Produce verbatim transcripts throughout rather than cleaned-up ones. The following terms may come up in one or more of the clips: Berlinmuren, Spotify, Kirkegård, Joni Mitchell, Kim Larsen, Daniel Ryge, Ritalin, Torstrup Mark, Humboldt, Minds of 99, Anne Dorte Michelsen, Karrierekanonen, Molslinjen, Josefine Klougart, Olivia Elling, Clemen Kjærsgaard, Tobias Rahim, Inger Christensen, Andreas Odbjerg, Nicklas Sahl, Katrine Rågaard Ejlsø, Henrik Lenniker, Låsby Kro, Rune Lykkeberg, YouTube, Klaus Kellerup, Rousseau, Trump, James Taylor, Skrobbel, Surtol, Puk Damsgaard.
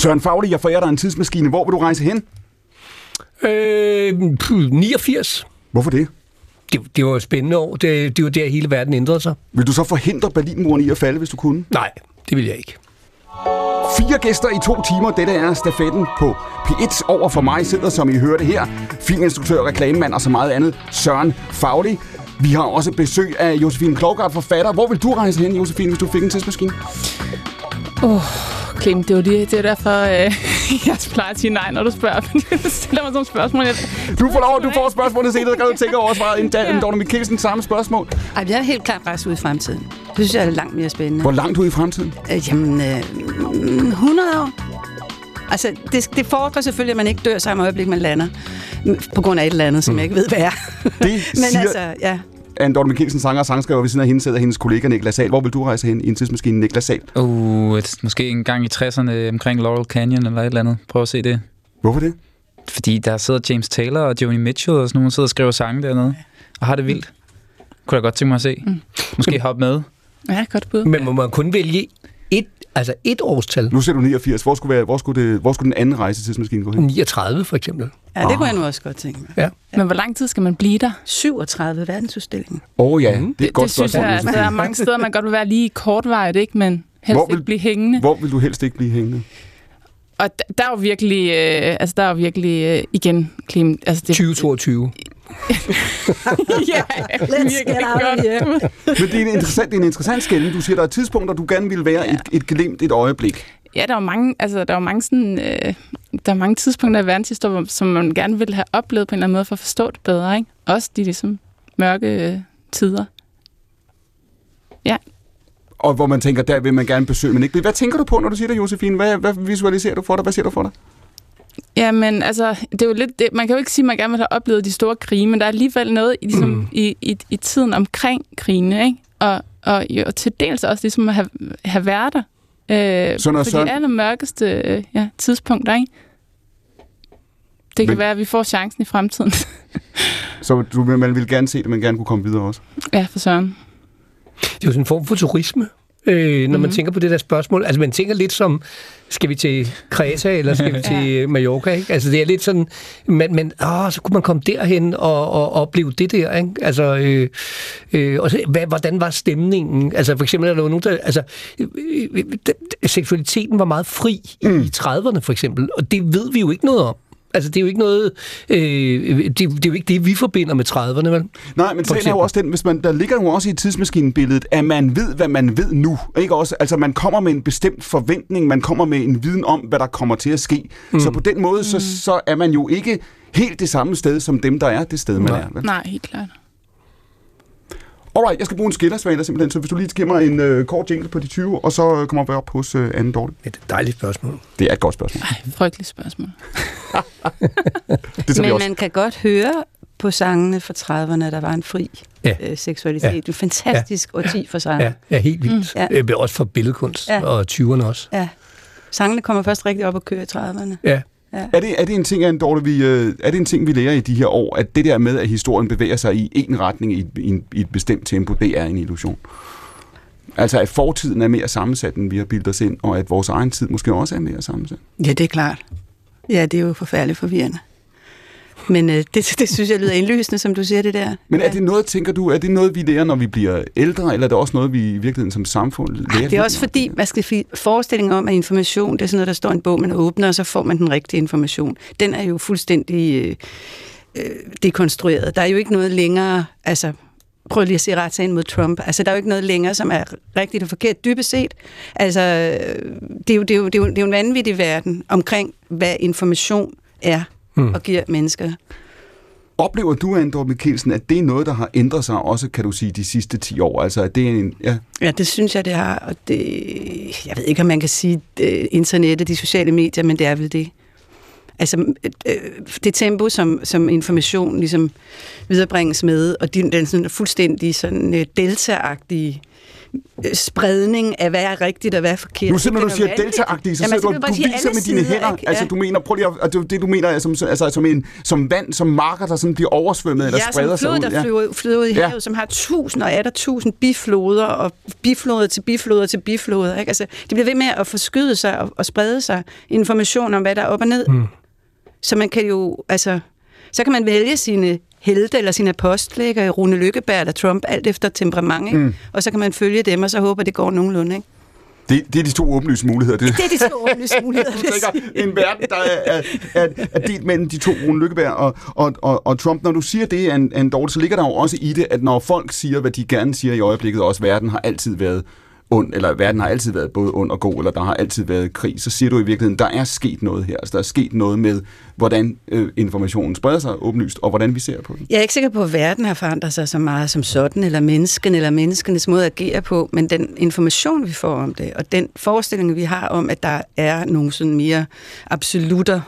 Søren Fauli, jeg forærer dig en tidsmaskine. Hvor vil du rejse hen? Øh, niogfirs. Hvorfor det? Det, det var et spændende år. Det, det var der, hele verden ændrede sig. Vil du så forhindre Berlinmuren i at falde, hvis du kunne? Nej, det vil jeg ikke. Fire gæster i to timer. Dette er stafetten på P et. Over for mig sidder, som I hørte her, filminstruktør, reklamemand og så meget andet, Søren Fauli. Vi har også besøg af Josefine Klougart, forfatter. Hvor vil du rejse hen, Josefine, hvis du fik en tidsmaskine? Åh, oh, Clem, det var det. Det er derfor, øh, jeg plejer at sige nej, når du spørger. Du stiller mig som spørgsmål. Jeg... Du får lov, du får spørgsmålet senere, og du tænker over svaret. En Anne Dorte Michelsen, samme spørgsmål. Ej, jeg er helt klart rejse ud i fremtiden. Det synes jeg er langt mere spændende. Hvor langt ud i fremtiden? Øh, jamen, øh, hundrede år. Altså, det, det fordrer selvfølgelig, at man ikke dør samme øjeblik, man lander. På grund af et eller andet, som mm. jeg ikke ved, hvad er. Det men siger... altså, ja... Anne Dorte Michelsen, sanger og sangskriver, ved siden af hende sidder hendes kollega Nicklas Sahl. Hvor vil du rejse hen i en tidsmaskine, Nicklas Sahl? Uh, måske en gang i tresserne omkring Laurel Canyon eller et eller andet. Prøv at se det. Hvorfor det? Fordi der sidder James Taylor og Joni Mitchell og sådan nogle, der sidder og skriver sange dernede. Og har det vildt. Kunne jeg godt tænke mig at se. Mm. Måske hoppe med. Ja, godt bud. Men må man kun vælge et, altså et årstal? Nu ser du niogfirs. Hvor skulle, være, hvor skulle, det, hvor skulle den anden rejse tidsmaskine gå hen? niogtredive for eksempel. Ja, det kunne jeg nu også godt tænke mig. Ja. Ja. Men hvor lang tid skal man blive der? syvogtredive verdensudstillingen. Åh oh, ja, mm. det er et godt spørgsmål. Det synes jeg, altså, der er mange steder, man godt vil være lige kortvarigt, ikke? Men helst hvor vil, ikke blive hængende. Hvor vil du helst ikke blive hængende? Og der, der er jo virkelig, øh, altså der er jo virkelig, øh, igen, klima, altså det, tyve toogtyve. Ja, let's get out of here. Men det er en interessant, det er en interessant skældning. Du siger, der er tidspunkter, du gerne vil være ja. et, et glemt et øjeblik. Ja, der er mange, altså der er mange sådan, øh, der er mange tidspunkter i verdenshistorien, som man gerne vil have oplevet på en eller anden måde for at forstå det bedre, ikke? Også de ligesom mørke øh, tider. Ja. Og hvor man tænker, der vil man gerne besøge, men ikke. Hvad tænker du på, når du siger det, Josefine? Hvad, hvad visualiserer du for dig? Hvad ser du for dig? Ja, men altså, det er jo lidt, det, man kan jo ikke sige, at man gerne vil have oplevet de store krige, men der er alligevel noget i, ligesom, mm. i, i, i tiden omkring krigene, ikke? Og, og, jo, og til dels også ligesom at have, have været der. Øh, sådan på sådan. De allermørkeste øh, ja, tidspunkter, ikke? Det kan men, være, at vi får chancen i fremtiden. Så du, man vil gerne se det, men gerne kunne komme videre også? Ja, for søren. Det er jo sådan en form for turisme, øh, når mm-hmm. man tænker på det der spørgsmål. Altså, man tænker lidt som, skal vi til Kreta, eller skal vi til ja. Mallorca, ikke? Altså, det er lidt sådan, men, men åh, så kunne man komme derhen og, og opleve det der, ikke? Altså, øh, øh, og så, hvad, hvordan var stemningen? Altså, for eksempel, der var nogen, der, altså, øh, øh, seksualiteten var meget fri mm. i trediverne, for eksempel, og det ved vi jo ikke noget om. Altså, det er jo ikke noget... Øh, det, det er jo ikke det, vi forbinder med trediverne, vel? Nej, men sagen er jo også den, hvis man, der ligger jo også i tidsmaskinebilledet, at man ved, hvad man ved nu, ikke også? Altså, man kommer med en bestemt forventning, man kommer med en viden om, hvad der kommer til at ske. Mm. Så på den måde, så, så er man jo ikke helt det samme sted, som dem, der er det sted, man Nej. er, vel? Nej, helt klart. Alright, jeg skal bruge en skillersvaler simpelthen, så hvis du lige giver mig en øh, kort jingle på de tyve, og så øh, kommer vi op hos øh, Anne Dorte. Det er et dejligt spørgsmål. Det er et godt spørgsmål. Ej, frygteligt spørgsmål. det Men man kan godt høre på sangene fra trediverne, at der var en fri ja. øh, seksualitet. Ja. Det er fantastisk ja. årti for sangen. Ja, ja helt vildt. Mm. Ja. Øh, også for billedkunst ja. og tyverne også. Ja. Sangene kommer først rigtig op og kører i trediverne. Ja. Ja. Er, det, er, det en ting, Anne Dorte, vi, øh, er det en ting, vi lærer i de her år, at det der med, at historien bevæger sig i én retning i, i, i et bestemt tempo, det er en illusion? Altså, at fortiden er mere sammensat, end vi har bildet os ind, og at vores egen tid måske også er mere sammensat? Ja, det er klart. Ja, det er jo forfærdeligt forvirrende. Men øh, det, det synes jeg lyder indlysende, som du siger det der. Men er det noget, tænker du, er det noget, vi lærer, når vi bliver ældre, eller er det også noget, vi i virkeligheden som samfund lærer? Det er også fordi, man skal få forestillingen om, at information, det er sådan noget, der står i en bog, man åbner, og så får man den rigtige information. Den er jo fuldstændig øh, øh, dekonstrueret. Der er jo ikke noget længere, altså... Prøv lige at se ret ind mod Trump. Altså, der er jo ikke noget længere, som er rigtigt og forkert, dybest set. Altså, det er jo, det er jo, det er jo, det er jo en vanvittig verden omkring, hvad information er hmm. og giver mennesker. Oplever du, Anne Dorte Michelsen, at det er noget, der har ændret sig også, kan du sige, de sidste ti år? Altså, at det er en... Ja. Ja, det synes jeg, det har. Og det, jeg ved ikke, om man kan sige det, internettet, de sociale medier, men det er vel det. Altså det tempo, som, som information ligesom viderebringes med, og den sådan fuldstændig sådan delta-agtige spredning af, hvad er rigtigt og hvad er forkert. Nu så når du siger delta-agtigt, så sidder du og viser med dine hænder. Altså du mener, prøv lige at, det du mener er som, altså, som, en, som vand, som marker, der sådan bliver oversvømmet eller ja, spreder sig ud. Ja, som flod, der flyder ud i havet, som har tusind og atter tusind bifloder, og bifloder til bifloder til bifloder. Ikke? Altså, det bliver ved med at forskyde sig og, og sprede sig information om, hvad der er op og ned. Mm. Så man kan jo, altså, så kan man vælge sine helte eller sine apostlægger, Rune Lykkeberg eller Trump, alt efter temperament, ikke? Mm. Og så kan man følge dem, og så håber, det går nogenlunde, ikke? Det, det er de to åbenlyse muligheder. Det, det er de to åbenlyse muligheder. En verden, der er, er, er, er delt mellem de to, Rune Lykkeberg og, og, og, og Trump. Når du siger det, Anne Dorte, så ligger der jo også i det, at når folk siger, hvad de gerne siger i øjeblikket, også verden har altid været ond, eller verden har altid været både ond og god, eller der har altid været krig, så siger du i virkeligheden, der er sket noget her. Altså, der er sket noget med, hvordan øh, informationen spreder sig åbenlyst, og hvordan vi ser på den. Jeg er ikke sikker på, at verden har forandret sig så meget som sådan, eller mennesken, eller menneskenes måde at agere på, men den information, vi får om det, og den forestilling, vi har om, at der er nogle sådan mere absolutter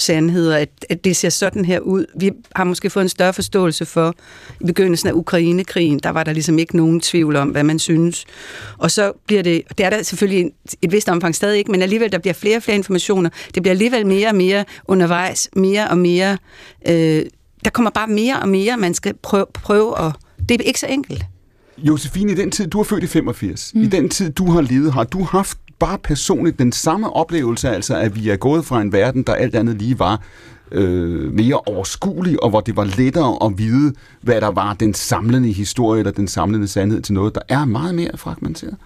sandheder, at, at det ser sådan her ud. Vi har måske fået en større forståelse for, i begyndelsen af Ukrainekrigen, der var der ligesom ikke nogen tvivl om, hvad man synes. Og så bliver det, det er der selvfølgelig et vist omfang stadig ikke, men alligevel, der bliver flere og flere informationer. Det bliver alligevel mere og mere undervejs, mere og mere. Øh, der kommer bare mere og mere, man skal prøve, prøve at... Det er ikke så enkelt. Josefine, i den tid, du er født i femogfirs, mm. i den tid, du har levet, har du haft bare personligt den samme oplevelse, altså at vi er gået fra en verden, der alt andet lige var øh, mere overskuelig, og hvor det var lettere at vide, hvad der var den samlende historie eller den samlende sandhed til noget, der er meget mere fragmenteret?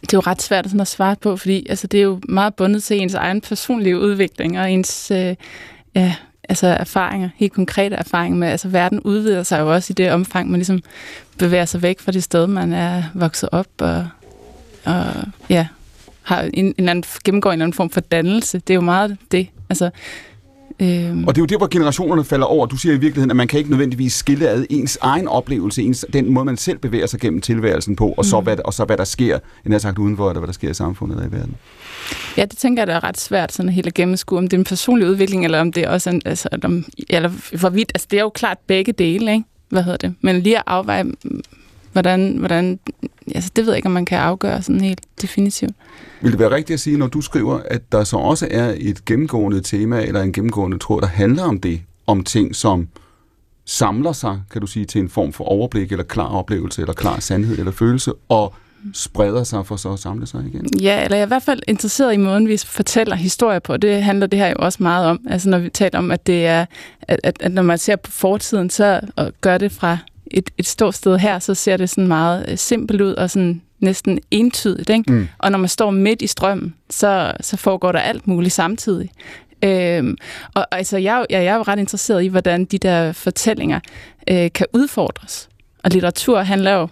Det er jo ret svært sådan at svare på, fordi altså, det er jo meget bundet til ens egen personlige udvikling og ens øh, ja, altså erfaringer, helt konkrete erfaringer med, altså verden udvider sig jo også i det omfang, man ligesom bevæger sig væk fra det sted, man er vokset op og, og ja... har en, en anden, gennemgår en eller anden form for dannelse. Det er jo meget det. Altså, øhm. Og det er jo der, hvor generationerne falder over. Du siger i virkeligheden, at man kan ikke nødvendigvis skille ad ens egen oplevelse, ens, den måde, man selv bevæger sig gennem tilværelsen på, og, mm. så, hvad, og så hvad der sker, end jeg sagt udenfor, eller hvad der sker i samfundet og i verden. Ja, det tænker jeg, der er ret svært sådan helt at gennemskue, om det er en personlig udvikling, eller om det er også en, altså, om, eller hvorvidt, altså det er jo klart begge dele, ikke? Hvad hedder det? Men lige at afveje... Hvordan, hvordan, altså det ved jeg ikke, om man kan afgøre sådan helt definitivt. Vil det være rigtigt at sige, når du skriver, at der så også er et gennemgående tema, eller en gennemgående tråd, der handler om det, om ting, som samler sig, kan du sige, til en form for overblik, eller klar oplevelse, eller klar sandhed, eller følelse, og spreder sig for så at samle sig igen? Ja, eller jeg er i hvert fald interesseret i måden, vi fortæller historier på. Det handler det her jo også meget om. Altså når vi taler om, at det er, at, at, at når man ser på fortiden, så gør det fra... Et, et ståsted her, så ser det sådan meget simpelt ud og sådan næsten entydigt, ikke? Mm. Og når man står midt i strømmen, så, så foregår der alt muligt samtidig. Øhm, og altså, jeg, jeg, jeg er jo ret interesseret i, hvordan de der fortællinger øh, kan udfordres. Og litteratur handler jo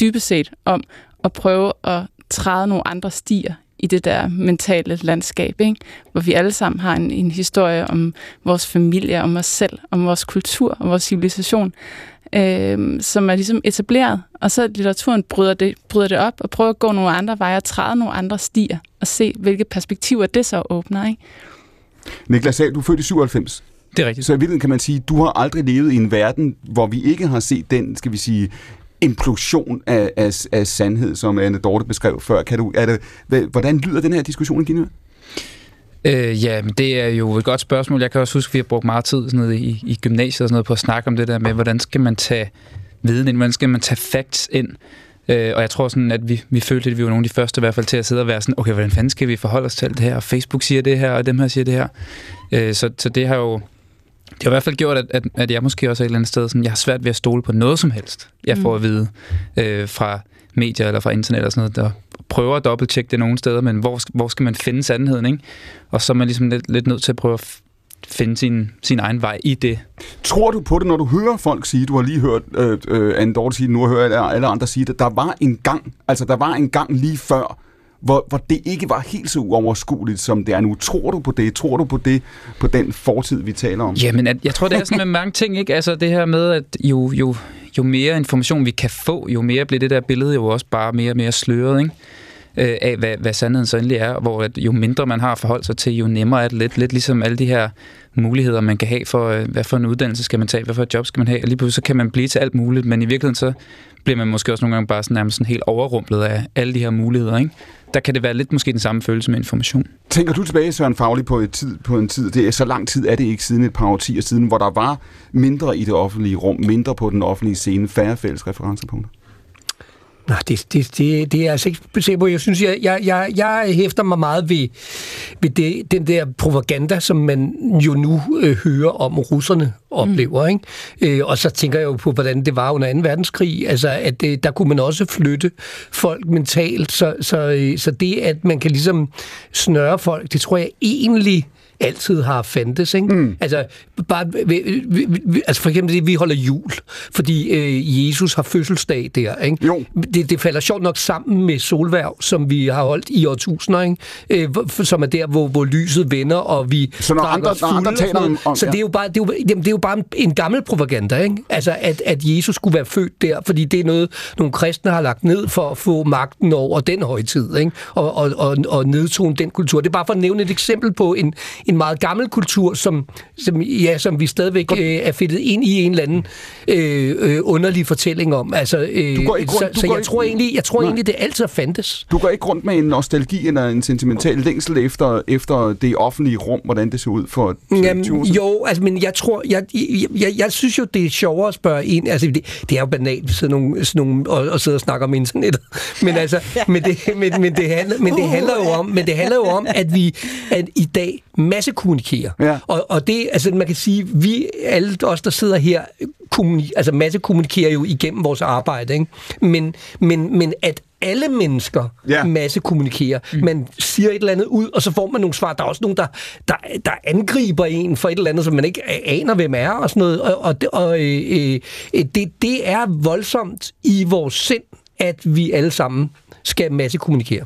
dybest set om at prøve at træde nogle andre stier i det der mentale landskab, ikke? Hvor vi alle sammen har en, en historie om vores familie, om os selv, om vores kultur, om vores civilisation, Øh, som er ligesom etableret, og så litteraturen bryder det, bryder det op og prøver at gå nogle andre veje og træde nogle andre stier og se, hvilke perspektiver det så åbner, ikke? Nicklas Sahl, du er født i syvoghalvfems. Det er rigtigt. Så i virkeligheden kan man sige, du har aldrig levet i en verden, hvor vi ikke har set den, skal vi sige, implosion af, af, af sandhed, som Anne Dorte beskrev før. Kan du, er det, hvordan lyder den her diskussion igen? Øh, ja, men det er jo et godt spørgsmål. Jeg kan også huske, at vi har brugt meget tid sådan noget, i, i gymnasiet og sådan noget, på at snakke om det der med, hvordan skal man tage viden ind, hvordan skal man tage facts ind. Øh, og jeg tror sådan, at vi, vi følte, at vi var nogle af de første i hvert fald til at sidde og være sådan, okay, hvordan fanden skal vi forholde os til det her? Og Facebook siger det her, og dem her siger det her. Øh, så, så det har jo det har i hvert fald gjort, at, at, at jeg måske også er et eller andet sted, sådan, jeg har svært ved at stole på noget som helst, jeg får at vide øh, fra medier eller fra internet eller sådan noget, der prøver at dobbelttjekke det nogle steder, men hvor, hvor skal man finde sandheden, ikke? Og så er man ligesom lidt, lidt nødt til at prøve at finde sin, sin egen vej i det. Tror du på det, når du hører folk sige, du har lige hørt øh, øh, Anne Dorte sige det, nu hører jeg alle andre sige det, der var en gang, altså der var en gang lige før, hvor, hvor det ikke var helt så uoverskueligt, som det er nu. Tror du på det? Tror du på det, på den fortid, vi taler om? Jamen, at, jeg tror, det er sådan med mange ting, ikke? Altså det her med, at jo, jo, jo mere information vi kan få, jo mere bliver det der billede jo også bare mere og mere sløret, ikke? øh, af, hvad, hvad sandheden så endelig er, hvor at jo mindre man har at forholde sig til, jo nemmere er det lidt, lidt ligesom alle de her muligheder, man kan have for, øh, hvad for en uddannelse skal man tage, hvad for et job skal man have, og lige pludselig så kan man blive til alt muligt, men i virkeligheden så bliver man måske også nogle gange bare sådan, nærmest sådan helt overrumplet af alle de her muligheder, ikke? Der kan det være lidt måske den samme følelse med information. Tænker du tilbage, Søren Fauli, på, et tid, på en tid, det er så lang tid er det ikke siden et par årtier siden, hvor der var mindre i det offentlige rum, mindre på den offentlige scene, færre fælles referencepunkter? Nej, det, det, det, det er altså ikke baseret på. Jeg synes, jeg, jeg, jeg, jeg hæfter mig meget ved, ved det, den der propaganda, som man jo nu øh, hører om, russerne oplever. Mm. Ikke? Øh, og så tænker jeg jo på, hvordan det var under anden verdenskrig. Altså, at øh, der kunne man også flytte folk mentalt. Så, så, øh, så det, at man kan ligesom snøre folk, det tror jeg egentlig altid har fandtes, ikke? Mm. Altså, bare, vi, vi, vi, altså for eksempel det, vi holder jul, fordi øh, Jesus har fødselsdag der, ikke? Jo. Det, det falder sjovt nok sammen med solværv, som vi har holdt i årtusinder, ikke? Øh, som er der, hvor, hvor lyset vender, og vi så når andre, når andre taler om, om... Så det er jo bare, det er jo, jamen, det er jo bare en, en gammel propaganda, ikke? Altså, at, at Jesus skulle være født der, fordi det er noget, nogle kristne har lagt ned for at få magten over den højtid, ikke? Og, og, og, og nedtone den kultur. Det er bare for at nævne et eksempel på en en meget gammel kultur, som, som, ja, som vi stadigvæk øh, er fedtet ind i en eller anden øh, øh, underlig fortælling om. Altså, øh, du går ikke rundt, så, så jeg, ikke, tror egentlig, jeg tror egentlig, det altid har fandtes. Du går ikke rundt med en nostalgi eller en sentimental længsel efter, efter det offentlige rum, hvordan det ser ud for tyve år siden? Jo, altså, men jeg tror, jeg, jeg, jeg, jeg synes jo, det er sjovere at spørge en. Altså, det, det er jo banalt sådan nogle, sådan nogle, og, og sidde og snakke om internettet. Men altså, men det, men, men det handler, men det handler jo om, men det handler jo om, at vi at i dag masse kommunikerer. Ja. Og, og det, altså man kan sige, vi alle os, der sidder her, kommuni- altså masse kommunikerer jo igennem vores arbejde, ikke? Men, men, men at alle mennesker yeah. masse kommunikerer. Mm. Man siger et eller andet ud, og så får man nogle svar. Der er også nogen, der, der, der angriber en for et eller andet, som man ikke aner, hvem er, og sådan noget. Og, og, og øh, øh, det, det er voldsomt i vores sind, at vi alle sammen skal masse kommunikere.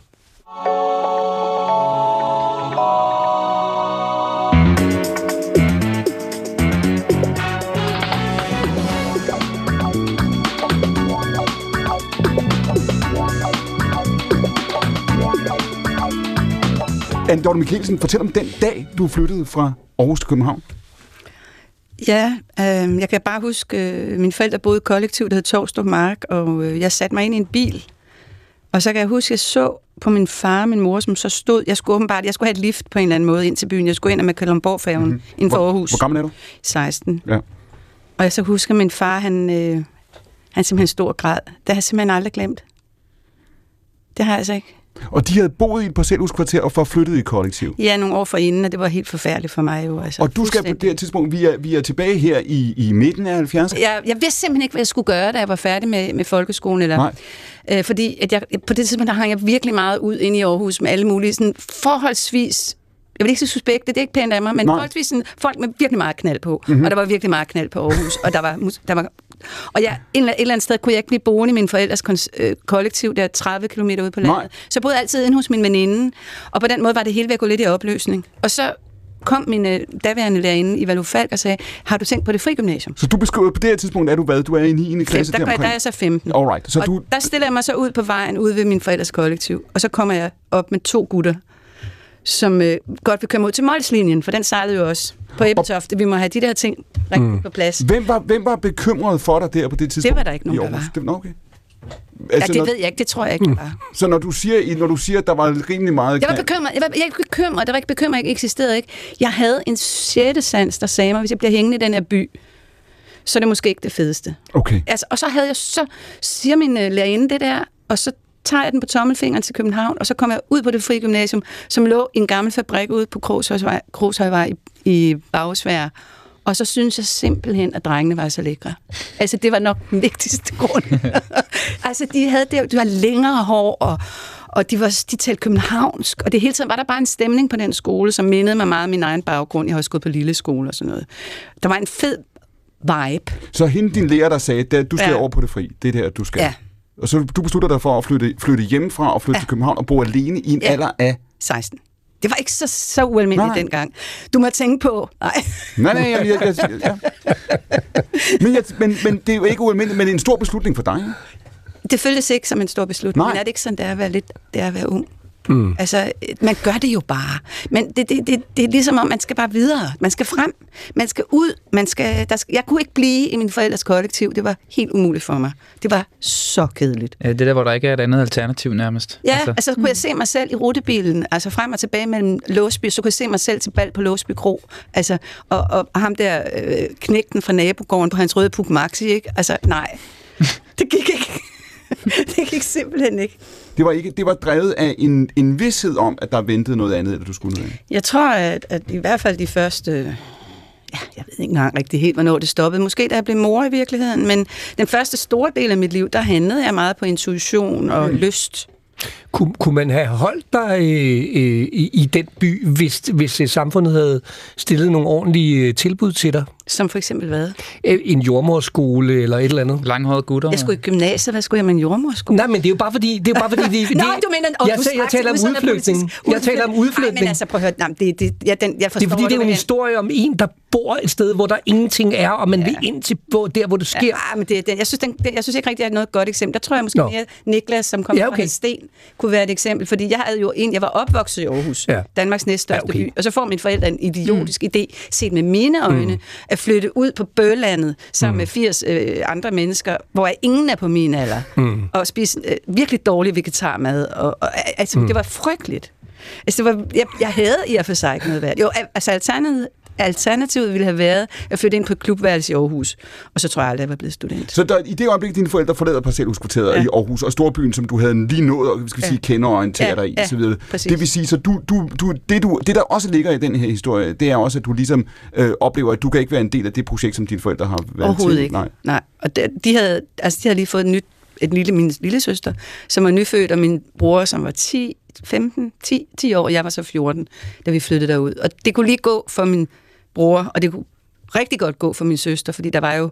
Anne Dorte Michelsen, fortæl om den dag, du flyttede fra Aarhus til København. Ja, øh, jeg kan bare huske, øh, mine forældre boede i kollektiv, der hed Torstrup Mark, og øh, jeg satte mig ind i en bil. Og så kan jeg huske, jeg så på min far og min mor, som så stod. Jeg skulle åbenbart, jeg skulle have et lift på en eller anden måde ind til byen. Jeg skulle ind ad Kalundborgfærgen mm-hmm. inden for hvor, Aarhus. Hvor gammel er du? seksten. Ja. Og jeg så husker, min far, han, øh, han simpelthen stor græd. Det har jeg simpelthen aldrig glemt. Det har jeg altså ikke. Og de havde boet i et parcelhuskvarter og forflyttet i kollektiv. Ja, nogle år forinden, og det var helt forfærdeligt for mig jo. Altså, og du skal på det her tidspunkt, vi er, vi er tilbage her i, i midten af halvfjerdserne? Jeg, jeg vidste simpelthen ikke, hvad jeg skulle gøre, da jeg var færdig med, med folkeskolen. Eller, øh, fordi at jeg, på det tidspunkt, der hang jeg virkelig meget ud inde i Aarhus med alle mulige sådan, forholdsvis... Jeg vil ikke sige suspekte, det er ikke pænt af mig, men Nej. forholdsvis sådan, folk med virkelig meget knald på. Mm-hmm. Og der var virkelig meget knald på Aarhus, og der var... Der var Og jeg, et eller andet sted kunne jeg ikke blive boende i min forældres kollektiv, der er tredive kilometer ude på landet. Nej. Så jeg boede altid inde hos min veninde, og på den måde var det hele ved at gå lidt i opløsning. Og så kom min daværende lærerinde i Valufalk og sagde, har du tænkt på det fri gymnasium? Så du beskriver på det her tidspunkt, er du hvad? Du er i niende klasse der, der, der er jeg så femten. Alright. Så og du... der stiller jeg mig så ud på vejen ude ved min forældres kollektiv, og så kommer jeg op med to gutter, som øh, godt vil køre mod til Molslinjen, for den sejlede jo også på Ebeltoft. Vi må have de der ting rigtig mm. på plads. Hvem var, hvem var bekymret for dig der på det tidspunkt? Det var der ikke nogen, der var. Det, okay. Altså, ja, det når, ved jeg ikke. Det tror jeg ikke, mm. var. Så når du siger, når du siger, at der var rimelig meget... Jeg var bekymret. Jeg var, jeg var bekymret. Der var ikke bekymret. Jeg eksisterede ikke. Jeg havde en sjette sans, der sagde mig, hvis jeg bliver hængende i den her by, så er det måske ikke det fedeste. Okay. Altså, og så havde jeg så... Siger min øh, lærerinde det der, og så tager jeg den på tommelfingeren til København, og så kom jeg ud på det frie gymnasium, som lå i en gammel fabrik ude på Krogshøjvej, Krogshøjvej i, i Bagsvær. Og så synes jeg simpelthen, at drengene var så lækre. Altså, det var nok den vigtigste grund. Altså, de havde det, de var længere hår, og, og de, var, de talte københavnsk, og det hele tiden var der bare en stemning på den skole, som mindede mig meget om min egen baggrund. Jeg havde også gået på lille skole og sådan noget. Der var en fed vibe. Så hende, din lærer, der sagde, at du skal ja. over på det fri. Det er der, du skal. Ja. Og så du beslutter dig for at flytte, flytte hjemmefra og flytte ja. til København og bo alene i en ja. alder af... seksten. Det var ikke så, så ualmindeligt nej. dengang. Du må tænke på... Nej, nej, nej. Jeg, jeg, jeg, ja. men, jeg, men, men det er jo ikke ualmindeligt, men det er en stor beslutning for dig. Det føltes ikke som en stor beslutning, men er det ikke sådan, det er at være, lidt, det er at være ung? Mm. Altså, man gør det jo bare. Men det, det, det, det er ligesom om, man skal bare videre. Man skal frem. Man skal ud. Man skal, der skal, jeg kunne ikke blive i min forældres kollektiv. Det var helt umuligt for mig. Det var så kedeligt. Ja, det der, hvor der ikke er et andet alternativ nærmest. Ja, altså, altså så kunne mm. jeg se mig selv i rutebilen, altså frem og tilbage mellem Låsby, så kunne jeg se mig selv til bal på Låsby Kro. Altså, og, og ham der øh, knægten fra nabogården på hans røde Puk Maxi, ikke? Altså, nej. Det gik ikke. Det gik simpelthen ikke. Det var, ikke, det var drevet af en, en vished om, at der ventede noget andet, eller du skulle noget andet. Jeg tror, at, at i hvert fald de første... Ja, jeg ved ikke engang rigtig helt, hvornår det stoppede. Måske da jeg blev mor i virkeligheden, men den første store del af mit liv, der handlede jeg meget på intuition og mm. lyst. Kun, kunne man have holdt dig øh, øh, i den by, hvis, hvis samfundet havde stillet nogle ordentlige tilbud til dig? Som for eksempel hvad? En jordmorskole eller et eller andet. Langhårede gutter. Jeg skulle i gymnasiet, hvad skulle jeg med en jordmorskole? Nej, men det er jo bare fordi... Det er bare fordi det, det, Nå, du mener... Jeg, jeg, jeg taler om udflytning. Jeg taler om udflytning. Nej, men altså, prøv at høre. Nej, det, det, jeg, den, jeg forstår, det er fordi, det er en historie om en, der bor et sted, hvor der ingenting er, og man ja. vil ind til hvor, der, hvor det sker. Ja, men det, den, jeg, synes, den, den, jeg synes ikke rigtig, at det er noget godt eksempel. Der tror jeg måske no. mere, Nicklas, som kom ja, okay. fra Sten, kunne være et eksempel. Fordi jeg havde jo en... Jeg var opvokset i Aarhus, ja. Danmarks næststørste ja, okay. by. Og så får mine forældre en idiotisk idé, set med mine øjne, at flytte ud på Bøllandet sammen mm. med firs øh, andre mennesker, hvor ingen er på min alder, mm. og spise øh, virkelig dårlig vegetarmad. Og, og, altså, mm. det var frygteligt. Altså, det var, jeg, jeg havde i og for sig ikke noget værd. Jo, altså, alternativet, alternativet ville have været at flytte ind på et klubværelse i Aarhus, og så tror jeg aldrig, at jeg var blevet student. Så der, i det øjeblik, dine forældre forlader parcelhuskvarteret ja. i Aarhus, og storbyen, som du havde lige nået, og vi skal ja. sige, kender og orienterer ja. dig i, ja. så videre. Præcis. Det vil sige, så du, du, du, det, du, det der også ligger i den her historie, det er også, at du ligesom øh, oplever, at du kan ikke være en del af det projekt, som dine forældre har været Overhovedet til. Ikke. Nej. Nej. Og de, de, havde, altså, de havde lige fået et nyt, et lille, min lille søster, som var nyfødt, og min bror, som var ti, femten, ti, ti år, og jeg var så fjorten, da vi flyttede derud. Og det kunne lige gå for min bror, og det kunne rigtig godt gå for min søster, fordi der var jo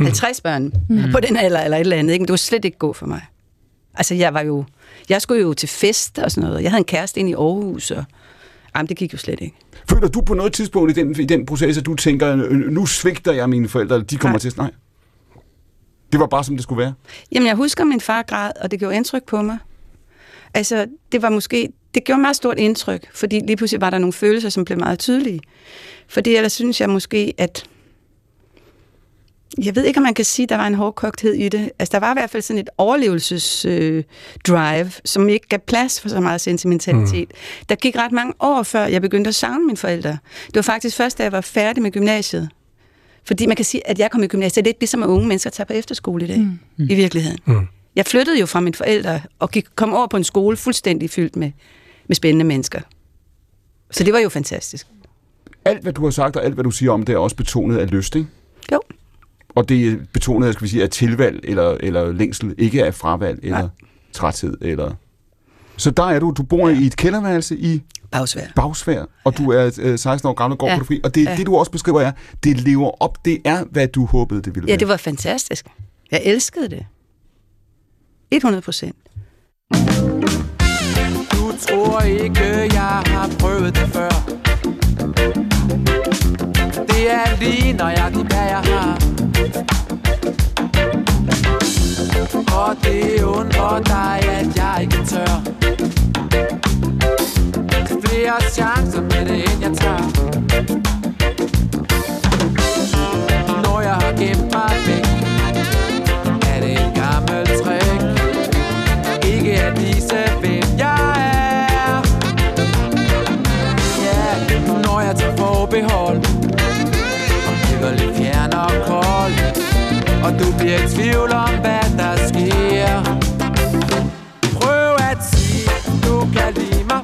halvtreds mm. børn mm. på den alder eller et eller andet, ikke? Men det var slet ikke gå for mig. Altså, jeg var jo... Jeg skulle jo til fest og sådan noget. Jeg havde en kæreste inde i Aarhus, og... Jamen, det gik jo slet ikke. Føler du på noget tidspunkt i den, i den proces, at du tænker, nu svigter jeg mine forældre, eller de kommer Nej. til... Nej. Det var bare, som det skulle være? Jamen, jeg husker min far græd, og det gjorde indtryk på mig. Altså, det var måske... Det gjorde meget stort indtryk, fordi lige pludselig var der nogle følelser, som blev meget tydelige. Fordi ellers synes jeg måske, at... Jeg ved ikke, om man kan sige, at der var en hårdkogthed i det. Altså, der var i hvert fald sådan et overlevelsesdrive, øh, som ikke gav plads for så meget sentimentalitet. Mm. Der gik ret mange år, før jeg begyndte at savne mine forældre. Det var faktisk først, da jeg var færdig med gymnasiet. Fordi man kan sige, at jeg kom i gymnasiet. Det er lidt ligesom, at unge mennesker tager på efterskole i dag, mm. i virkeligheden. Mm. Jeg flyttede jo fra mine forældre og gik, kom over på en skole fuldstændig fyldt med... med spændende mennesker. Så det var jo fantastisk. Alt, hvad du har sagt, og alt, hvad du siger om det, er også betonet af lyst, ikke? Jo. Og det er betonet, skal vi sige, af tilvalg eller, eller længsel, ikke af fravalg eller Nej. træthed. Eller... Så der er du. Du bor ja. i et kælderværelse i... Bagsvær. Bagsvær, og ja. du er øh, seksten år gammel og går ja. på det fri. Og det, ja. det, du også beskriver, er, det lever op. Det er, hvad du håbede, det ville være. Ja, det var fantastisk. Jeg elskede det. hundrede procent. Jeg tror ikke, jeg har prøvet det før. Det er lige nøjagtigt, hvad jeg har. Og det undrer dig, at jeg ikke tør. Flere chancer med det, end jeg tager. Når jeg har gemt mig væk, er det en gammel trick. Ikke at vise, hvem jeg er. Behold, og ligger lidt fjern og kold, og du bliver i tvivl om, hvad der sker. Prøv at sige, du kan lide mig,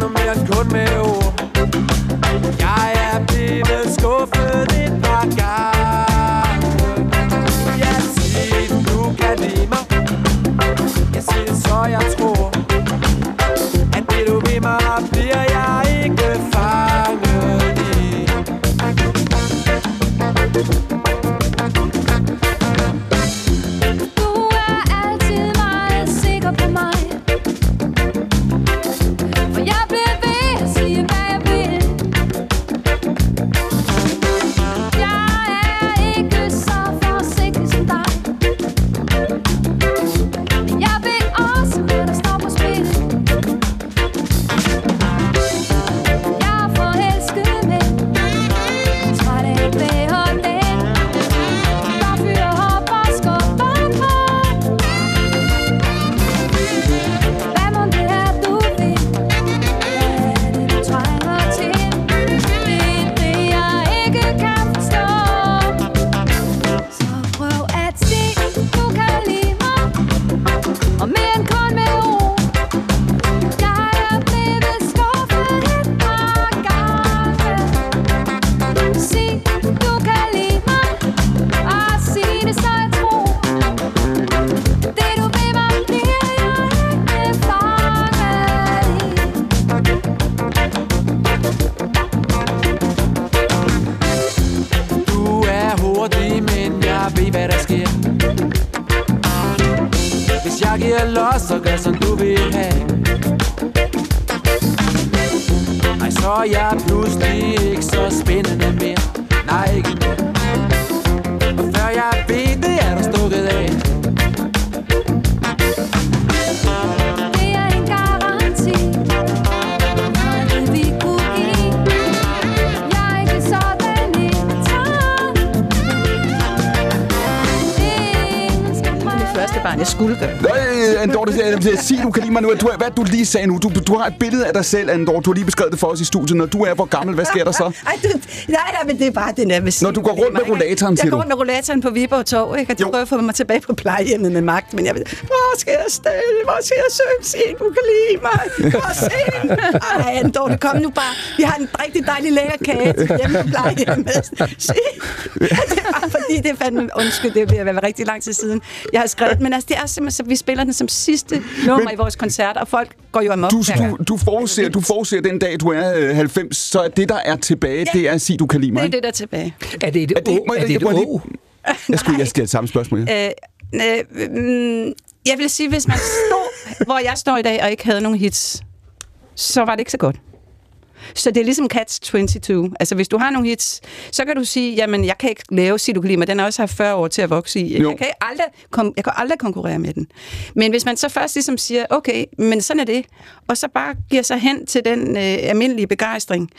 nu mere end kun med ord. Jeg er blevet skuffet et par gange. Jeg siger, du kan lide mig, jeg siger det så, jeg tror, at det du ved mig, bliver jeg ikke far. så jeg pludselig ikke så spændende mere. Nej, ikke nu. Og før jeg ved det, er der stukket af. Det er en garanti, når det vi kunne give. Jeg er ikke sådan en tang. Ingen skal prøve. Det er det første barn, jeg skulle gøre. Nej, Anne Dorte, sig, du kan lide mig nu. Du, hvad du lige sagde nu? Du, du har et billede af dig selv, Anne Dorte. Du har lige beskrevet det for os i studiet. Når du er hvor gammel, hvad sker der så? Ej, du, nej, nej, men det er bare den der. Når du går rundt med rollatoren, siger du? Jeg går rundt med rollatoren på Viborg Torv, ikke? Og de prøver at få mig tilbage på plejehjemmet med magt. Men jeg ved, hvor skal jeg stille? Hvor skal jeg søge? Sige, du kan lide mig. Hvor sen? Ej, Anne Dorte, kom nu bare. Vi har en rigtig dejlig lækker kage til hjemme på plejehjemmet. Se. Det er bare fordi, det er fandme undskyld, det bliver været rigtig lang tid siden, jeg har skrevet. Men altså, det er simpelthen, vi spiller den som sidste nummer men, i vores koncert, og folk går jo amok. Du, du, du, forudser, du forudser den dag, du er øh, halvfems, så er det, der er tilbage, ja, det er at sige, du kan lide mig. Det er det, der er tilbage. Er det et O? Er det et O? Jeg skulle have stillet samme spørgsmål. Ja. Øh, øh, mm, jeg vil sige, hvis man stod, hvor jeg står i dag, og ikke havde nogen hits, så var det ikke så godt. Så det er ligesom Catch toogtyve. Altså, hvis du har nogle hits, så kan du sige, jamen, jeg kan ikke lave Sig, du kan lide mig. Den har også haft fyrre år til at vokse i. Jeg kan, aldrig kom- jeg kan aldrig konkurrere med den. Men hvis man så først ligesom siger, okay, men sådan er det, og så bare giver sig hen til den øh, almindelige begejstring,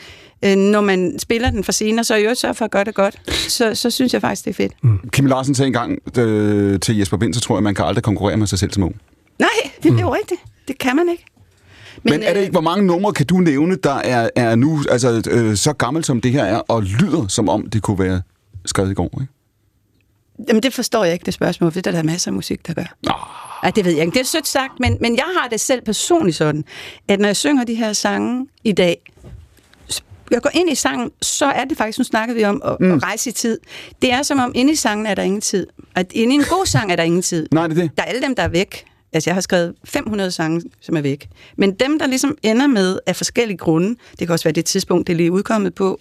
øh, når man spiller den for scener, så jeg sørger for at gøre det godt, så, så synes jeg faktisk, det er fedt. Mm. Kim Larsen sagde engang øh, til Jesper Vind, så tror jeg, man kan aldrig konkurrere med sig selv som ung. Nej, det er jo mm. rigtigt. Det kan man ikke. Men, Men er det ikke, hvor mange numre kan du nævne, der er, er nu altså, øh, så gammel som det her er, og lyder som om, det kunne være skrevet i går, ikke? Jamen, det forstår jeg ikke, det spørgsmål, for der er masser af musik, der gør. Oh. Ej, det ved jeg ikke. Det er sødt sagt, men, men jeg har det selv personligt sådan, at når jeg synger de her sange i dag, jeg går ind i sangen, så er det faktisk, nu snakkede vi om at, mm. at rejse i tid. Det er som om, inde i sangen er der ingen tid. At inde i en god sang er der ingen tid. Nej, det er det. Der er alle dem, der er væk. Altså, jeg har skrevet fem hundrede sange, som er væk. Men dem, der ligesom ender med af forskellige grunde, det kan også være det tidspunkt, det er lige udkommet på,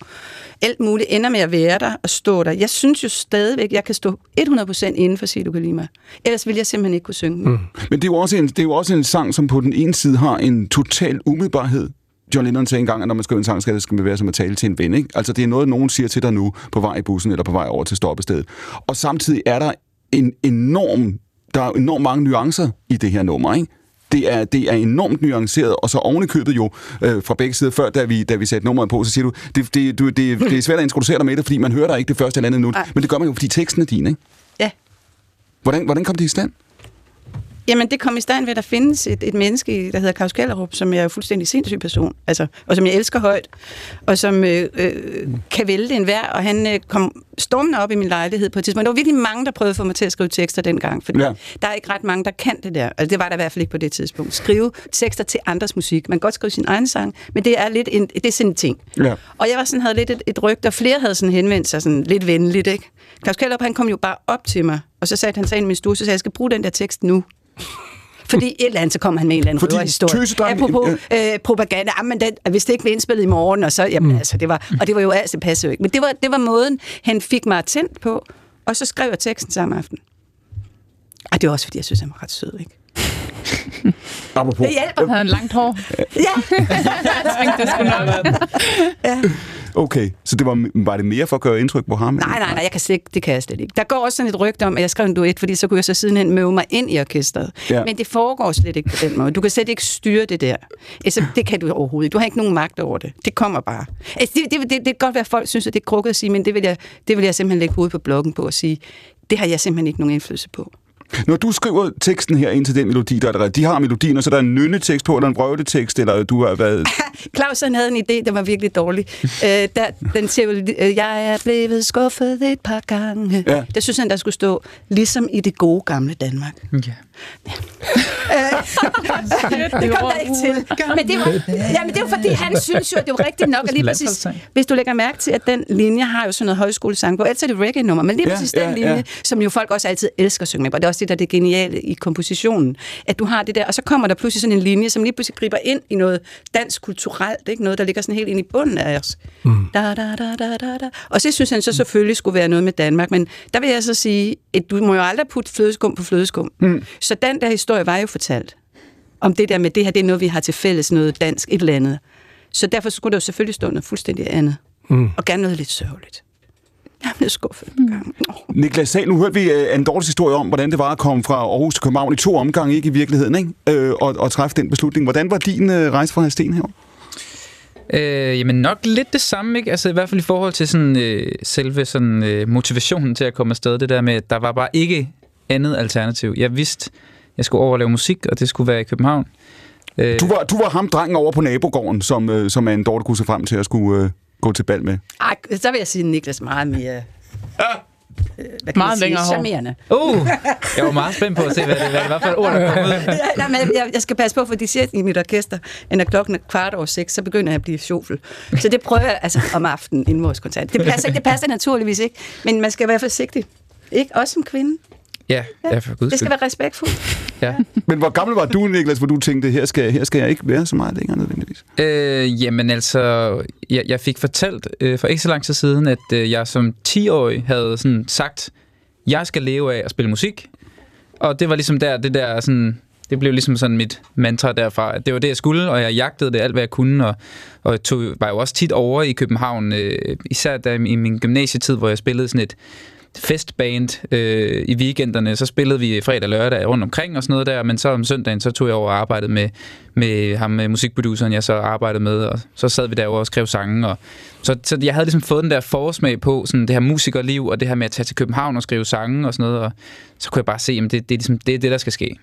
alt muligt ender med at være der og stå der. Jeg synes jo stadigvæk, jeg kan stå hundrede procent inden for at sige, du kan lide mig. Ellers ville jeg simpelthen ikke kunne synge. Mm. Men det er, jo også en, det er jo også en sang, som på den ene side har en total umiddelbarhed. John Lennon sagde engang, at når man skriver en sang, skal det være som at tale til en ven, ikke? Altså, det er noget, nogen siger til dig nu, på vej i bussen eller på vej over til stoppestedet. Og samtidig er der en enorm... Der er enormt mange nuancer i det her nummer, ikke? Det er, det er enormt nuanceret, og så ovenikøbet jo øh, fra begge sider. Før, da vi, da vi satte nummeret på, så siger du, det, det, det, det, det er svært at introducere dig med det, fordi man hører dig ikke det første eller andet nu. Men det gør man jo, fordi teksten er din, ikke? Ja. Hvordan, hvordan kom det i stand? Jamen, det kom i stand ved, at der findes et, et menneske, der hedder Klaus Kellerup, som er en fuldstændig sindssyg person, altså, og som jeg elsker højt, og som øh, øh, kan vælte en vær, og han øh, kom stormende op i min lejlighed på et tidspunkt. Der var virkelig mange, der prøvede at få mig til at skrive tekster dengang, fordi ja. Der er ikke ret mange, der kan det der, altså det var der i hvert fald ikke på det tidspunkt. Skrive tekster til andres musik. Man kan godt skrive sin egen sang, men det er lidt en, det er sådan en ting. Ja. Og jeg var sådan, havde lidt et, et ryg, og flere havde sådan henvendt sig sådan lidt venligt, ikke? Klaus Kellerup, han kom jo bare op til mig, og så satte han sig ind i min stue, så sagde, jeg skal bruge den der tekst nu. Fordi et eller andet, så kommer han med en eller anden røverhistorie. Apropos øh, propaganda. Jamen, den, hvis det ikke blev indspillet i morgen, og så... Jamen, mm. altså, det var, og det var jo altså, det passede jo ikke. Men det var, det var måden, han fik mig tændt på, og så skrev jeg teksten samme aften. Og det var også, fordi jeg synes, han var ret sød, ikke? Apropos. Det hjælper. Jeg havde en langt hår. Ja. Jeg tænkte, det skulle nok være. Ja. Okay, så det var, var det mere for at gøre indtryk på ham? Nej, nej, nej, jeg kan slet, det kan jeg slet ikke. Der går også sådan et rygte om, at jeg skrev en duet, fordi så kunne jeg så sidenhen møve mig ind i orkestret. Ja. Men det foregår slet ikke på den måde. Du kan slet ikke styre det der. Altså, det kan du overhovedet ikke. Du har ikke nogen magt over det. Det kommer bare. Altså, det, det, det, det kan godt være, at folk synes, at det er krukket at sige, men det vil jeg, det vil jeg simpelthen lægge hovedet på blokken på og sige, det har jeg simpelthen ikke nogen indflydelse på. Når du skriver teksten her ind til den melodi, der er, de har melodien, og så er der en nynnetekst på, eller en røvletekst, eller du har været... Klaus, han havde en idé, der var virkelig dårlig. Øh, der, den siger, jeg er blevet skuffet et par gange. Ja. Der synes han, der skulle stå, ligesom i det gode gamle Danmark. Ja. Det kom der ikke til. Men det var, ja, men det var fordi, han synes jo, at det var rigtigt nok, at lige præcis, hvis du lægger mærke til, at den linje har jo sådan noget højskolesang på, ellers er det reggae-nummer, men lige præcis ja, ja, den linje, ja. Som jo folk også altid elsker at synge med, og det er også det, der er det geniale i kompositionen, at du har det der, og så kommer der pludselig sådan en linje, som lige pludselig griber ind i noget dansk kulturelt, ikke? Noget, der ligger sådan helt ind i bunden af os. Mm. Da, da, da, da, da, da. Og så synes han så selvfølgelig skulle være noget med Danmark, men der vil jeg så sige, at du må jo aldrig putte flødeskum på flødeskum. Mm. Så den der historie var jo fortalt. Om det der med det her, det er noget, vi har til fælles, noget dansk, et eller andet. Så derfor skulle der jo selvfølgelig stå noget fuldstændig andet. Mm. Og gerne noget lidt sørgeligt. Jeg blev skuffet en gang. Oh. Nicklas Sahl, nu hørte vi Anne Dortes historie om, hvordan det var at komme fra Aarhus til København i to omgange, ikke i virkeligheden, ikke? Øh, og, og træffe den beslutning. Hvordan var din øh, rejse fra Hadsten herovre? Øh, jamen nok lidt det samme, ikke? Altså i hvert fald i forhold til sådan, øh, selve sådan, øh, motivationen til at komme afsted. Det der med, at der var bare ikke andet alternativ. Jeg vidste, jeg skulle overleve musik, og det skulle være i København. Øh, du, var, du var ham drengen over på nabogården, som, øh, som Anne Dorte kunne se frem til at skulle... Øh gå til bal med. Ej, så vil jeg sige Nicklas meget mere... Ah. Hvad kan meget man sige? Charmerende. Uh, jeg var meget spændt på at se, hvad det, hvad det var for et ord, der kom ud. Nej, men jeg, jeg skal passe på, for de siger i mit orkester, at når klokken er kvart over seks, så begynder jeg at blive sjofel. Så det prøver jeg altså om aftenen inden vores koncert. Det passer, det passer naturligvis ikke, men man skal være forsigtig. Ikke? Også som kvinde. Ja, ja, for guds. Det skal være respektfuldt. Ja. Men hvor gammel var du, Nicklas, hvor du tænkte, her skal, her skal jeg ikke være så meget længere nødvendigvis? Øh, jamen altså, jeg, jeg fik fortalt øh, for ikke så lang tid siden, at øh, jeg som ti-årig havde sådan sagt, jeg skal leve af at spille musik. Og det var ligesom der, det der sådan, det blev ligesom sådan mit mantra derfra. Det var det, jeg skulle, og jeg jagtede det alt, hvad jeg kunne, og, og tog, var jo også tit over i København, øh, især der i min gymnasietid, hvor jeg spillede sådan et festband øh, i weekenderne, så spillede vi fredag og lørdag rundt omkring og sådan noget der, men så om søndagen, så tog jeg over og arbejdede med, med ham, med musikproduceren, jeg så arbejdede med, og så sad vi derovre og skrev sange, og så, så jeg havde ligesom fået den der forsmag på sådan det her musikerliv, og det her med at tage til København og skrive sange og sådan noget, og så kunne jeg bare se, at det, det, det, ligesom, det er det, der skal ske.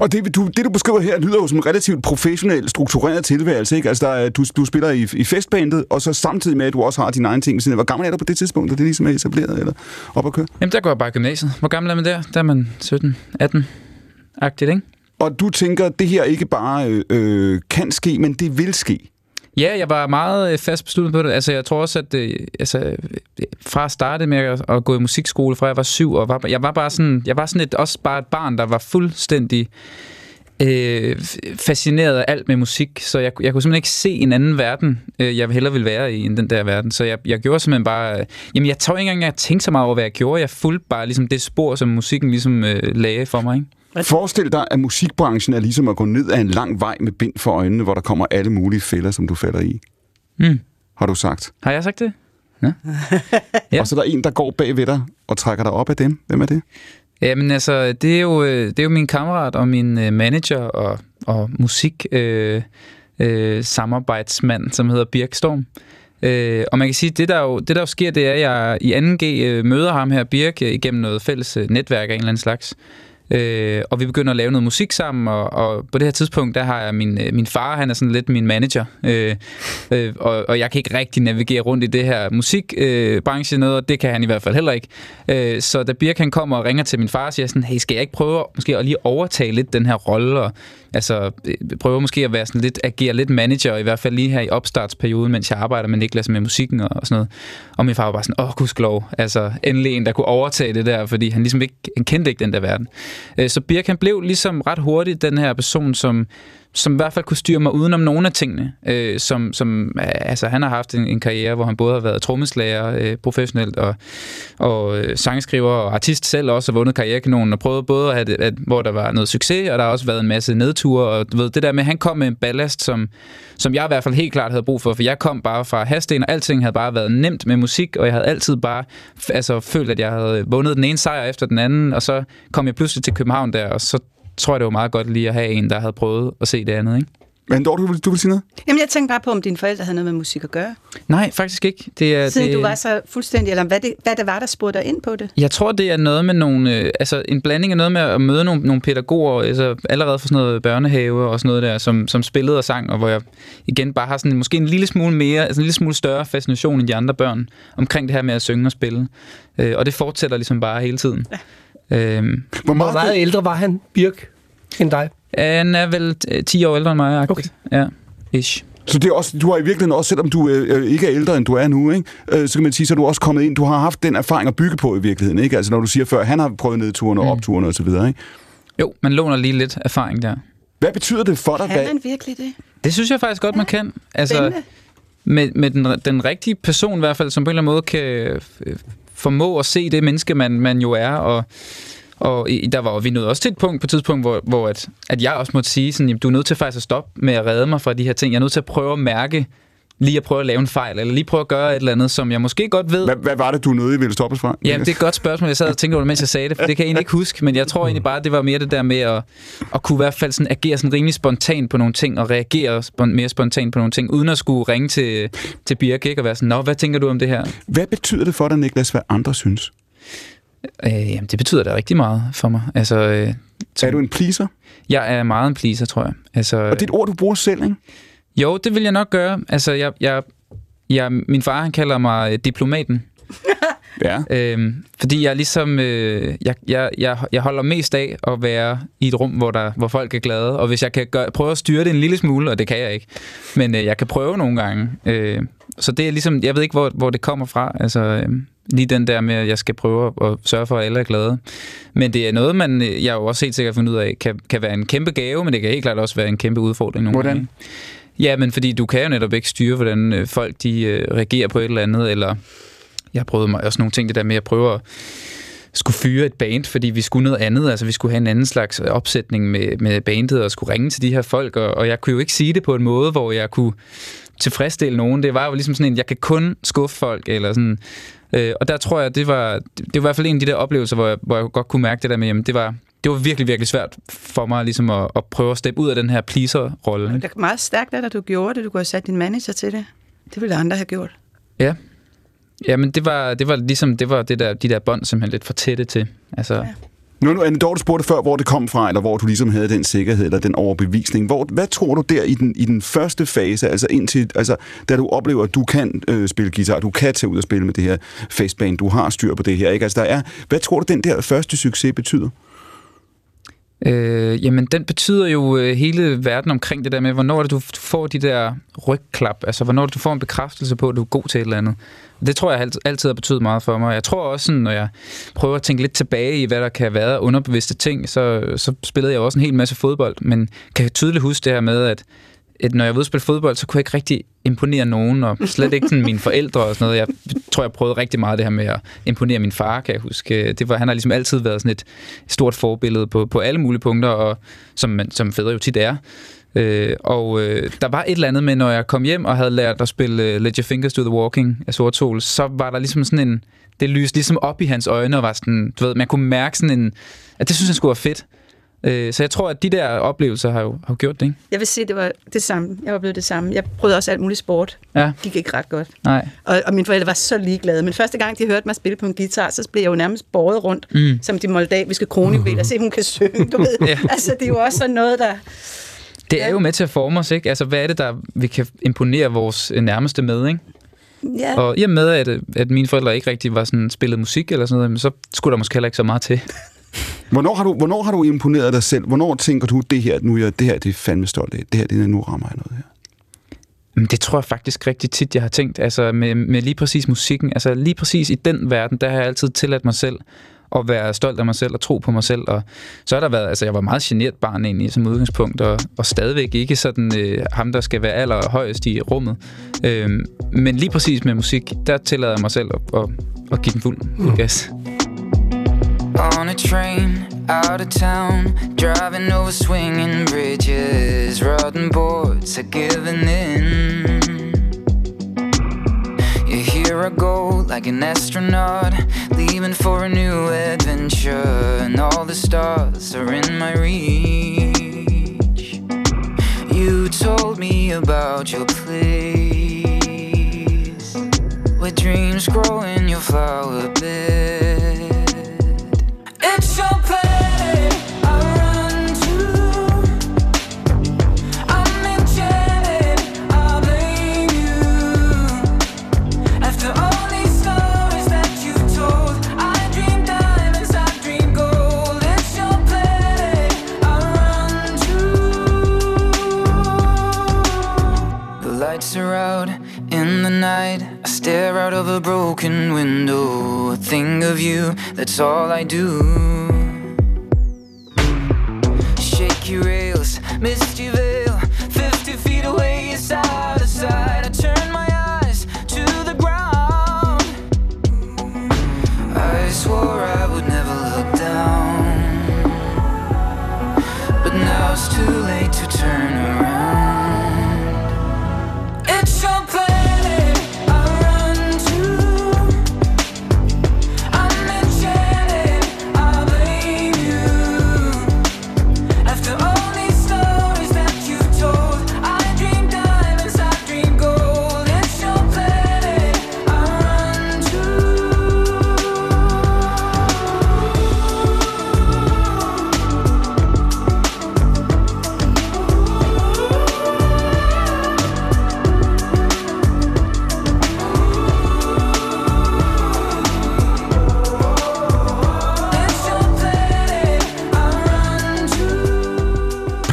Og det du, det, du beskriver her, lyder jo som en relativt professionel, struktureret tilværelse, ikke? Altså, der, du, du spiller i, i festbandet, og så samtidig med, at du også har dine egne ting. Så, hvor gammel er du på det tidspunkt, er det ligesom er etableret eller op at køre? Jamen, der går jeg bare i gymnasiet. Hvor gammel er man der? Der er man sytten atten-agtigt, ikke? Og du tænker, at det her ikke bare øh, kan ske, men det vil ske? Ja, jeg var meget fast besluttet på det. Altså, jeg tror også, at øh, altså, fra at starte med at, at gå i musikskole, fra jeg var syv, og var, jeg var bare sådan, jeg var sådan et, også bare et barn, der var fuldstændig øh, fascineret af alt med musik, så jeg, jeg kunne simpelthen ikke se en anden verden, øh, jeg hellere ville være i, end den der verden. Så jeg, jeg gjorde simpelthen bare... Øh, jamen, jeg tror ikke engang, at jeg tænkte så meget over, hvad jeg gjorde. Jeg fulgte bare ligesom det spor, som musikken ligesom øh, lagde for mig, ikke? Forestil dig, at musikbranchen er ligesom at gå ned ad en lang vej med bind for øjnene, hvor der kommer alle mulige fælder, som du falder i. Mm. Har du sagt? Har jeg sagt det? Ja. Ja. Og så er der en, der går bag ved dig og trækker dig op af dem. Hvem er det? Jamen altså, det er jo, det er jo min kammerat og min manager og, og musik øh, øh, samarbejdsmand, som hedder Birk Storm. Øh, og man kan sige, at det der, jo, det der jo sker, det er, at jeg i anden G øh, møder ham her, Birk, øh, igennem noget fælles øh, netværk af en eller anden slags. Øh, og vi begynder at lave noget musik sammen, og, og på det her tidspunkt, der har jeg min, min far, han er sådan lidt min manager, øh, øh, og, og jeg kan ikke rigtig navigere rundt i det her musikbranche øh, noget, og det kan han i hvert fald heller ikke. Øh, så da Birk han kommer og ringer til min far, siger sådan, hey, skal jeg ikke prøve måske at lige overtage lidt den her rolle, og altså prøve måske at være sådan lidt, agere lidt manager, i hvert fald lige her i opstartsperioden, mens jeg arbejder med Nicklas med musikken og, og sådan noget. Og min far var bare sådan, åh, gudskelov, altså endelig en, der kunne overtage det der, fordi han ligesom ikke, han kendte ikke den der verden. Så Birk, han blev ligesom ret hurtigt den her person, som, som i hvert fald kunne styre mig udenom nogle af tingene. Øh, som, som, altså, han har haft en, en karriere, hvor han både har været trommeslager øh, professionelt, og, og øh, sangskriver og artist selv også, og vundet Karrierekanonen, og prøvet både at have det, at, hvor der var noget succes, og der har også været en masse nedture, og du ved, det der med, at han kom med en ballast, som, som jeg i hvert fald helt klart havde brug for, for jeg kom bare fra Hadsten, og alting havde bare været nemt med musik, og jeg havde altid bare altså, følt, at jeg havde vundet den ene sejr efter den anden, og så kom jeg pludselig til København der, og så tror jeg, det var meget godt lige at have en, der havde prøvet at se det andet, ikke? Men Dorte, du, du vil sige noget? Jamen, jeg tænkte bare på, om dine forældre havde noget med musik at gøre. Nej, faktisk ikke. Det er, Siden det... du var så fuldstændig, eller hvad det, hvad det var, der spurgte dig ind på det? Jeg tror, det er noget med nogle... Øh, altså, en blanding af noget med at møde nogle, nogle pædagoger, altså allerede fra sådan noget børnehave og sådan noget der, som, som spillede og sang, og hvor jeg igen bare har sådan måske en lille smule mere, altså en lille smule større fascination end de andre børn, omkring det her med at synge og spille. Øh, og det fortsætter ligesom bare hele tiden. Ja. Øhm, Hvor meget, meget ældre var han, Birk, end dig? Han er vel ti år ældre end mig. Okay. Ja, ish. Så det er også, du har i virkeligheden også, selvom du øh, ikke er ældre, end du er nu, ikke? Øh, så kan man sige, så er du også kommet ind, du har haft den erfaring at bygge på i virkeligheden, ikke? Altså når du siger før, han har prøvet nedturene og opturene mm. og så videre, ikke? Jo, man låner lige lidt erfaring der. Hvad betyder det for dig? Kan man virkelig det? Det synes jeg faktisk godt, man kan. Altså, med, med den, den rigtige person i hvert fald, som på en eller anden måde kan... Øh, formå at se det menneske, man, man jo er, og, Og der var vi nået også til et punkt på et tidspunkt, hvor, hvor at, at jeg også måtte sige, sådan, du er nødt til faktisk at stoppe med at redde mig fra de her ting. Jeg er nødt til at prøve at mærke, lige at prøve at lave en fejl, eller lige prøve at gøre et eller andet, som jeg måske godt ved... Hvad, hvad var det, du nødig ville stoppes fra? Jamen, det er et godt spørgsmål. Jeg sad og tænkte over det, mens jeg sagde det, for det kan jeg egentlig ikke huske, men jeg tror egentlig bare, det var mere det der med at, at kunne i hvert fald sådan, agere sådan rimelig spontant på nogle ting, og reagere mere spontant på nogle ting, uden at skulle ringe til, til Birk, ikke? Og være sådan, nå, hvad tænker du om det her? Hvad betyder det for dig, Nicklas, hvad andre synes? Øh, jamen, det betyder da rigtig meget for mig. Altså, øh, som... Er du en pleaser? Jeg er meget en pleaser, tror jeg. Altså, og det er et ord, du bruger selv, ikke? Jo, det vil jeg nok gøre. Altså, jeg, jeg, jeg, min far, han kalder mig diplomaten. Ja. Øhm, fordi jeg ligesom, øh, jeg, jeg, jeg, jeg holder mest af at være i et rum, hvor, der, hvor folk er glade. Og hvis jeg kan gøre, prøve at styre det en lille smule, og det kan jeg ikke, men øh, jeg kan prøve nogle gange. Øh, så det er ligesom, jeg ved ikke, hvor, hvor det kommer fra. Altså, øh, lige den der med, at jeg skal prøve at sørge for, at alle er glade. Men det er noget, man, jeg jo også helt sikkert har fundet ud af, kan, kan være en kæmpe gave, men det kan helt klart også være en kæmpe udfordring nogle gange. Hvordan? Ja, men fordi du kan jo netop ikke styre, hvordan folk de øh, reagerer på et eller andet, eller jeg prøvede mig også nogle ting, det der med at prøve at skulle fyre et band, fordi vi skulle noget andet, altså vi skulle have en anden slags opsætning med, med bandet, og skulle ringe til de her folk, og, og jeg kunne jo ikke sige det på en måde, hvor jeg kunne tilfredsstille nogen. Det var jo ligesom sådan en, jeg kan kun skuffe folk, eller sådan, øh, og der tror jeg, det var, det var i hvert fald en af de der oplevelser, hvor jeg, hvor jeg godt kunne mærke det der med, jamen det var... Det var virkelig, virkelig svært for mig ligesom at, at prøve at steppe ud af den her pleaser-rolle. Det er meget stærkt, at du gjorde det. Du kunne have sat din manager til det. Det ville andre have gjort. Ja. Ja, men det var, det var ligesom det var det der, de der bånd, som han lidt for tætte til. Altså... Ja. Nu, nu Anne Dorte spurgte før, hvor det kom fra, eller hvor du ligesom havde den sikkerhed eller den overbevisning. Hvor, hvad tror du der i den, i den første fase, altså indtil, altså da du oplever, at du kan øh, spille guitar, du kan tage ud og spille med det her festband, du har styr på det her, ikke? Altså der er, hvad tror du den der første succes betyder? Øh, jamen, den betyder jo øh, hele verden omkring det der med, hvornår det, du får de der rygklap, altså hvornår det, du får en bekræftelse på, at du er god til et eller andet. Det tror jeg alt, altid har betydet meget for mig. Jeg tror også, sådan, når jeg prøver at tænke lidt tilbage i, hvad der kan have været underbevidste ting, så, så spillede jeg også en hel masse fodbold, men kan jeg tydeligt huske det her med, at, at når jeg var ude at spille fodbold, så kunne jeg ikke rigtig imponere nogen, og slet ikke sådan mine forældre og sådan noget. Jeg tror, jeg prøvede rigtig meget det her med at imponere min far, kan jeg huske. Det var, han har ligesom altid været sådan et stort forbillede på, på alle mulige punkter, og som, som fædre jo tit er. Øh, og øh, der var et eller andet med, når jeg kom hjem og havde lært at spille uh, Let Your Fingers Do The Walking af Surtol, så var der ligesom sådan en... Det lyste ligesom op i hans øjne, og var sådan... Du ved, man kunne mærke sådan en... At det synes han skulle være fedt. Så jeg tror, at de der oplevelser har jo har gjort det, ikke? Jeg vil sige, det var det samme. Jeg var blevet det samme. Jeg prøvede også alt muligt sport. Ja. Gik ikke ret godt. Nej. Og, og mine forældre var så ligeglade. Men første gang, de hørte mig spille på en guitar, så blev jeg jo nærmest båret rundt, mm. som de moldaviske kronjuveler. Uh-huh. Se, hun kan synge, du ved. Ja. Altså, det er jo også sådan noget, der... Det ja. er jo med til at forme os, ikke? Altså, hvad er det, der vi kan imponere vores nærmeste med, ikke? Ja. Og i og med, at, at mine forældre ikke rigtig var sådan spillet musik eller sådan noget, så skulle der måske heller ikke så meget til. Hvornår har, du, hvornår har du imponeret dig selv? Hvornår tænker du, det her, nu, jeg, det her det er fandme stolt af? Det her, det, nu rammer jeg noget her? Det tror jeg faktisk rigtig tit, jeg har tænkt. Altså med, med lige præcis musikken. Altså lige præcis i den verden, der har jeg altid tilladt mig selv at være stolt af mig selv og tro på mig selv. Og så har der været, altså jeg var meget genert barn egentlig som udgangspunkt, og, og stadigvæk ikke sådan øh, ham, der skal være allerhøjest i rummet. Øhm, men lige præcis med musik, der tillader jeg mig selv at, at, at give den fuld mm. gas. On a train, out of town, driving over swinging bridges, rotten boards are giving in. You hear I go like an astronaut, leaving for a new adventure, and all the stars are in my reach. You told me about your place, where dreams grow in your flower bed. It's your play, I run to. I'm enchanted, I blame you. After all these stories that you've told, I dream diamonds, I dream gold. It's your play, I run to. The lights are out in the night, I stare out of a broken window. A thing of you, that's all I do. Shaky rails, misty veil, fifty feet away, it's out of sight. I turn my eyes to the ground. I swore I would never look down.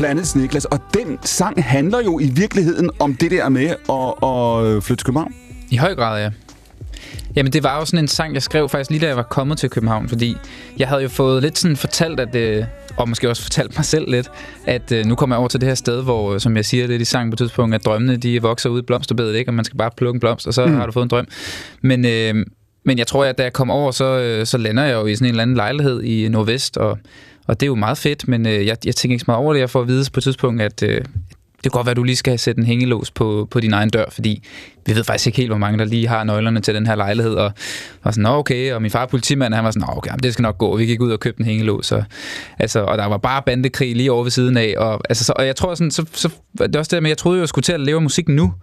andet Nicklas, og den sang handler jo i virkeligheden om det der med at, at flytte til København. I høj grad, ja. Jamen, det var jo sådan en sang, jeg skrev faktisk lige da jeg var kommet til København, fordi jeg havde jo fået lidt sådan fortalt, at øh, og måske også fortalt mig selv lidt, at øh, nu kommer jeg over til det her sted, hvor, som jeg siger lidt i sangen på et tidspunkt, at drømmene, de vokser ud i blomsterbedet, ikke? Og man skal bare plukke en blomst, og så mm. har du fået en drøm. Men, øh, men jeg tror, at da jeg kom over, så, øh, så lander jeg jo i sådan en eller anden lejlighed i Nordvest, og, og det er jo meget fedt, men øh, jeg, jeg tænker ikke så meget over det. Jeg får at vide på et tidspunkt, at... Øh, det kan godt være, at du lige skal sætte en hængelås på, på din egen dør, fordi vi ved faktisk ikke helt, hvor mange der lige har nøglerne til den her lejlighed. Og var sådan, nå okay, og min far politimand, han var sådan, nå okay, det skal nok gå. Vi gik ud og købte en hængelås, og, altså, og der var bare bandekrig lige over ved siden af. Og, altså, så, og jeg tror sådan, så, så, det er også det der med, jeg troede, jeg skulle til at leve musik nu,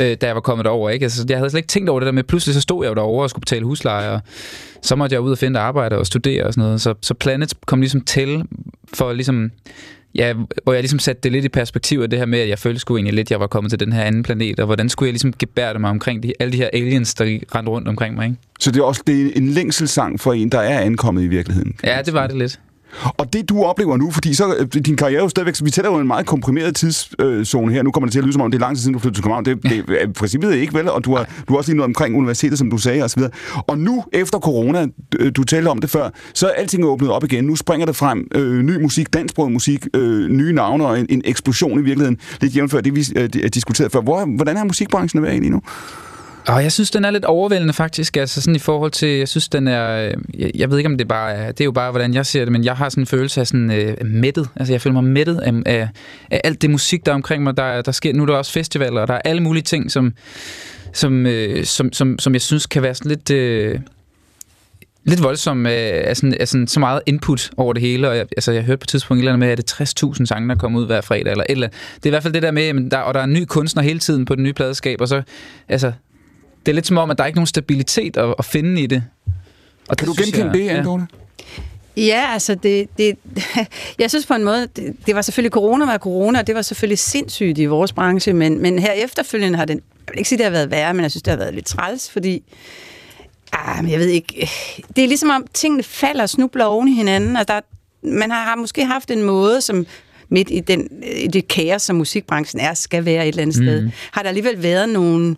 øh, da jeg var kommet derover, ikke? Altså, jeg havde slet ikke tænkt over det der med, pludselig så stod jeg jo derovre og skulle betale husleje, og så måtte jeg ud og finde arbejde og studere og sådan noget. Så, så Planet kom ligesom til for ligesom... Ja, hvor jeg ligesom satte det lidt i perspektiv af det her med, at jeg følte sgu egentlig lidt, at jeg var kommet til den her anden planet, og hvordan skulle jeg ligesom gebærde mig omkring de, alle de her aliens, der rendte rundt omkring mig, ikke? Så det er også det er en længselsang for en, der er ankommet i virkeligheden. Ja, det var det lidt. Og det, du oplever nu, fordi så din karriere er jo stadigvæk... Vi tæller jo en meget komprimeret tidszone her. Nu kommer det til at lyde som om, det er lang tid siden, du flyttede til København. Det, det er i princippet ikke, vel? Og du har, du har også lige noget omkring universitetet, som du sagde, og så videre. Og nu, efter corona, du talte om det før, så er alting åbnet op igen. Nu springer det frem. Øh, ny musik, dansksproget musik, øh, nye navne og en, en eksplosion i virkeligheden. Lidt jævnfør det, vi øh, diskuterede før. Hvor, hvordan er musikbranchen været egentlig nu? Og jeg synes, den er lidt overvældende faktisk, altså sådan i forhold til, jeg synes, den er, jeg, jeg ved ikke, om det bare er, det er jo bare, hvordan jeg ser det, men jeg har sådan en følelse af sådan øh, mættet, altså jeg føler mig mættet af, af, af alt det musik, der er omkring mig, der, der sker, nu er der også festivaler, og der er alle mulige ting, som, som, øh, som, som, som jeg synes kan være sådan lidt... Øh, lidt voldsomt af sådan, af sådan, så meget input over det hele, og jeg, altså, jeg hørte på et tidspunkt et eller andet med, at det er tres tusind sange, der kommer ud hver fredag, eller, eller det er i hvert fald det der med, jamen, der, og der er en ny kunstner hele tiden på den nye pladeskab, og så, altså... Det er lidt som om, at der er ikke nogen stabilitet at, at finde i det. Og kan det, du genkende jeg, det, Anne Dorte? Ja, ja altså, det, det, jeg synes på en måde, det, det var selvfølgelig corona var corona, og det var selvfølgelig sindssygt i vores branche, men, men her efterfølgende har det, jeg vil ikke sige, det har været værre, men jeg synes, det har været lidt træls, fordi, ah, jeg ved ikke, det er ligesom om, tingene falder og snubler oven i hinanden, og der, man har, har måske haft en måde, som... midt i, den, i det kaos, som musikbranchen er, skal være et eller andet mm. sted, har der alligevel været nogle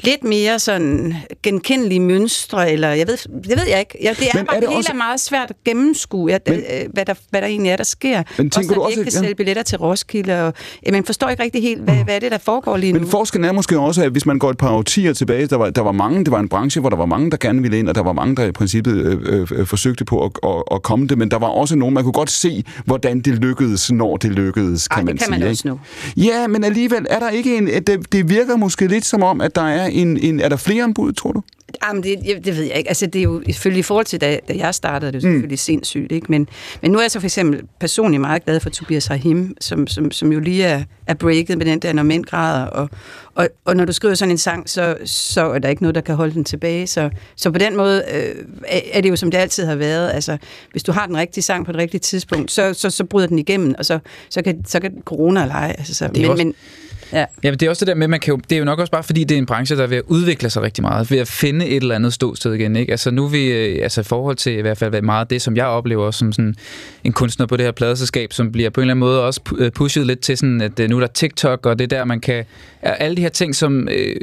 lidt mere sådan genkendelige mønstre, eller jeg ved, jeg ved jeg ikke. Ja, det er men bare er det helt også... meget svært at gennemskue, at, men... hvad, der, hvad der egentlig er, der sker. Men tænker også, du også, ikke kan ja. sælge billetter til Roskilde, og ja, man forstår ikke rigtig helt, hvad, mm. hvad er det, der foregår lige men nu. Men forskellen er måske også, at hvis man går et par årtier tilbage, der var, der var mange, det var en branche, hvor der var mange, der gerne ville ind, og der var mange, der i princippet øh, øh, forsøgte på at, øh, at komme det, men der var også nogen, man kunne godt se, hvordan det lykkedes, når det lykkedes, kan Ej, man sige. Kan man også nu. Ja, men alligevel er der ikke en... Det, det virker måske lidt som om, at der er en... en er der flere ombud, tror du? Jamen, det, det ved jeg ikke. Altså, det er jo selvfølgelig i forhold til, da, da jeg startede, det er jo selvfølgelig mm. sindssygt, ikke? Men, men nu er jeg så for eksempel personligt meget glad for Tobias Rahim, som, som, som jo lige er, er breaket med den der, når mænd græder. Og, og, og når du skriver sådan en sang, så, så er der ikke noget, der kan holde den tilbage. Så, så på den måde øh, er det jo, som det altid har været. Altså, hvis du har den rigtige sang på det rigtige tidspunkt, så, så, så bryder den igennem, og så, så, kan, så kan corona lege. Altså, så, det er men, også... men, Ja. Jamen, det er også det der med, man kan jo, det er jo nok også bare fordi, det er en branche, der er ved at udvikle sig rigtig meget, ved at finde et eller andet ståsted igen, ikke? Altså nu er vi, altså i forhold til i hvert fald meget det, som jeg oplever som sådan en kunstner på det her pladeselskab, som bliver på en eller anden måde også pushet lidt til sådan, at nu er der TikTok, og det der, man kan, alle de her ting, som øh,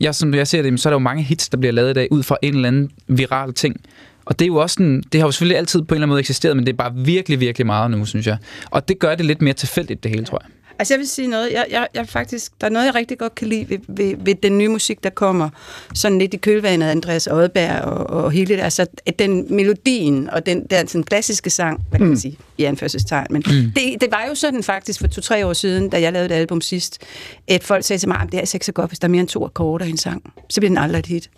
jeg, som jeg ser det, så er der jo mange hits, der bliver lavet i dag, ud fra en eller anden viral ting. Og det er jo også sådan, det har jo selvfølgelig altid på en eller anden måde eksisteret, men det er bare virkelig, virkelig meget nu, synes jeg. Og det gør det lidt mere tilfældigt, det hele, tror jeg. Altså jeg vil sige noget, jeg, jeg, jeg faktisk, der er noget, jeg rigtig godt kan lide ved, ved, ved den nye musik, der kommer, sådan lidt i kølvandet af Andreas Odbjerg og, og hele det der, altså den melodien og den der sådan klassiske sang, hvad kan man sige, i anførselstegn, men mm. det, det var jo sådan faktisk for to-tre år siden, da jeg lavede et album sidst, at folk sagde til mig, at det er altså ikke så godt, hvis der er mere end to akkorder i en sang, så bliver den aldrig et hit.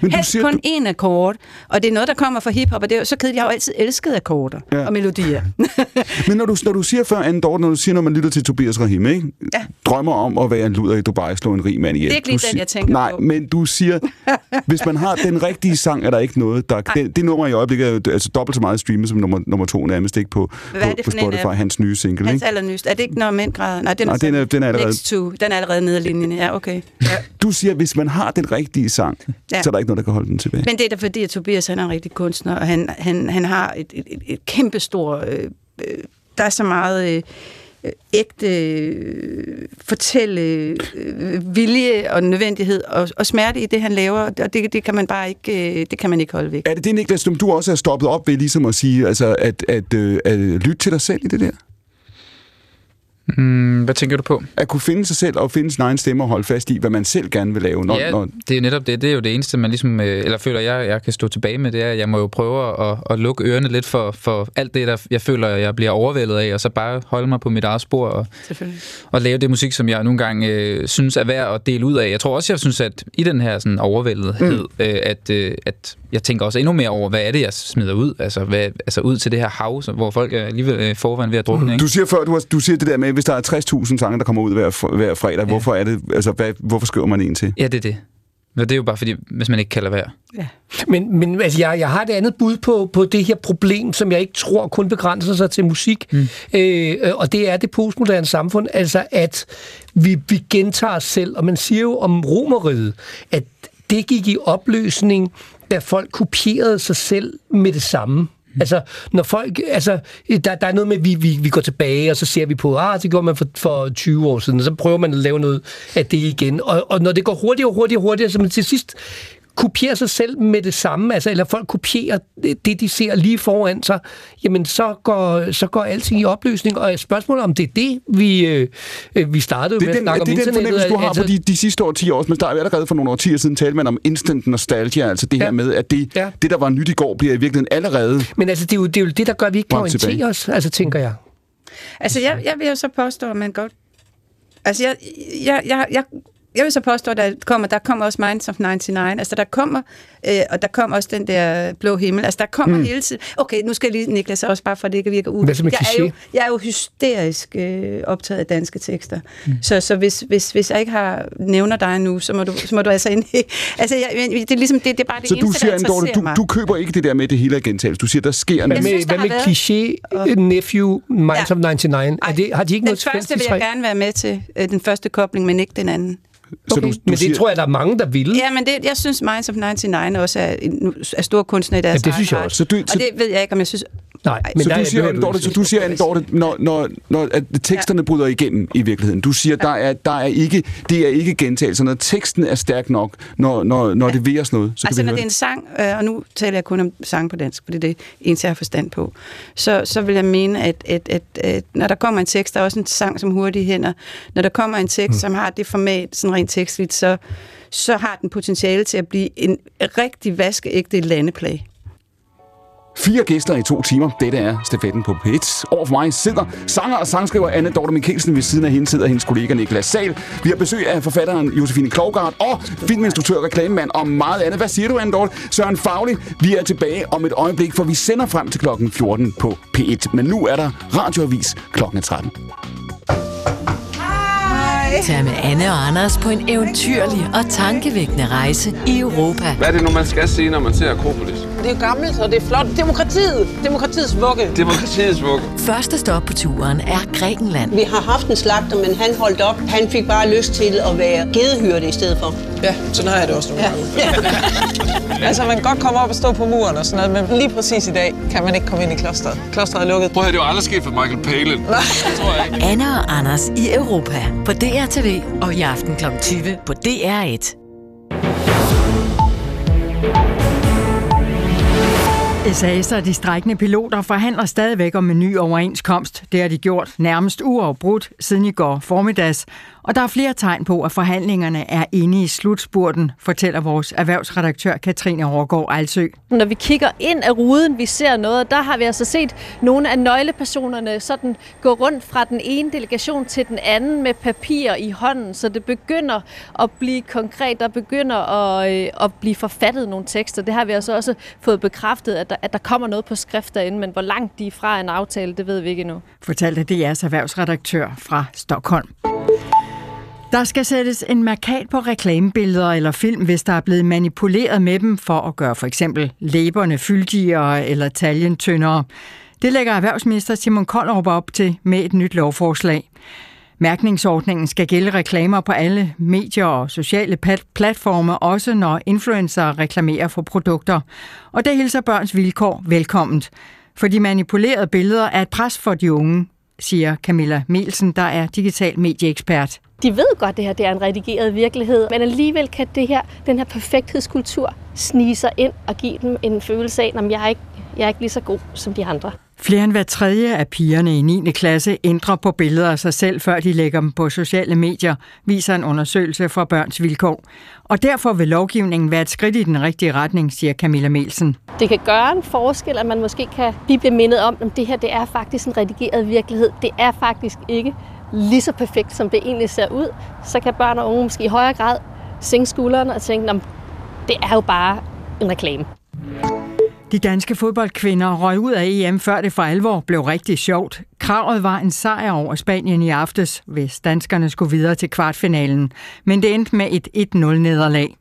Men du siger, kun én akkord, og det er noget, der kommer fra hiphop, og det er jo så kedeligt. Jeg har jo altid elsket akkorder ja. og melodier. Men når du, når du siger før, Anne Dorte, når du siger, når man lytter til Tobias Rahim, ikke? Ja. Drømmer om at være en luder i Dubai, slå en rig mand ihjel. Det er ikke lige du den, jeg tænker nej, på. Nej, men du siger, hvis man har den rigtige sang, er der ikke noget, der... Det, det nummer i øjeblikket er altså dobbelt så meget streamet som nummer, nummer to nærmest, ikke på, på, på Spotify, hans nye single. Hans allernyeste. Er det ikke noget mænd græder? Nej, den er, nej, den er, den er allerede... Next to. Den er allerede nede af linjen. Ja, okay. Ja. Du siger, hvis man har den rigtige sang, ja. så er der ikke noget, der kan holde den tilbage. Men det er da fordi, at Tobias han er en rigtig kunstner, og han, han, han har et, et, et kæmpestort... Øh, øh, der er så meget... Øh, ægte øh, fortælle øh, vilje og nødvendighed og, og smerte i det, han laver, og det, det kan man bare ikke, øh, det kan man ikke holde væk. Er det det, Nicklas, som du også har stoppet op ved, ligesom at sige, altså at, at, øh, at lytte til dig selv i det der? Hmm, hvad tænker du på? At kunne finde sig selv og finde sin egen stemme og holde fast i, hvad man selv gerne vil lave. Når, ja, når... det er netop det. Det er jo det eneste, man ligesom, eller føler, jeg, jeg kan stå tilbage med, det er, at jeg må jo prøve at, at lukke ørerne lidt for, for alt det, der jeg føler, jeg bliver overvældet af, og så bare holde mig på mit eget spor og, og lave det musik, som jeg nogle gange øh, synes er værd at dele ud af. Jeg tror også, jeg synes, at i den her sådan, overvældethed, mm. øh, at, øh, at jeg tænker også endnu mere over, hvad er det, jeg smider ud? Altså, hvad, altså ud til det her hav, hvor folk er alligevel øh, forvejen ved at drukne. Ikke? Du siger før, du, har, du siger det der med, hvis der er tres tusind sange, der kommer ud hver, hver fredag, ja. Hvorfor er det, altså, hvad, hvorfor skriver man en til? Ja, det er det. Men det er jo bare fordi, hvis man ikke kan lade være. Ja. Men, men altså, jeg, jeg har et andet bud på, på det her problem, som jeg ikke tror kun begrænser sig til musik. Mm. Øh, og det er det postmoderne samfund, altså at vi, vi gentager os selv. Og man siger jo om Romeriet, at det gik i opløsning, da folk kopierede sig selv med det samme. Altså, når folk, altså, der, der er noget med, at vi, vi, vi går tilbage, og så ser vi på, ah, det gjorde man for, for tyve år siden, og så prøver man at lave noget af det igen. Og, og når det går hurtigere og hurtigere og hurtigere, så man til sidst kopierer sig selv med det samme, altså, eller folk kopierer det, de ser lige foran sig, jamen, så går, så går alting i opløsning. Og spørgsmålet om det er det, vi, øh, vi startede med at snakke om internettet. Det er den fornemmelse, du har altså, på de, de sidste årtier også, men der er allerede for nogle årtier siden talte man om instant nostalgia, altså det ja, her med, at det, ja. det, der var nyt i går, bliver i virkeligheden allerede... Men altså, det er jo det, er jo det der gør, at vi ikke kan orientere os, altså, tænker jeg. Altså, jeg, jeg vil jo så påstå, at man godt... Altså, jeg... jeg, jeg, jeg Jeg vil så påstå, at der kommer, der kommer også Minds of nioghalvfems. Altså, der kommer, øh, og der kommer også den der blå himmel. Altså, der kommer mm. hele tiden... Okay, nu skal jeg lige, Nicklas, også bare for, at det ikke virker ud. Jeg er, jo, jeg er jo hysterisk øh, optaget af danske tekster. Mm. Så, så hvis, hvis, hvis jeg ikke har nævner dig nu, så må du, så må du altså ind... altså, jeg, det er ligesom... Det, det er bare det så eneste, der interesserer du, mig. Du køber ikke det der med det hele af gentagelse. Du siger, der sker... Hvad med, med, med kliché, og... Nephew, Minds ja. of nioghalvfems? Er det, har de ikke den noget første vil jeg gerne være med til. Den første kobling, men ikke den anden. Okay. Du, du men det siger... tror jeg, der er mange, der vil. Ja, men det, jeg synes, Minds of nioghalvfems også er, er store kunstnere i deres ja, det synes jeg også. Så du, så... Og det ved jeg ikke, om jeg synes... Nej, men så, der, du siger, Dorte, så du siger, Anne Dorte, når, når, når at teksterne ja. bryder igennem i virkeligheden. Du siger, der er, der er ikke, det er ikke gentagelser. Når teksten er stærk nok, når, når, når ja. det væres noget, så altså, når høre. Det er en sang, og nu taler jeg kun om sang på dansk, for det er det eneste, jeg har forstand på, så, så vil jeg mene, at, at, at, at når der kommer en tekst, der er også en sang, som hurtigt hænder. Når der kommer en tekst, mm. som har det format, sådan rent tekstligt, så, så har den potentiale til at blive en rigtig vaskeægte landeplage. Fire gæster i to timer. Dette er stafetten på P et. Over for mig sidder sanger og sangskriver Anne Dorte Michelsen. Ved siden af hende sidder hendes kollega Nicklas Sahl. Vi har besøg af forfatteren Josefine Klougart og filminstruktør, reklamemand og meget andet. Hvad siger du, Anne Dorte? Søren Fauli, vi er tilbage om et øjeblik, for vi sender frem til klokken fjorten på P et. Men nu er der radioavis klokken tretten. Tag med Anne og Anders på en eventyrlig og tankevækkende rejse i Europa. Hvad er det nu, man skal se, når man ser Akropolis? Det er jo gammelt, og det er flot. Demokratiet! Demokratiets vugge. Demokratiets vugge. Første stop på turen er Grækenland. Vi har haft en slagter, men han holdt op. Han fik bare lyst til at være gedehyrde i stedet for. Ja, sådan har jeg det også nogle gange. Ja. Altså, man kan godt komme op og stå på muren og sådan noget, men lige præcis i dag kan man ikke komme ind i klosteret. Klosteret er lukket. Prøv at høre, det var aldrig sket for Michael Palin. Nej. Det tror jeg ikke. Anne og Anders i Europa på D R T V og i aften kl. tyve på D R et. S A S'er og de strejkende piloter forhandler stadigvæk om en ny overenskomst. Det har de gjort nærmest uafbrudt siden i går formiddags. Og der er flere tegn på, at forhandlingerne er inde i slutspurten, fortæller vores erhvervsredaktør Katrine Rågaard Ejlsø. Når vi kigger ind af ruden, vi ser noget, der har vi altså set nogle af nøglepersonerne sådan gå rundt fra den ene delegation til den anden med papirer i hånden, så det begynder at blive konkret, der begynder at, øh, at blive forfattet nogle tekster. Det har vi altså også fået bekræftet, at der, at der kommer noget på skrift derinde, men hvor langt de er fra en aftale, det ved vi ikke endnu. Fortalte D R's erhvervsredaktør fra Stockholm. Der skal sættes en mærkat på reklamebilleder eller film, hvis der er blevet manipuleret med dem for at gøre for eksempel læberne fyldigere eller taljen tyndere. Det lægger erhvervsminister Simon Koldrup op til med et nyt lovforslag. Mærkningsordningen skal gælde reklamer på alle medier og sociale platforme, også når influencer reklamerer for produkter. Og det hilser Børns Vilkår velkomment, for de manipulerede billeder er et pres for de unge. siger Camilla Melsen, der er digital medieekspert. De ved godt, det her det er en redigeret virkelighed, men alligevel kan det her, den her perfekthedskultur snige sig ind og give dem en følelse af, at jeg, jeg er ikke lige så god som de andre. Flere end hver tredje af pigerne i niende klasse ændrer på billeder af sig selv, før de lægger dem på sociale medier, viser en undersøgelse fra Børns Vilkår. Og derfor vil lovgivningen være et skridt i den rigtige retning, siger Camilla Melsen. Det kan gøre en forskel, at man måske kan blive mindet om, at det her det er faktisk en redigeret virkelighed. Det er faktisk ikke lige så perfekt, som det egentlig ser ud. Så kan børn og unge måske i højere grad sænke skuldrene og tænke, at det er jo bare en reklame. De danske fodboldkvinder røg ud af E M, før det for alvor blev rigtig sjovt. Kravet var en sejr over Spanien i aftes, hvis danskerne skulle videre til kvartfinalen. Men det endte med et et nul nederlag.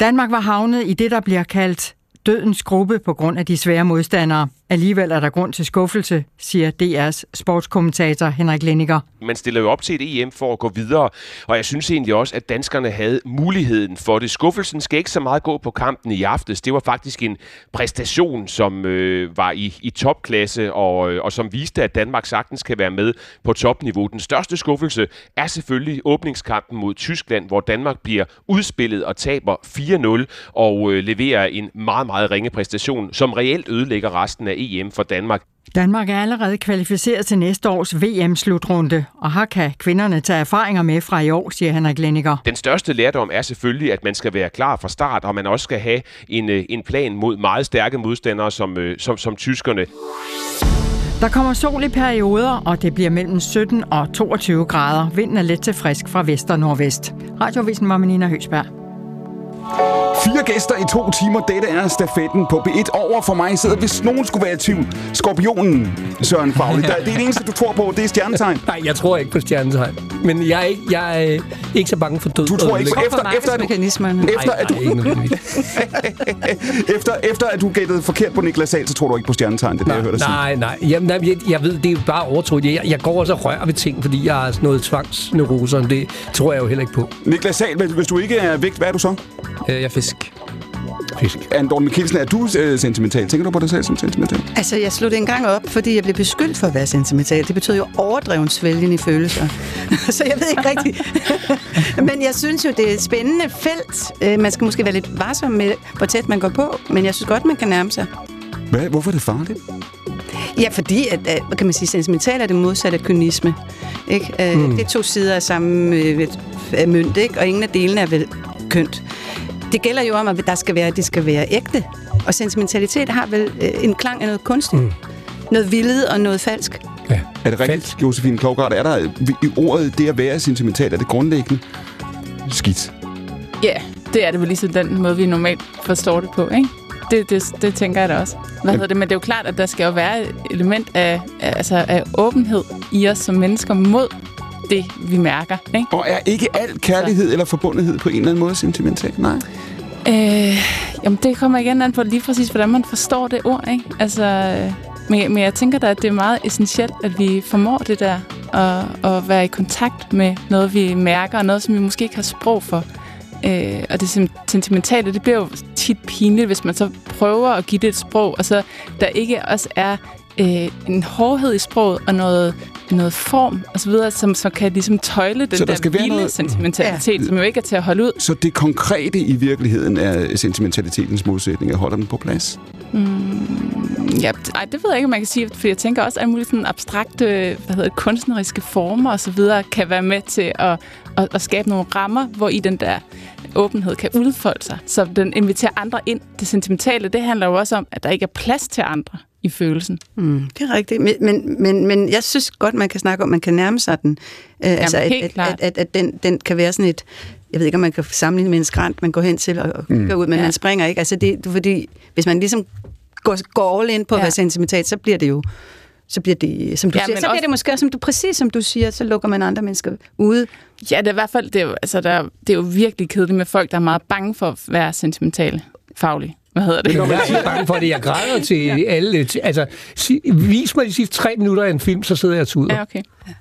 Danmark var havnet i det, der bliver kaldt dødens gruppe på grund af de svære modstandere. Alligevel er der grund til skuffelse, siger D R's sportskommentator Henrik Lenniker. Man stiller jo op til et E M for at gå videre, og jeg synes egentlig også, at danskerne havde muligheden for det. Skuffelsen skal ikke så meget gå på kampen i aftes. Det var faktisk en præstation, som øh, var i, i topklasse, og, øh, og som viste, at Danmark sagtens kan være med på topniveau. Den største skuffelse er selvfølgelig åbningskampen mod Tyskland, hvor Danmark bliver udspillet og taber fire nul og øh, leverer en meget, meget ringe præstation, som reelt ødelægger resten af E M for Danmark. Danmark er allerede kvalificeret til næste års V M-slutrunde, og her kan kvinderne tage erfaringer med fra i år, siger Henrik Lenniker. Den største lærdom er selvfølgelig, at man skal være klar fra start, og man også skal have en, en plan mod meget stærke modstandere som, som, som tyskerne. Der kommer sol i perioder, og det bliver mellem sytten og toogtyve grader. Vinden er let til frisk fra vest og nordvest. Radioavisen var med Nina Høgsberg. Fire gæster i to timer. Dette er stafetten på B et. Over for mig sidder, hvis nogen skulle være i tvivl, skorpionen Søren Fauli. Det er det eneste, du tror på, det er stjernetegn. Nej, jeg tror ikke på stjernetegn. Men jeg er ikke, jeg er ikke så bange for død. Du tror ikke på markedsmekanismerne? Efter, nej, nej, ikke nødvendigt. efter, efter at du gættede forkert på Nicklas Sahl, så tror du ikke på stjernetegn, det er det, jeg hørte dig nej, sige. Nej, nej. Jamen, jeg, jeg ved, det er bare overtrådt. Jeg, jeg går også og rører ved ting, fordi jeg har sådan noget tvangsneuroser. Det tror jeg jo heller ikke på. Nicklas Sahl, hvis du ikke er vægt, hvad er du så? Jeg fisk. Fisk. Anne Dorte Michelsen, er du øh, sentimental? Tænker du på dig selv som sentimental? Altså, jeg slog det engang op, fordi jeg blev beskyldt for at være sentimental. Det betød jo overdreven svælgen i følelser. Så jeg ved ikke rigtigt. Men jeg synes jo, det er et spændende felt. Man skal måske være lidt varsom med, hvor tæt man går på. Men jeg synes godt, man kan nærme sig. Hvad? Hvorfor er det farligt? Ja, fordi, at, at, kan man sige, sentimental er det modsatte af kynisme. Ikke? Mm. Det er to sider af samme øh, mønt, ikke? Og ingen af delene er vel kønt. Det gælder jo om, at der skal være, det skal være ægte. Og sentimentalitet har vel øh, en klang af noget kunstigt. Mm. Noget vildt og noget falsk. Ja. Er det rigtigt, falsk. Josefine Klougart? Er der i ordet, det at være sentimental, er det grundlæggende skidt? Ja, yeah, det er det vel lige sådan den måde, vi normalt forstår det på, ikke? Det, det, det tænker jeg da også. Hvad hedder det? Men det er jo klart, at der skal jo være et element af, altså af åbenhed i os som mennesker mod det, vi mærker. Ikke? Og er ikke al kærlighed så. Eller forbundethed på en eller anden måde sentimental? Nej. Øh, jamen, det kommer igen an på lige præcis, hvordan man forstår det ord. Ikke? Altså, men, men jeg tænker da, at det er meget essentielt, at vi formår det der at, at være i kontakt med noget, vi mærker, og noget, som vi måske ikke har sprog for. Øh, og det sentimentale, det bliver jo tit pinligt, hvis man så prøver at give det et sprog, og så der ikke også er øh, en hårdhed i sproget og noget, noget form og så videre, som så kan ligesom tøjle den der vilde sentimentalitet, ja. Som jo ikke er til at holde ud. Så det konkrete i virkeligheden er sentimentalitetens modsætning, at holde den på plads? Mm, ja, ej, det ved jeg ikke, man kan sige, for jeg tænker også, at alle mulige sådan abstrakte, hvad hedder, kunstneriske former og så videre kan være med til at, at, at skabe nogle rammer, hvor i den der åbenhed kan udfolde sig, så den inviterer andre ind. Det sentimentale, det handler jo også om, at der ikke er plads til andre i følelsen. Mm, det er rigtigt, men, men, men, men jeg synes godt, man kan snakke om, man kan nærme sig den. Øh, Jamen, altså, at, at, at, at, at den, den kan være sådan et, jeg ved ikke, om man kan sammenligne med en skrant, man går hen til og mm. går ud, men ja. Man springer ikke. Altså, det, fordi hvis man ligesom går, går all in på ja. At være sentimental, så bliver det jo så bliver det, som du ja, siger, så bliver det måske som du præcis som du siger, så lukker man andre mennesker ude. Ja, det er i hvert fald det er jo, altså der det er jo virkelig kedeligt med folk, der er meget bange for at være sentimentale, faglige. Hvad hedder det? Jeg er ikke bange for det. Jeg græder til ja. Alle. Til, altså sig, vis mig de sidste tre minutter af en film, så sidder jeg og tuder. Ja, okay. Ja.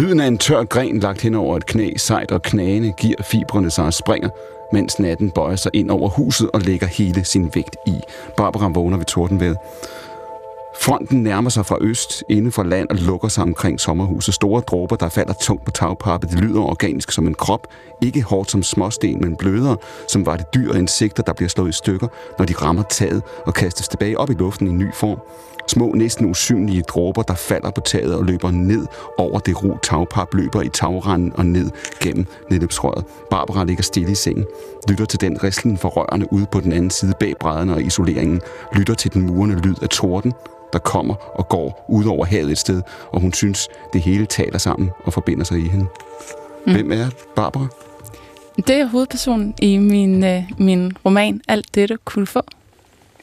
Lyden af en tør gren lagt hen over et knæ, sejt og knagende, giver fibrene sig og springer, mens natten bøjer sig ind over huset og lægger hele sin vægt i. Barbara vågner ved tordenvejret. Fronten nærmer sig fra øst, inden for land og lukker sig omkring sommerhuset. Store dråber, der falder tungt på tagpappet. Det lyder organisk som en krop. Ikke hårdt som småsten, men blødere, som var det dyr og insekter, der bliver slået i stykker, når de rammer taget og kastes tilbage op i luften i en ny form. Små, næsten usynlige dråber, der falder på taget og løber ned over det ro tagpap, løber i tagranden og ned gennem nedløbsrøret. Barbara ligger stille i sengen. Lytter til den rislen for rørene ude på den anden side bag brædderne og isoleringen. Lytter til den murende lyd af torden, der kommer og går ud over havet et sted, og hun synes, det hele taler sammen og forbinder sig i hende. Mm. Hvem er Barbara? Det er hovedpersonen i min, øh, min roman, Alt det, du kunne få.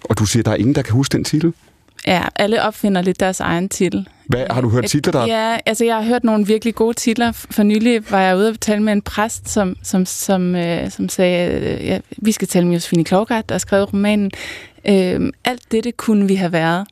Og du siger, der er ingen, der kan huske den titel? Ja, alle opfinder lidt deres egen titel. Hvad, har du hørt titler, der? Ja, altså jeg har hørt nogle virkelig gode titler. For nylig var jeg ude og tale med en præst, som, som, som, øh, som sagde, øh, ja, vi skal tale med Josefine Klougart, der skrev romanen. Øh, alt dette kunne vi have været.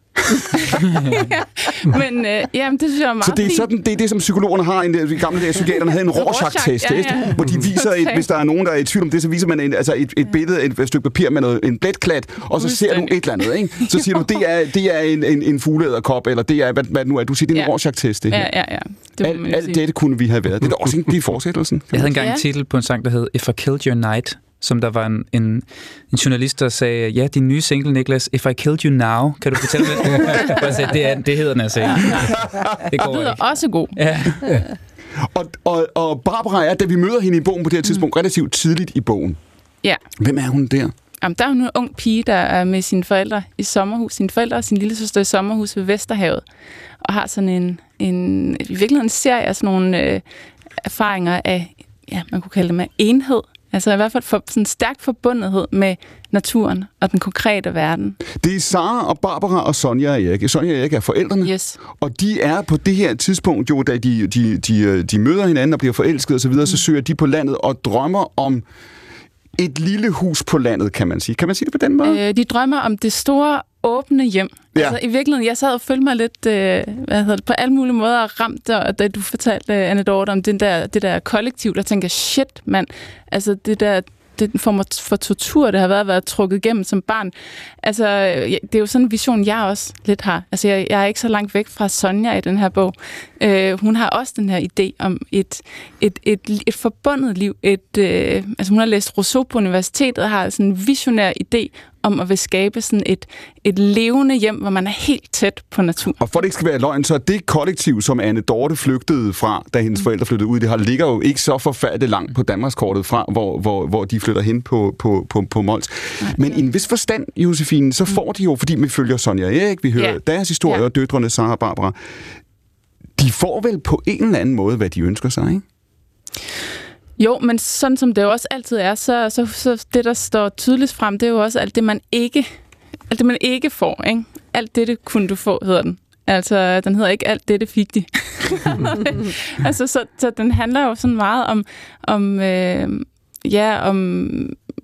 ja, men øh, jamen, det synes jeg er meget. Så det er sådan det, er det som psykologerne har en, de gamle dage psykiaterne havde en Rorschach-test, ja, ja. Hvor de viser et, hvis der er nogen der er i tvivl om det, så viser man en, altså et, et billede, et, et stykke papir med noget, en bletklat, og så ser du et eller andet, ikke? Så siger du, det er det er en en, en fugleæderkop, eller det er hvad, hvad nu er du siger det er en ja. Rorschach-test, det her. Ja, ja, ja. Det Al, alt dette kunne vi have været. Det er også en, det er fortsættelsen. Jeg havde engang en titel på en sang der hed If I Killed Your Night, som der var en, en, en journalist, der sagde, ja, din nye single, Nicklas, If I Killed You Now, kan du fortælle mig? Jeg sagde, det, er, det hedder den altså ikke. Det går ikke. Også god. Ja. Ja. Og, og, og Barbara er, da vi møder hende i bogen på det her tidspunkt, mm. relativt tidligt i bogen. Ja. Hvem er hun der? Jamen, der er hun en ung pige, der er med sine forældre i sommerhus. Sine forældre og sin lille søster i sommerhus ved Vesterhavet. Og har sådan en, en i virkeligheden serie af sådan nogle øh, erfaringer af, ja, man kunne kalde dem af enhed. Altså i hvert fald for sådan en stærk forbundethed med naturen og den konkrete verden. Det er Sara og Barbara og Sonja og Erik. Sonja og Erik er forældrene, yes. Og de er på det her tidspunkt, jo, da de, de, de, de møder hinanden og bliver forelsket osv., mm. så søger de på landet og drømmer om et lille hus på landet, kan man sige. Kan man sige det på den måde? Øh, de drømmer om det store, åbne hjem. Ja. Altså i virkeligheden, jeg sad og følte mig lidt, øh, hvad hedder det, på alle mulige måder ramt, og da du fortalte, øh, Anne Dorte, om den der, det der kollektiv, der tænker, shit mand, altså det der, den form for tortur, det har været at være trukket igennem som barn. Altså, det er jo sådan en vision, jeg også lidt har. Altså, jeg, jeg er ikke så langt væk fra Sonja i den her bog. Øh, hun har også den her idé om et, et, et, et forbundet liv. Et, øh, altså, hun har læst Rousseau på universitetet og har sådan en visionær idé om at vil skabe sådan et, et levende hjem, hvor man er helt tæt på naturen. Og for det ikke skal være løgn, så er det kollektiv, som Anne Dorte flygtede fra, da hendes forældre flyttede ud, det her ligger jo ikke så forfærdeligt langt på Danmarkskortet fra, hvor, hvor, hvor de flytter hen på, på, på, på Mols. Nej, men ja. I en vis forstand, Josefine, så får de jo, fordi vi følger Sonja og Erik, vi hører ja. Deres historie ja. Og døtrene, Sara og Barbara, de får vel på en eller anden måde, hvad de ønsker sig, ikke? Jo, men sådan som det jo også altid er, så, så, så det, der står tydeligt frem, det er jo også alt det, man ikke, alt det, man ikke får, ikke? Alt det, det kunne du få, hedder den. Altså, den hedder ikke alt det, det fik de. altså, så, så den handler jo sådan meget om, om, øh, ja, om,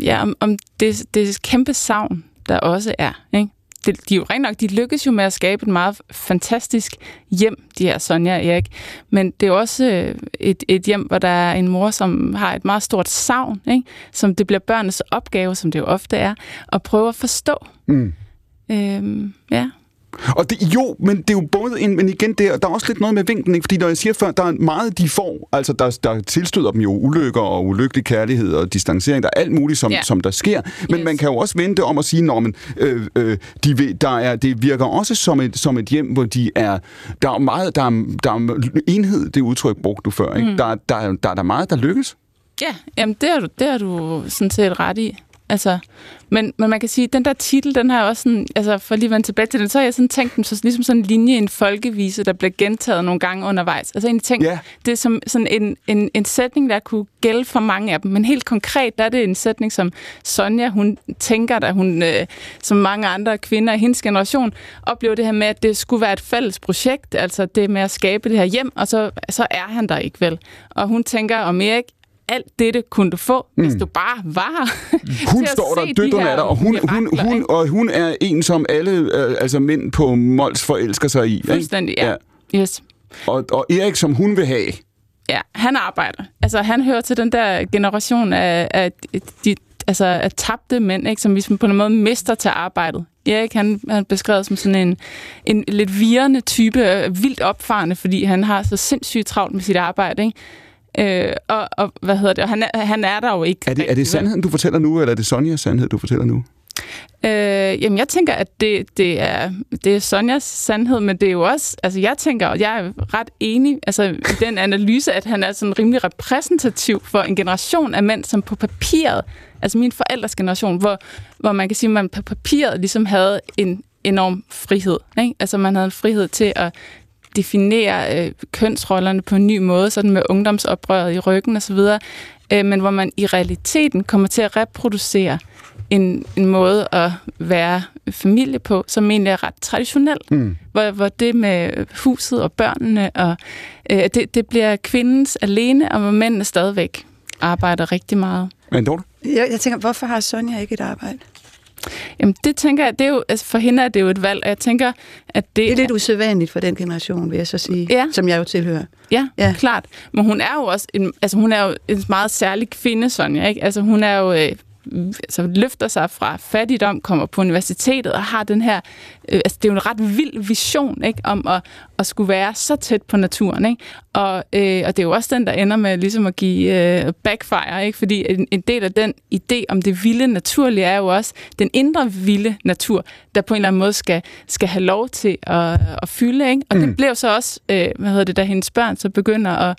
ja, om, om det, det kæmpe savn, der også er, ikke? Det, de jo rent nok, de lykkes jo med at skabe et meget fantastisk hjem, de her Sonja og Erik. Men det er også et, et hjem, hvor der er en mor, som har et meget stort savn, ikke? Som det bliver børnenes opgave, som det jo ofte er, at prøve at forstå. Mm. Øhm, ja. Og det, jo, men det er jo både en, men igen, det er, der er også lidt noget med vinklen, ikke? Fordi når jeg siger før, der er meget, de får, altså der, der tilstøder dem jo ulykker og ulykkelig kærlighed og distancering, der er alt muligt, som, yeah. som der sker, men yes. man kan jo også vende det om at sige, nå, men, øh, øh, de, der er, det virker også som et, som et hjem, hvor de er, der er meget, der er, der er enhed, det udtryk brugte du før, ikke? Mm. Der, der, der er der meget, der lykkes. Ja, jamen det har du, det har du sådan set ret i. Altså, men, men man kan sige, at den der titel, den har også sådan, altså for lige at vende tilbage til den, så har jeg sådan tænkt den så, ligesom sådan en linje i en folkevise, der bliver gentaget nogle gange undervejs. Altså egentlig tænkt, yeah. det er som sådan en, en, en sætning, der kunne gælde for mange af dem, men helt konkret, der er det en sætning, som Sonja, hun tænker, da hun, øh, som mange andre kvinder i hendes generation, oplever det her med, at det skulle være et fælles projekt, altså det med at skabe det her hjem, og så, så er han der ikke vel. Og hun tænker om Erik, alt dette kunne du få, hvis mm. du bare var. Hun står der døtterne af dig, og hun, hun, hun, og hun er en, som alle øh, altså mænd på Mols forelsker sig i. Fuldstændig, ikke? Ja. Ja. Yes. Og, og Erik, som hun vil have. Ja, han arbejder. Altså, han hører til den der generation af, af, de, altså, af tabte mænd, ikke? Som hvis man på en måde mister til arbejdet Erik, han er beskrevet som sådan en, en lidt virrende type, vildt opfarende, fordi han har så sindssygt travlt med sit arbejde, ikke? Øh, og, og hvad hedder det? Og han, er, han er der jo ikke. Er det, er det sandheden, du fortæller nu, eller er det Sonjas sandhed, du fortæller nu? Øh, jamen, jeg tænker, at det, det, er, det er Sonjas sandhed, men det er jo også... Altså, jeg tænker, og jeg er ret enig altså, i den analyse, at han er sådan rimelig repræsentativ for en generation af mænd, som på papiret, altså min forældres generation, hvor, hvor man kan sige, at man på papiret ligesom havde en enorm frihed. Ikke? Altså, man havde en frihed til at definere øh, kønsrollerne på en ny måde, sådan med ungdomsoprøret i ryggen osv., øh, men hvor man i realiteten kommer til at reproducere en, en måde at være familie på, som egentlig er ret traditionel. Mm. Hvor, hvor det med huset og børnene, og øh, det, det bliver kvindens alene, og hvor mændene stadigvæk arbejder rigtig meget. Men Dorte? Jeg, jeg tænker, hvorfor har Sonja ikke et arbejde? Jamen, det tænker jeg, det er jo, altså for hende er det jo et valg, og jeg tænker, at det... Det er lidt usædvanligt for den generation, vil jeg så sige, ja. Som jeg jo tilhører. Ja, ja, klart. Men hun er jo også en, altså hun er jo en meget særlig kvinde, Sonja, ikke? Altså hun er jo... Øh, altså løfter sig fra fattigdom, kommer på universitetet og har den her... Øh, altså det er jo en ret vild vision, ikke? Om at, at skulle være så tæt på naturen, ikke? Og, øh, og det er jo også den, der ender med ligesom at give øh, backfire, ikke? Fordi en, en del af den idé om det vilde naturlige er jo også den indre vilde natur, der på en eller anden måde skal, skal have lov til at, at fylde, ikke? Og mm. det blev så også, øh, hvad hedder det, da hendes børn så begynder at,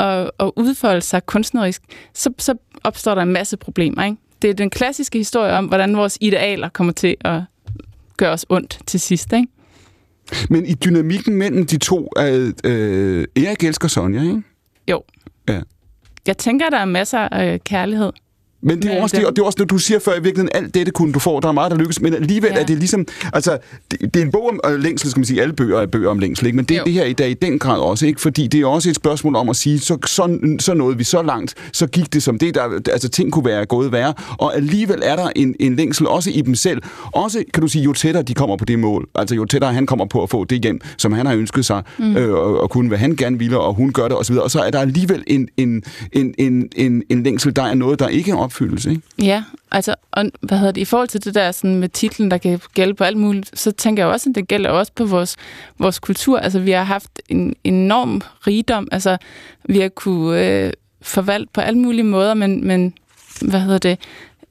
at, at udfolde sig kunstnerisk, så, så opstår der en masse problemer, ikke? Det er den klassiske historie om, hvordan vores idealer kommer til at gøre os ondt til sidst, ikke? Men i dynamikken mellem de to, er, øh, Erik elsker Sonja, ikke? Jo. Ja. Jeg tænker, der er masser af kærlighed. Men det er også det, og det er også det, du siger før i virkeligheden, alt dette kunne du få, der er meget, der lykkes, men alligevel ja. Er det ligesom, altså, det, det er en bog om længsel, skal man sige, alle bøger er bøger om længsel, ikke? Men det er det her i dag i den grad også, ikke? Fordi det er også et spørgsmål om at sige, så, så, så nåede vi så langt, så gik det som det, der, altså ting kunne være gået værre, og alligevel er der en, en længsel også i dem selv, også, kan du sige, jo tættere de kommer på det mål, altså jo tættere han kommer på at få det hjem, som han har ønsket sig, mm. øh, og, og kunne, hvad han gerne ville, og hun gør det, osv., og så er der alligevel en, en, en, en, en, en længsel, der er noget, der ikke er opfyldelse, ikke? Ja, altså, og, hvad hedder det, i forhold til det der sådan, med titlen, der kan gælde på alt muligt, så tænker jeg også, at det gælder også på vores, vores kultur. Altså, vi har haft en enorm rigdom, altså, vi har kunne øh, forvalte på alle mulige måder, men, men, hvad hedder det,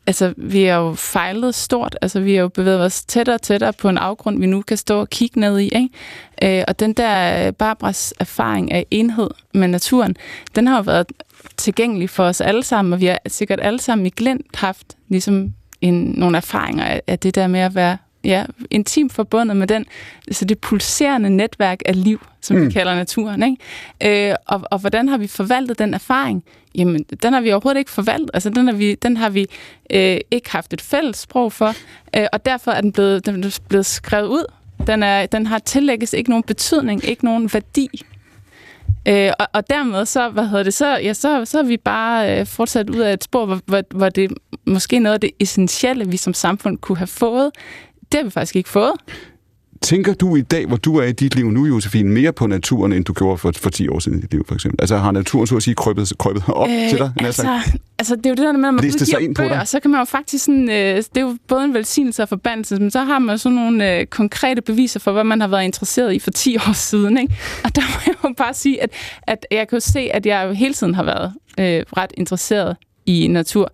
altså, vi har jo fejlet stort, altså, vi har jo bevæget os tættere og tættere på en afgrund, vi nu kan stå og kigge ned i, ikke? Øh, og den der Barbaras erfaring af enhed med naturen, den har jo været tilgængelig for os alle sammen, og vi har sikkert alle sammen i glimt haft ligesom en, nogle erfaringer af det der med at være ja, intimt forbundet med den, så det pulserende netværk af liv, som mm. vi kalder naturen, ikke? Øh, og, og hvordan har vi forvaltet den erfaring? Jamen, den har vi overhovedet ikke forvaltet. Altså, den har vi, den har vi øh, ikke haft et fælles sprog for, øh, og derfor er den blevet, den er blevet skrevet ud. Den, er, den har tillægges ikke nogen betydning, ikke nogen værdi. Øh, og, og dermed så, hvad hedder det, så, ja, så, så er vi bare øh, fortsat ud af et spor, hvor, hvor, hvor det måske noget af det essentielle, vi som samfund kunne have fået, det har vi faktisk ikke fået. Tænker du i dag, hvor du er i dit liv nu, Josefine, mere på naturen, end du gjorde for, for ti år siden i dit liv, for eksempel? Altså har naturen, så at sige, krøbet, krøbet op øh, til dig? Altså, altså, det er jo det der med, at man udgiver bøger, og så kan man jo faktisk sådan, øh, det er jo både en velsignelse og forbandelse, men så har man jo sådan nogle øh, konkrete beviser for, hvad man har været interesseret i for ti år siden, ikke? Og der må jeg jo bare sige, at, at jeg kan jo se, at jeg jo hele tiden har været øh, ret interesseret i natur.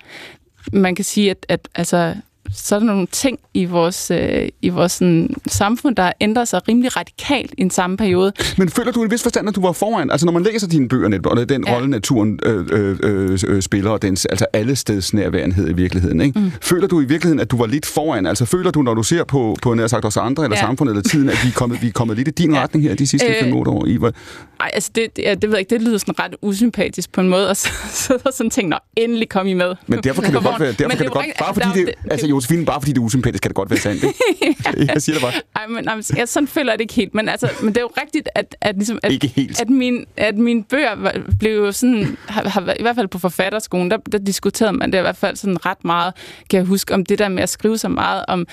Man kan sige, at, at altså... så er der nogle ting i vores, øh, i vores sådan, samfund, der ændrer sig rimelig radikalt i en samme periode. Men føler du en vis forstand, at du var foran? Altså når man læser dine bøger, og den ja. rolle naturen øh, øh, øh, spiller, og dens altså allestedsnærværenhed i virkeligheden, ikke? Mm. Føler du i virkeligheden, at du var lidt foran? Altså føler du, når du ser på, på nær sagt os andre, eller ja. samfundet, eller tiden, at vi er kommet, vi er kommet lidt i din ja. retning her de sidste øh, fem otte år? Nej, var... altså det, det, det ved jeg ikke, det lyder sådan ret usympatisk på en måde, og så sidder sådan ting, nå, endelig kom I med. Men derfor kan det godt være, derfor kan det, det godt, ikke, bare fordi det, altså Josefine, bare fordi det er usympatisk, kan det godt være sandt, ikke? ja. Jeg siger det bare. Ej, men altså, jeg sådan føler jeg det ikke helt, men, altså, men det er jo rigtigt, at, at, ligesom, at, ikke helt. at, min, at mine bøger blev jo sådan, har, har, i hvert fald på forfatterskolen, der, der diskuterede man det i hvert fald sådan ret meget, kan jeg huske, om det der med at skrive så meget om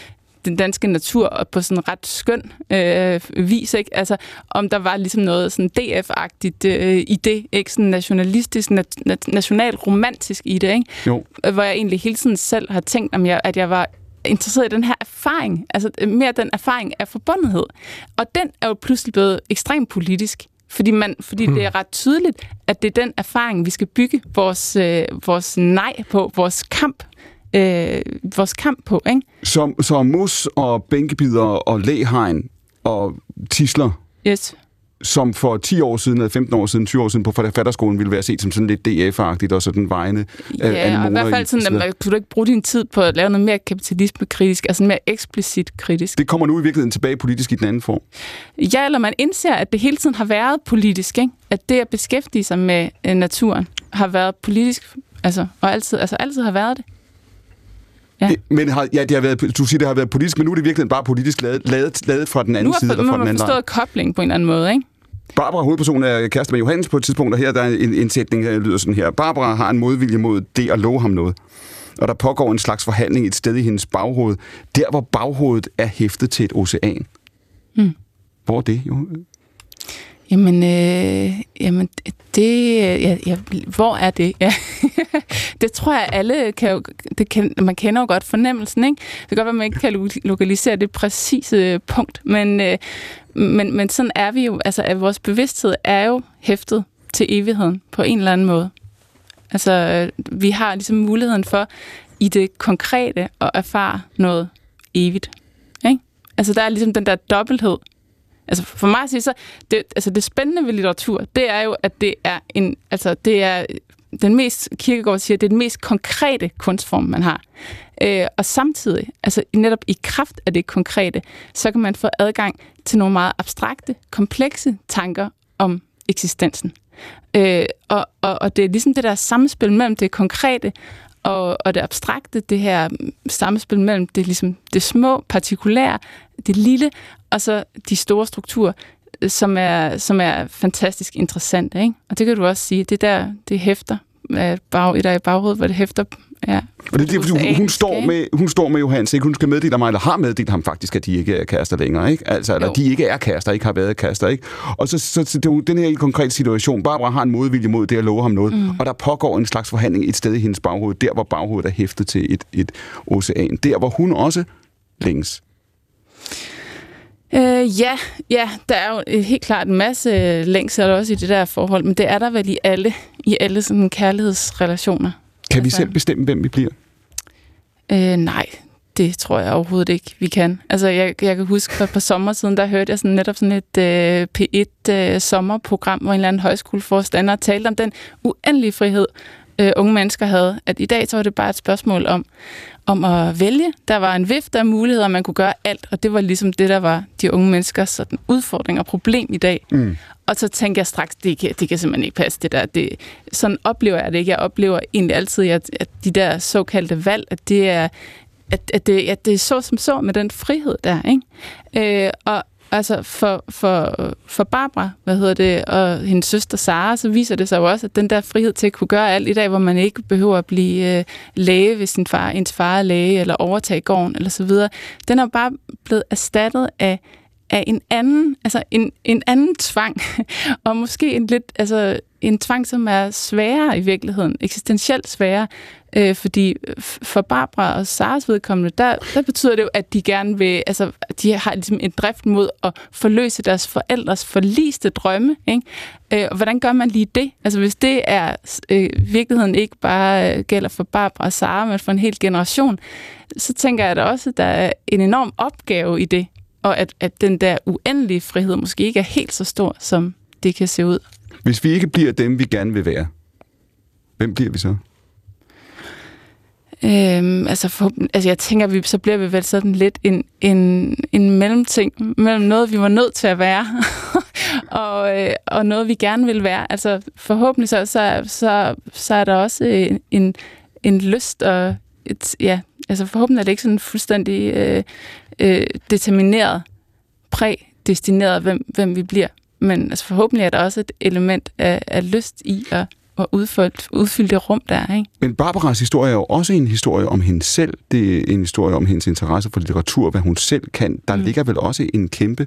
den danske natur, og på sådan ret skøn øh, vis, ikke? Altså, om der var ligesom noget sådan D F-agtigt øh, i det, ikke? Sådan nationalistisk, nat- nationalromantisk i det, ikke? Jo. Hvor jeg egentlig hele tiden selv har tænkt, om jeg, at jeg var interesseret i den her erfaring, altså mere den erfaring af forbundethed. Og den er jo pludselig blevet ekstremt politisk, fordi, man, fordi hmm. det er ret tydeligt, at det er den erfaring, vi skal bygge vores, øh, vores nej på, vores kamp, øh, vores kamp på, ikke? Så, så mus og bænkebider og læhegn og tisler, yes. som for ti år siden, eller femten år siden, tyve år siden på forfatterskolen ville være set som sådan lidt D F-agtigt og sådan vejende. Ja, øh, og i hvert fald sådan, at man kunne ikke bruge din tid på at lave noget mere kapitalisme-kritisk, altså mere eksplicit kritisk. Det kommer nu i virkeligheden tilbage politisk i den anden form. Ja, eller man indser, at det hele tiden har været politisk, ikke? At det at beskæftige sig med naturen har været politisk, altså, og altid, altså altid har været det. Ja. Men har, ja, det har været, du siger, det har været politisk, men nu er det virkelig bare politisk ladet, ladet, ladet fra den anden side. Nu har man forstået kobling på en eller anden måde, ikke? Barbara, hovedpersonen, er kæreste med Johannes på et tidspunkt, og her der er en, en sætning, der lyder sådan her. Barbara har en modvilje mod det at love ham noget, og der pågår en slags forhandling et sted i hendes baghoved, der hvor baghovedet er hæftet til et ocean. Hmm. Hvor er det, jo? Jamen, øh, jamen det, ja, ja, hvor er det? Ja. Det tror jeg, alle kan, jo, det kan, man kender jo godt fornemmelsen, ikke? Det kan godt være, man ikke kan lokalisere det præcise punkt, men, øh, men, men sådan er vi jo, altså at vores bevidsthed er jo hæftet til evigheden på en eller anden måde. Altså, vi har ligesom muligheden for i det konkrete at erfare noget evigt, ikke? Altså, der er ligesom den der dobbelthed. Altså for mig at sige, så det, altså det spændende ved litteratur, det er jo, at det er en, altså det er den mest, Kirkegård siger, det er den mest konkrete kunstform, man har. Øh, og samtidig, altså netop i kraft af det konkrete, så kan man få adgang til nogle meget abstrakte, komplekse tanker om eksistensen. Øh, og, og, og det er ligesom det der samspil mellem det konkrete og, og det abstrakte, det her samspil mellem det, ligesom det små, partikulære, det lille, og så de store strukturer, som er, som er fantastisk interessante, ikke? Og det kan du også sige, det der, det hæfter, bag, der i baghovedet, hvor det hæfter, ja. Og det er fordi, hun, hun, står med, hun står med Johannes, ikke? Hun skal meddele mig, eller har meddelt ham faktisk, at de ikke er kærester længere, ikke? Altså, eller jo. De ikke er kærester, ikke har været kærester, ikke? Og så, så, så det er jo den her helt konkrete situation. Barbara har en modvilje mod det at love ham noget, mm. og der pågår en slags forhandling et sted i hendes baghoved, der hvor baghovedet er hæftet til et, et ocean, der hvor hun også længes. Øh, ja, ja, der er jo helt klart en masse længsel også i det der forhold, men det er der vel i alle, i alle sådan kærlighedsrelationer. Kan altså, vi selv bestemme, hvem vi bliver? Øh, nej, det tror jeg overhovedet ikke, vi kan. Altså, jeg, jeg kan huske, for et par sommer siden, der hørte jeg sådan netop sådan et øh, P et-sommerprogram, øh, hvor en eller anden højskoleforstander talte om den uendelige frihed, øh, unge mennesker havde. At i dag så var det bare et spørgsmål om, om at vælge. Der var en vift af muligheder, man kunne gøre alt, og det var ligesom det, der var de unge menneskers sådan udfordring og problem i dag. Mm. Og så tænker jeg straks, det kan, det kan simpelthen ikke passe, det der. Det, sådan oplever jeg det ikke. Jeg oplever egentlig altid, at, at de der såkaldte valg, at det er, at, at det, at det er så som så med den frihed der, ikke? Øh, og altså for, for, for Barbara, hvad hedder det, og hendes søster Sara, så viser det sig jo også, at den der frihed til at kunne gøre alt i dag, hvor man ikke behøver at blive øh, læge, hvis sin far, ens far er læge, eller overtage gården, eller så videre, den er bare blevet erstattet af, af en anden, altså en, en anden tvang, og måske en lidt, altså en tvang, som er sværere i virkeligheden, eksistentielt sværere, øh, fordi for Barbara og Saras vedkommende, der, der betyder det jo, at de gerne vil, altså de har ligesom en drift mod at forløse deres forældres forliste drømme, ikke? Øh, og hvordan gør man lige det? Altså hvis det er øh, virkeligheden ikke bare gælder for Barbara og Sara, men for en hel generation, så tænker jeg da også, at der er en enorm opgave i det, og at, at den der uendelige frihed måske ikke er helt så stor, som det kan se ud. Hvis vi ikke bliver dem, vi gerne vil være, hvem bliver vi så? Øhm, altså, for, altså, jeg tænker, vi så bliver vi vel sådan lidt en, en, en mellemting mellem noget, vi var nødt til at være, og, øh, og noget, vi gerne vil være. Altså, forhåbentlig så, så, så, så er der også en, en, en lyst og et, ja, altså forhåbentlig er det ikke sådan fuldstændig øh, øh, determineret, prædestineret, hvem, hvem vi bliver. Men altså forhåbentlig er der også et element af, af lyst i at, at udfylde, udfylde det rum, der er, ikke? Men Barbaras historie er jo også en historie om hende selv. Det er en historie om hendes interesse for litteratur, hvad hun selv kan. Der mm. ligger vel også en kæmpe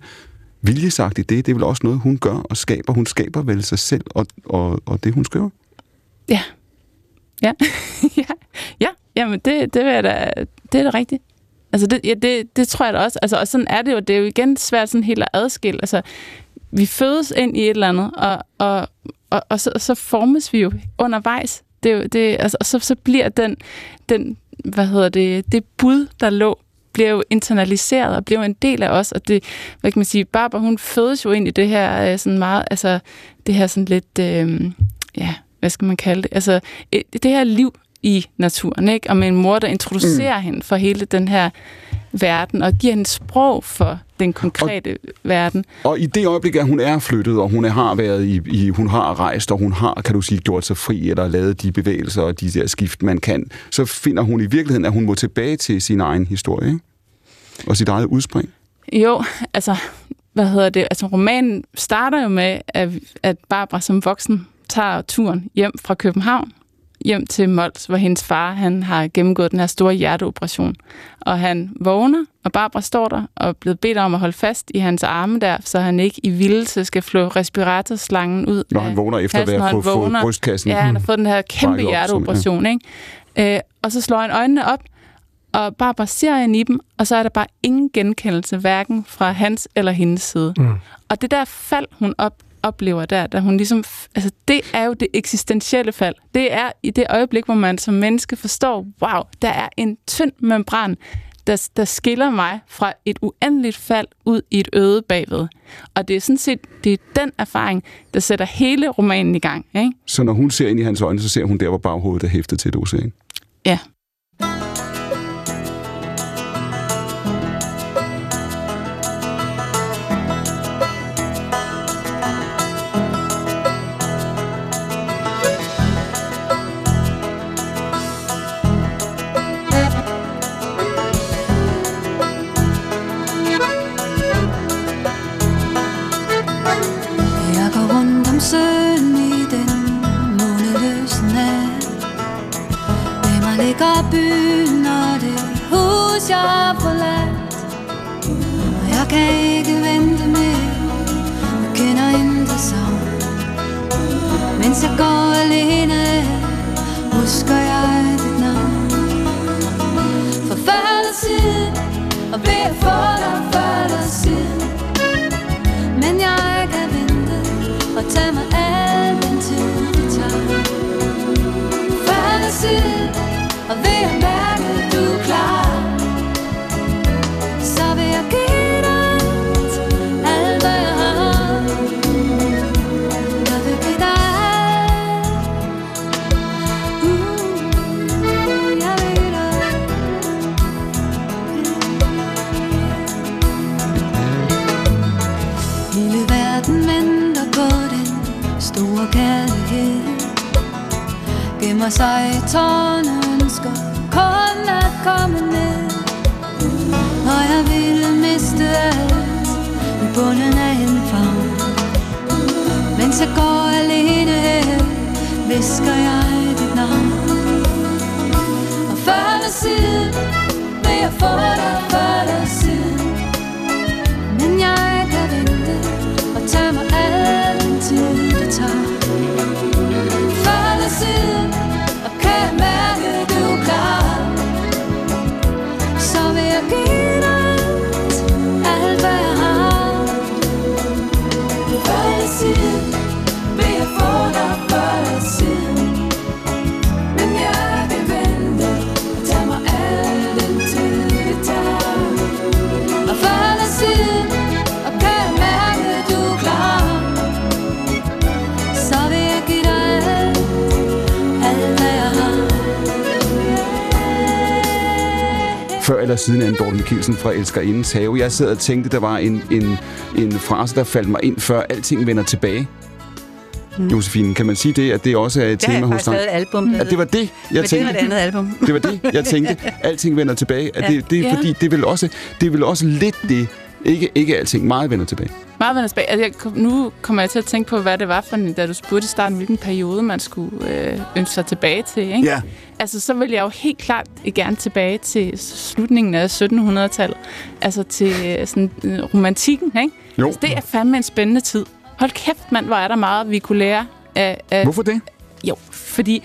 viljesagt i det. Det er vel også noget, hun gør og skaber. Hun skaber vel sig selv og, og, og det, hun skriver. Ja. Ja. Ja. Ja. Jamen, det, det, er da, det er da rigtigt. Altså det, ja, det, det tror jeg da også. Altså, og sådan er det jo. Det er jo igen svært sådan helt at adskille. Altså, vi fødes ind i et eller andet, og, og, og, og så, så formes vi jo undervejs. Det er jo, det, altså, og så, så bliver den, den, hvad hedder det, det bud, der lå, bliver jo internaliseret og bliver jo en del af os. Og det, hvad kan man sige, Barbara, hun fødes jo ind i det her sådan meget, altså det her sådan lidt, øh, ja, hvad skal man kalde det? Altså det her liv i naturen, ikke? Og med en mor, der introducerer mm. hende for hele den her verden, og giver hende sprog for den konkrete og, verden. Og i det øjeblik, at hun er flyttet, og hun har været i, i, hun har rejst, og hun har, kan du sige, gjort sig fri, eller lavet de bevægelser og de der skift, man kan, så finder hun i virkeligheden, at hun må tilbage til sin egen historie, ikke? Og sit eget udspring. Jo, altså, hvad hedder det? Altså, romanen starter jo med, at, at Barbara som voksen tager turen hjem fra København, hjem til Mols, hvor hendes far, han har gennemgået den her store hjerteoperation. Og han vågner, og Barbara står der og er blevet bedt om at holde fast i hans arme der, så han ikke i vildelse skal flå respiratorslangen ud. Når han vågner efter at have fået brystkassen. Ja, han har fået den her kæmpe hjerteoperation, ikke? Øh, og så slår han øjnene op, og Barbara ser hende i dem, og så er der bare ingen genkendelse, hverken fra hans eller hendes side. Mm. Og det der fald, hun op oplever der, da hun ligesom... Altså, det er jo det eksistentielle fald. Det er i det øjeblik, hvor man som menneske forstår, wow, der er en tynd membran, der, der skiller mig fra et uendeligt fald ud i et øde bagved. Og det er sådan set, det er den erfaring, der sætter hele romanen i gang, ikke? Så når hun ser ind i hans øjne, så ser hun der, hvor baghovedet er hæftet til et ocean. Ja. Byen og det hus, jeg har forladt. Og jeg kan ikke vente mere, jeg kender intet savn. Mens jeg går alene, husker jeg dit navn. For før der siden, og bliver for dig før der siden. Men jeg kan vente, og tage mig al den tid, det tager. Før der siden, og ved at mærke, at du er klar, så vil jeg give dig alt, hvad jeg har. Jeg vil give dig alt. Uh, jeg vil give dig alt. Hele verden venter på den store kærlighed. Gemmer sig i tårne. Kun at komme ned, og jeg ville miste alt i bunden af en favn. Mens jeg går alene her, visker jeg dit navn. Og før der siden, vil jeg få dig før der siden. Men jeg kan vente og tage mig al den tid, det tager. Før der siden, og kan jeg mærke. Før eller siden Anne Dorte Michelsen fra Elskerindens Have. Jeg sad og tænkte, der var en, en, en frase, der faldt mig ind, før alting vender tilbage. Mm. Josefine, kan man sige det, at det også er et det tema hos dig? At det var det, jeg Men tænkte. Det var det andet album. Det var det, jeg tænkte. Alting vender tilbage. At ja. det, det er ja. fordi, det vil også, det vil også lidt det. Ikke, ikke alting. Meget vender tilbage. Meget vender tilbage. Altså, jeg, nu kommer jeg til at tænke på, hvad det var for, da du spurgte i starten, hvilken periode man skulle øh, ønske sig tilbage til, ikke? Ja. Altså, så vil jeg jo helt klart gerne tilbage til slutningen af sytten hundrede-tallet. Altså til sådan, romantikken, ikke? Jo. Altså, det er fandme en spændende tid. Hold kæft, mand, hvor er der meget, vi kunne lære af... af Hvorfor det? Jo, fordi...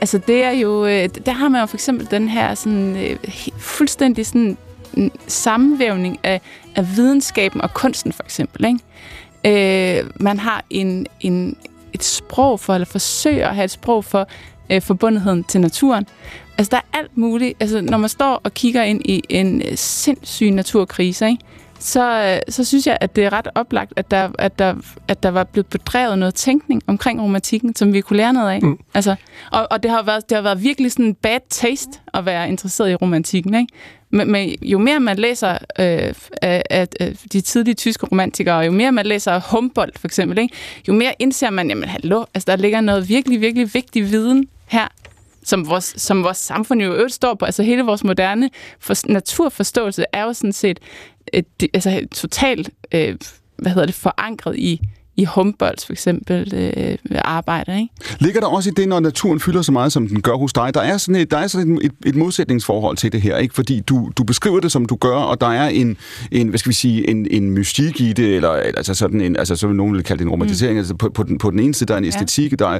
Altså, det er jo... Øh, der har man jo for eksempel den her sådan, øh, fuldstændig sådan... en sammenvævning af, af videnskaben og kunsten, for eksempel, ikke? Øh, man har en, en, et sprog for, eller forsøger at have et sprog for øh, forbundetheden til naturen. Altså, der er alt muligt. Altså, når man står og kigger ind i en sindssyg naturkrise, ikke? Så, så synes jeg, at det er ret oplagt, at der, at, der, at der var blevet bedrevet noget tænkning omkring romantikken, som vi kunne lære noget af. Mm. Altså, og og det, har været, det har været virkelig sådan en bad taste at være interesseret i romantikken, ikke? Men, men jo mere man læser øh, af, af, af de tidlige tyske romantikere, og jo mere man læser Humboldt for eksempel, ikke? Jo mere indser man, jamen hallo, altså, der ligger noget virkelig, virkelig vigtig viden her, som vores, som vores samfund jo øvrigt står på. Altså hele vores moderne for, naturforståelse er jo sådan set Et, altså totalt øh, hvad hedder det, forankret i, i Humboldts for eksempel øh, arbejde, ikke? Ligger der også i det, når naturen fylder så meget, som den gør hos dig? Der er sådan et, der er sådan et, et modsætningsforhold til det her, ikke? Fordi du, du beskriver det, som du gør, og der er en, en hvad skal vi sige, en, en mystik i det, eller altså sådan en, altså så vil nogen kalde det en romantisering, mm. altså på, på, den, på den ene side, der er en æstetik, ja. Der er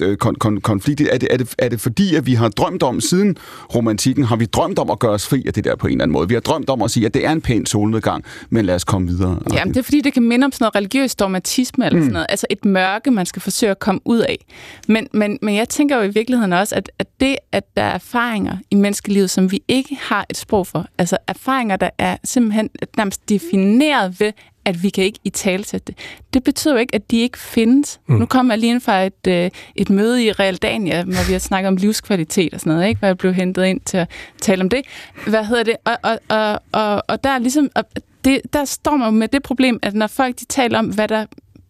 øh, kon, kon, konflikt. Er det, er, det, er det fordi, at vi har drømt om, siden romantikken, har vi drømt om at gøre os fri af det der på en eller anden måde? Vi har drømt om at sige, at det er en pæn solnedgang, men lad os komme videre. Jamen, det er fordi, det kan minde om sådan noget religiøst dogmatisme eller sådan noget, mm. altså et mørke, man skal forsøge at komme ud af. Men, men, men jeg tænker jo i virkeligheden også, at, at det, at der er erfaringer i menneskelivet, som vi ikke har et sprog for, altså erfaringer, der er simpelthen nærmest defineret ved, at vi kan ikke italesætte det. Det betyder jo ikke, at de ikke findes. Mm. Nu kommer jeg lige ind fra et, øh, et møde i Realdania, hvor vi har snakket om livskvalitet og sådan noget, ikke? Hvor jeg blev hentet ind til at tale om det. Hvad hedder det? Og, og, og, og, og der er ligesom... Og det, der står man med det problem, at når folk de taler om, hvad der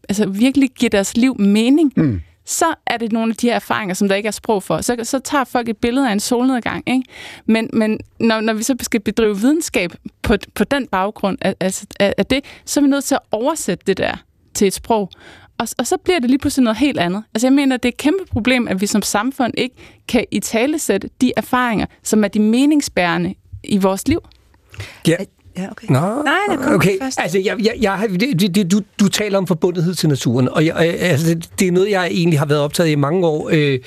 altså, virkelig giver deres liv mening, mm. så er det nogle af de her erfaringer, som der ikke er sprog for. Så, så tager folk et billede af en solnedgang, ikke? Men, men når, når vi så skal bedrive videnskab på, på den baggrund af, af, af det, så er vi nødt til at oversætte det der til et sprog. Og, og så bliver det lige pludselig noget helt andet. Altså jeg mener, det er et kæmpe problem, at vi som samfund ikke kan italesætte de erfaringer, som er de meningsbærende i vores liv. Ja. Ja, okay. Nå, nej, det kommer okay. først. Altså, jeg, jeg, jeg, det, det, du, du taler om forbundethed til naturen, og jeg, altså, det, det er noget, jeg egentlig har været optaget i mange år. Øh,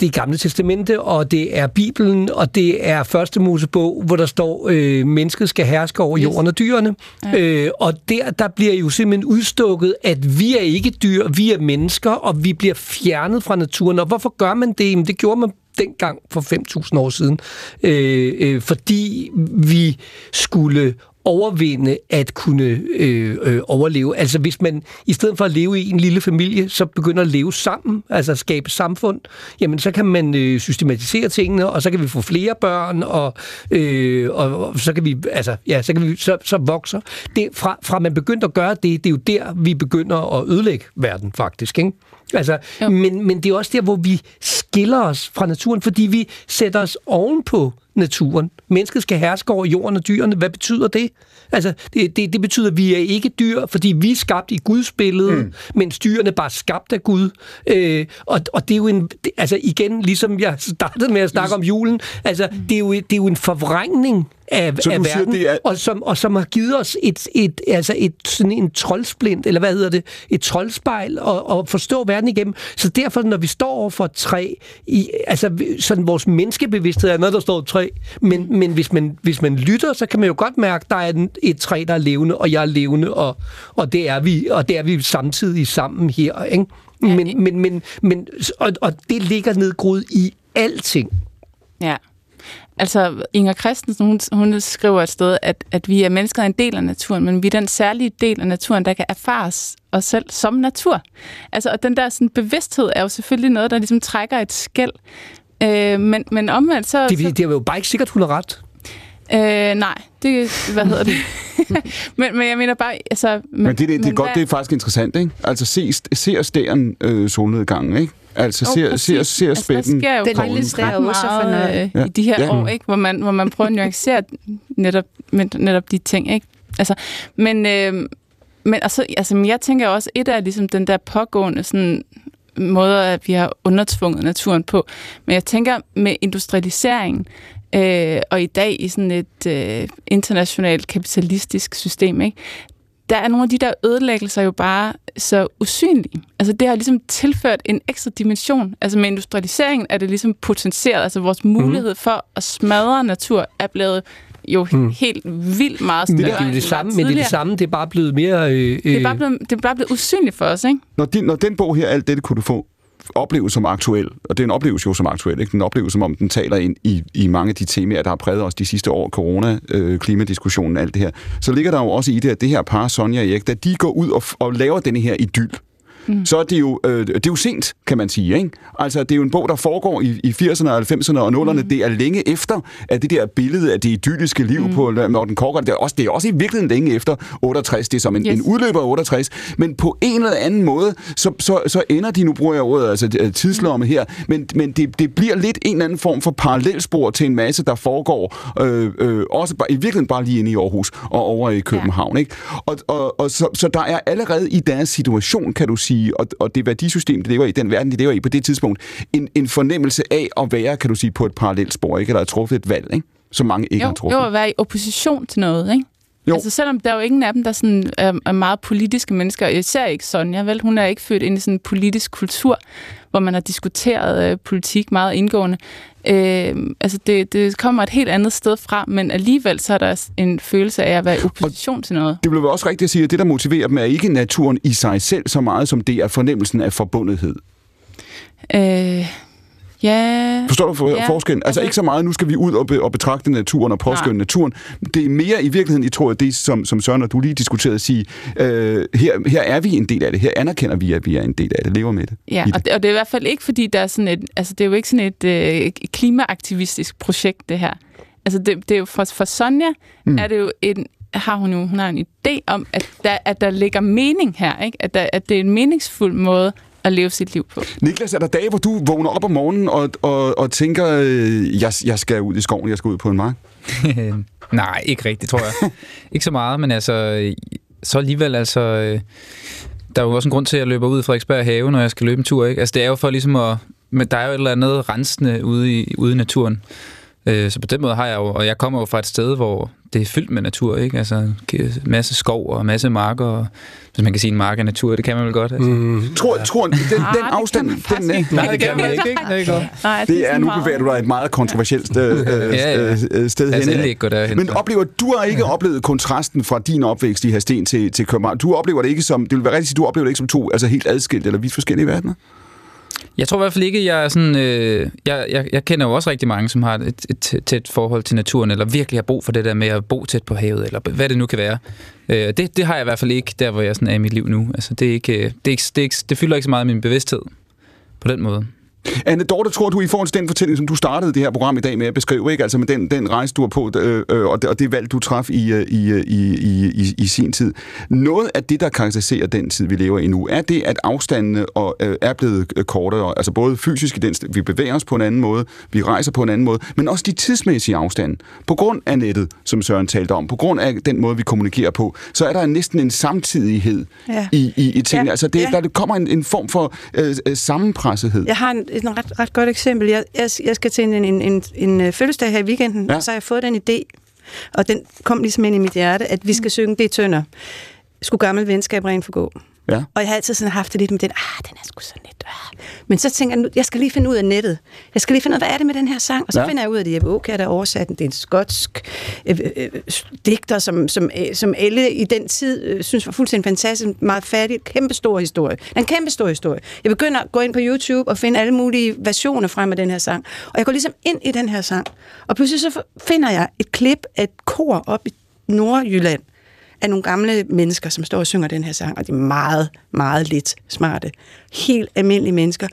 det er Gamle Testamente, og det er Bibelen, og det er Første Mosebog, hvor der står, øh, mennesket skal herske over jorden og dyrene. Ja. Øh, og der, der bliver jo simpelthen udstukket, at vi er ikke dyr, vi er mennesker, og vi bliver fjernet fra naturen. Og hvorfor gør man det? Jamen, det gjorde man dengang for fem tusind år siden, øh, øh, fordi vi skulle overvinde at kunne øh, øh, overleve. Altså hvis man i stedet for at leve i en lille familie, så begynder at leve sammen, altså at skabe samfund, jamen så kan man øh, systematisere tingene, og så kan vi få flere børn, og, øh, og, og så kan vi, altså ja, så kan vi, så, så vokser. Det, fra, fra man begyndte at gøre det, det er jo der, vi begynder at ødelægge verden faktisk, ikke? Altså, ja. men, men det er også der, hvor vi skiller os fra naturen, fordi vi sætter os ovenpå naturen. Mennesket skal herske over jorden og dyrene. Hvad betyder det? Altså, det, det, det betyder, at vi er ikke dyr, fordi vi er skabt i Guds billede, mm. mens dyrene bare er skabt af Gud. Øh, og, og det er jo en... Det, altså, igen, ligesom jeg startede med at snakke om julen, altså, det er jo, det er jo en forvrængning af, af verden, siger, er... og, som, og som har givet os et, et, altså et, sådan en troldsplint, eller hvad hedder det, et troldspejl, og, og forstå verden igennem. Så derfor, når vi står over for et træ, i, altså sådan vores menneskebevidsthed er noget, der står et træ, men, men hvis, man, hvis man lytter, så kan man jo godt mærke, at der er et, et træ, der er levende, og jeg er levende, og, og, det, er vi, og det er vi samtidig sammen her, ikke? Men, ja, men, men, men, og, og det ligger nedgroet i alting. Ja. Altså, Inger Christensen, hun, hun skriver et sted, at, at vi er mennesker en del af naturen, men vi er den særlige del af naturen, der kan erfares os selv som natur. Altså, og den der sådan, bevidsthed er jo selvfølgelig noget, der ligesom trækker et skæld. Øh, men, men omvendt så... Det, det er jo bare ikke sikkert, hun har ret. Øh, nej, det hvad hedder det? men, men jeg mener bare... Altså, men, men det, det, det, men godt, det er faktisk interessant, ikke? Altså, se, se os der øh, solnedgangen, ikke? Altså oh, ser, ser, ser altså, spætten. Der sker jo ret meget øh, ja. i de her ja. år, ikke? Hvor, man, hvor man prøver at nuancere netop, netop de ting. Ikke? Altså, men øh, men altså, altså, jeg tænker også, et er ligesom den der pågående sådan, måde, at vi har undertvunget naturen på. Men jeg tænker med industrialiseringen, øh, og i dag i sådan et øh, internationalt kapitalistisk system, ikke? Der er nogle af de der ødelæggelser jo bare så usynlige. Altså det har ligesom tilført en ekstra dimension. Altså med industrialiseringen er det ligesom potentieret. Altså vores mulighed for at smadre natur er blevet jo mm. helt vildt meget større. Det er jo det samme, men det er det samme, det er bare blevet mere... Øh, det, er bare blevet, det er bare blevet usynligt for os, ikke? Når, din, når den bog her, alt det kunne du få opleves som aktuel, og det er en oplevelse jo som aktuel, ikke? Den opleves som om, den taler ind i, i mange af de temaer, der har præget os de sidste år, corona, øh, klimadiskussionen, alt det her. Så ligger der jo også i det, at det her par, Sonja og Erik, da de går ud og, og laver denne her idyl, Mm. så er det, jo, øh, det er jo sent, kan man sige, ikke? Altså, det er jo en bog, der foregår i, i firserne, halvfemserne og nullerne. Mm. Det er længe efter, at det der billede af det idylliske liv mm. på Morten Korkert, det er også, det er også i virkeligheden længe efter otteogtres. Det er som en, yes. en udløber af otteogtres. Men på en eller anden måde, så, så, så ender de, nu bruger jeg ordet, altså tidslomme her, men, men det, det bliver lidt en eller anden form for parallelspor til en masse, der foregår øh, øh, også bare, i virkeligheden bare lige inde i Aarhus og over i København, ja. Ikke? Og, og, og så, så der er allerede i deres situation, kan du sige, og det værdisystem, det lever i, den verden, det lever i på det tidspunkt, en, en fornemmelse af at være, kan du sige, på et parallelt spor, ikke? Eller at truffe et valg, ikke? Som mange ikke jo, har truffet. Jo, at være i opposition til noget, ikke? Jo. Altså selvom der er jo ingen af dem, der sådan, øh, er meget politiske mennesker, især ikke Sonja, vel? Hun er ikke født ind i sådan en politisk kultur, hvor man har diskuteret øh, politik meget indgående. Øh, altså det, det kommer et helt andet sted fra, men alligevel så er der en følelse af at være i opposition og til noget. Det bliver også rigtigt at sige, at det, der motiverer dem, er ikke naturen i sig selv så meget, som det er fornemmelsen af forbundethed. Øh... Ja. Forstår du for- ja. forskellen? Altså okay. Ikke så meget, nu skal vi ud og, be- og betragte naturen og påskynde ja. naturen. Det er mere i virkeligheden, jeg tror, at det som, som Søren og du lige diskuterede at sige, øh, her, her er vi en del af det, her anerkender vi, at vi er en del af det, lever med det. Ja, og det, og det er i hvert fald ikke, fordi der er sådan et, altså det er jo ikke sådan et øh, klimaaktivistisk projekt, det her. Altså det, det er jo for, for Sonja, mm. er det jo en, har hun jo, hun har en idé om, at der, at der ligger mening her, ikke? At, der, at det er en meningsfuld måde at leve sit liv på. Nicklas, er der dage, hvor du vågner op om morgenen og, og, og tænker, øh, jeg, jeg skal ud i skoven, jeg skal ud på en mark? Nej, ikke rigtigt, tror jeg. Ikke så meget, men altså, så alligevel, altså, der er jo også en grund til, at jeg løber ud fra Frederiksberg Have, når jeg skal løbe en tur, ikke? Altså, det er jo for ligesom at, men der er jo et eller andet rensende ude i, ude i naturen. Så på den måde har jeg jo, og jeg kommer jo fra et sted, hvor det er fyldt med natur, ikke? Altså masse skov og masse marker, og hvis man kan sige en mark af natur, det kan man vel godt. Altså. Mm. Tror, tror den, den afstand, den er... Nej, det kan man ikke, ikke? Det er, Nej, det det er nu bevæger du dig et meget kontroversielt øh, øh, ja, ja. sted altså, hen. Ikke derhen, men oplever, du har ikke ja. oplevet kontrasten fra din opvækst i Hadsten til, til København. Du oplever det ikke som, det vil være rigtigt, du oplever det ikke som to, altså helt adskilt eller vidt forskellige verdener? Jeg tror i hvert fald ikke, jeg er sådan... Øh, jeg, jeg, jeg kender jo også rigtig mange, som har et, et tæt forhold til naturen, eller virkelig har brug for det der med at bo tæt på havet, eller hvad det nu kan være. Øh, det, det har jeg i hvert fald ikke, der hvor jeg sådan er i mit liv nu. Altså, det, er ikke, det, er ikke, det, er ikke, det fylder ikke så meget af min bevidsthed på den måde. Anne Dorte, tror du, I forhold til den fortælling, som du startede det her program i dag med at beskrive, ikke? Altså med den, den rejse, du var på, øh, øh, og, det, og det valg, du traf i, øh, i, øh, i, i, i sin tid. Noget af det, der karakteriserer den tid, vi lever i nu, er det, at afstandene og, øh, er blevet kortere, altså både fysisk i den, vi bevæger os på en anden måde, vi rejser på en anden måde, men også de tidsmæssige afstande. På grund af nettet, som Søren talte om, på grund af den måde, vi kommunikerer på, så er der næsten en samtidighed ja. i, i, i tingene. Ja. Altså det, ja. der kommer en, en form for øh, øh, sammenpressethed. Jeg har en Et ret, ret godt eksempel. Jeg, jeg, jeg skal til en, en, en, en fødselsdag her i weekenden, ja. og så har jeg fået den idé, og den kom ligesom ind i mit hjerte, at vi skal synge Det Tønder. Skulle gammel venskab rent forgå. Ja. Og jeg har altid sådan haft det lidt med den, ah, den er sgu så lidt. Ah. Men så tænker jeg, jeg skal lige finde ud af nettet. Jeg skal lige finde ud af, hvad er det med den her sang? Og så ja. finder jeg ud af det. Jeg ved, okay, der er oversat den. Det er en skotsk øh, øh, digter, som, som, øh, som alle i den tid øh, synes var fuldstændig fantastisk, meget fattig, kæmpe stor historie. Det er en kæmpe stor historie. Jeg begynder at gå ind på YouTube og finde alle mulige versioner frem af den her sang. Og jeg går ligesom ind i den her sang. Og pludselig så finder jeg et klip af et kor op i Nordjylland, af nogle gamle mennesker, som står og synger den her sang, og de er meget, meget lidt smarte. Helt almindelige mennesker.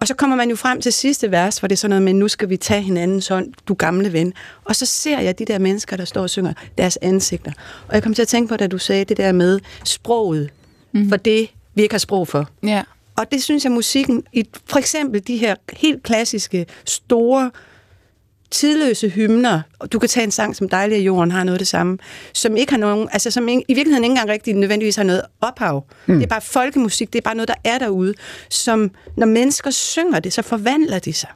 Og så kommer man jo frem til sidste vers, hvor det er sådan noget med, nu skal vi tage hinandens hånd, du gamle ven. Og så ser jeg de der mennesker, der står og synger, deres ansigter. Og jeg kom til at tænke på, da du sagde det der med sproget, mm-hmm. for det, vi ikke har sprog for. Yeah. Og det synes jeg, musikken, i for eksempel de her helt klassiske, store, tidløse hymner, og du kan tage en sang som Dejlig af jorden, har noget af det samme, som ikke har nogen, altså som i virkeligheden ikke engang rigtig nødvendigvis har noget ophav. Mm. Det er bare folkemusik, det er bare noget, der er derude, som når mennesker synger det, så forvandler de sig.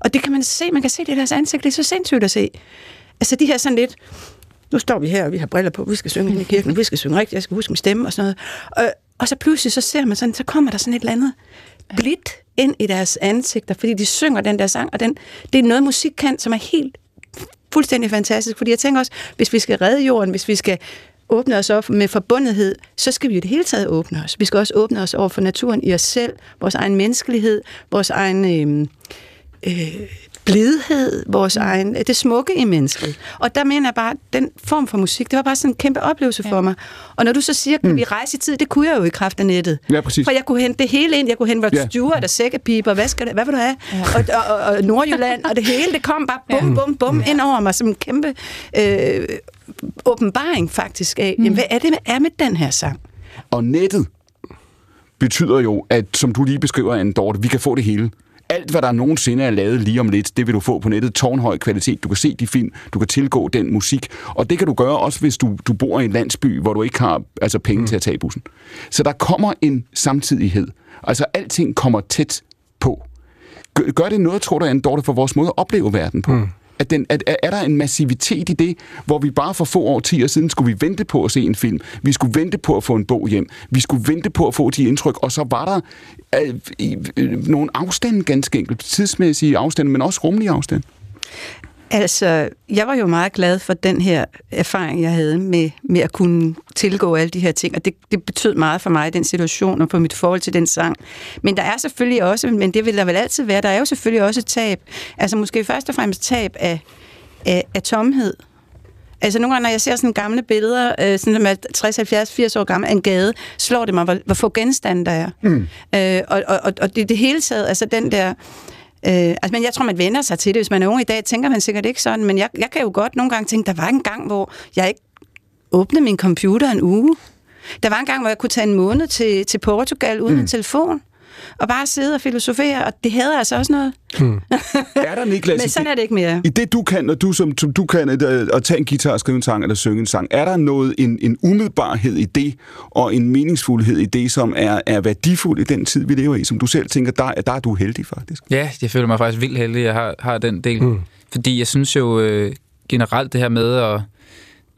Og det kan man se, man kan se det i deres ansigt, det er så sindssygt at se. Altså de her sådan lidt, nu står vi her, og vi har briller på, vi skal synge ind i kirken, vi skal synge rigtigt, jeg skal huske min stemme og sådan noget. Og, og så pludselig så ser man sådan, så kommer der sådan et eller andet blidt ind i deres ansigter, fordi de synger den der sang, og den, det er noget, musik kan, som er helt fuldstændig fantastisk, fordi jeg tænker også, hvis vi skal redde jorden, hvis vi skal åbne os op med forbundethed, så skal vi jo det hele taget åbne os. Vi skal også åbne os over for naturen i os selv, vores egen menneskelighed, vores egen øh, øh, blidhed, vores egen, det smukke i mennesket. Og der mener jeg bare, den form for musik, det var bare sådan en kæmpe oplevelse ja. for mig. Og når du så siger, kan vi rejse i tid, det kunne jeg jo i kraft af nettet. Ja, præcis. For jeg kunne hente det hele ind. Jeg kunne hente Rod ja. Stewart og sækkepiber, hvad, skal det, hvad vil du have? Ja. Og, og, og, og Nordjylland, og det hele, det kom bare bum, bum, bum ja. ind over mig som en kæmpe øh, åbenbaring faktisk af, mm. jamen, hvad er det med, er med den her sang? Og nettet betyder jo, at som du lige beskriver, Anne Dorte, vi kan få det hele. Alt, hvad der nogensinde er lavet lige om lidt, det vil du få på nettet. Tårnhøj kvalitet. Du kan se de film, du kan tilgå den musik. Og det kan du gøre også, hvis du, du bor i en landsby, hvor du ikke har altså, penge mm. til at tage bussen. Så der kommer en samtidighed. Altså, alting kommer tæt på. Gør, gør det noget, tror du, Anne Dorte, for vores måde at opleve verden på? Mm. At den, at, er der en massivitet i det, hvor vi bare for få årtier siden skulle vi vente på at se en film, vi skulle vente på at få en bog hjem, vi skulle vente på at få de indtryk, og så var der øh, øh, nogle afstande ganske enkelt, tidsmæssige afstande, men også rumlige afstande. Altså, jeg var jo meget glad for den her erfaring, jeg havde med, med at kunne tilgå alle de her ting, og det, det betød meget for mig, den situation, og på mit forhold til den sang. Men der er selvfølgelig også, men det vil der vel altid være, der er jo selvfølgelig også tab. Altså, måske først og fremmest tab af, af, af tomhed. Altså, nogle gange, når jeg ser sådan gamle billeder, øh, sådan som er tres, halvfjerds, firs år gamle, af en gade, slår det mig, hvor, hvor få genstande der er. Mm. Øh, og, og, og det, det hele taget, altså den der... Øh, altså, men jeg tror, man vender sig til det. Hvis man er ung i dag, tænker man sikkert ikke sådan. Men jeg, jeg kan jo godt nogle gange tænke, der var en gang, hvor jeg ikke åbnede min computer en uge. Der var en gang, hvor jeg kunne tage en måned til, til Portugal uden mm. en telefon. Og bare sidde og filosofere, og det hader altså også noget. Hmm. Er der, Nicklas, men sådan er det ikke mere. I det, du kan, når du som, som du kan at, at tage en guitar og skrive en sang eller synge en sang, er der noget, en, en umiddelbarhed i det, og en meningsfuldhed i det, som er, er værdifuld i den tid, vi lever i, som du selv tænker, der, der er du heldig faktisk? Ja, jeg føler mig faktisk vildt heldig, jeg har, har den del. Hmm. Fordi jeg synes jo øh, generelt det her med at,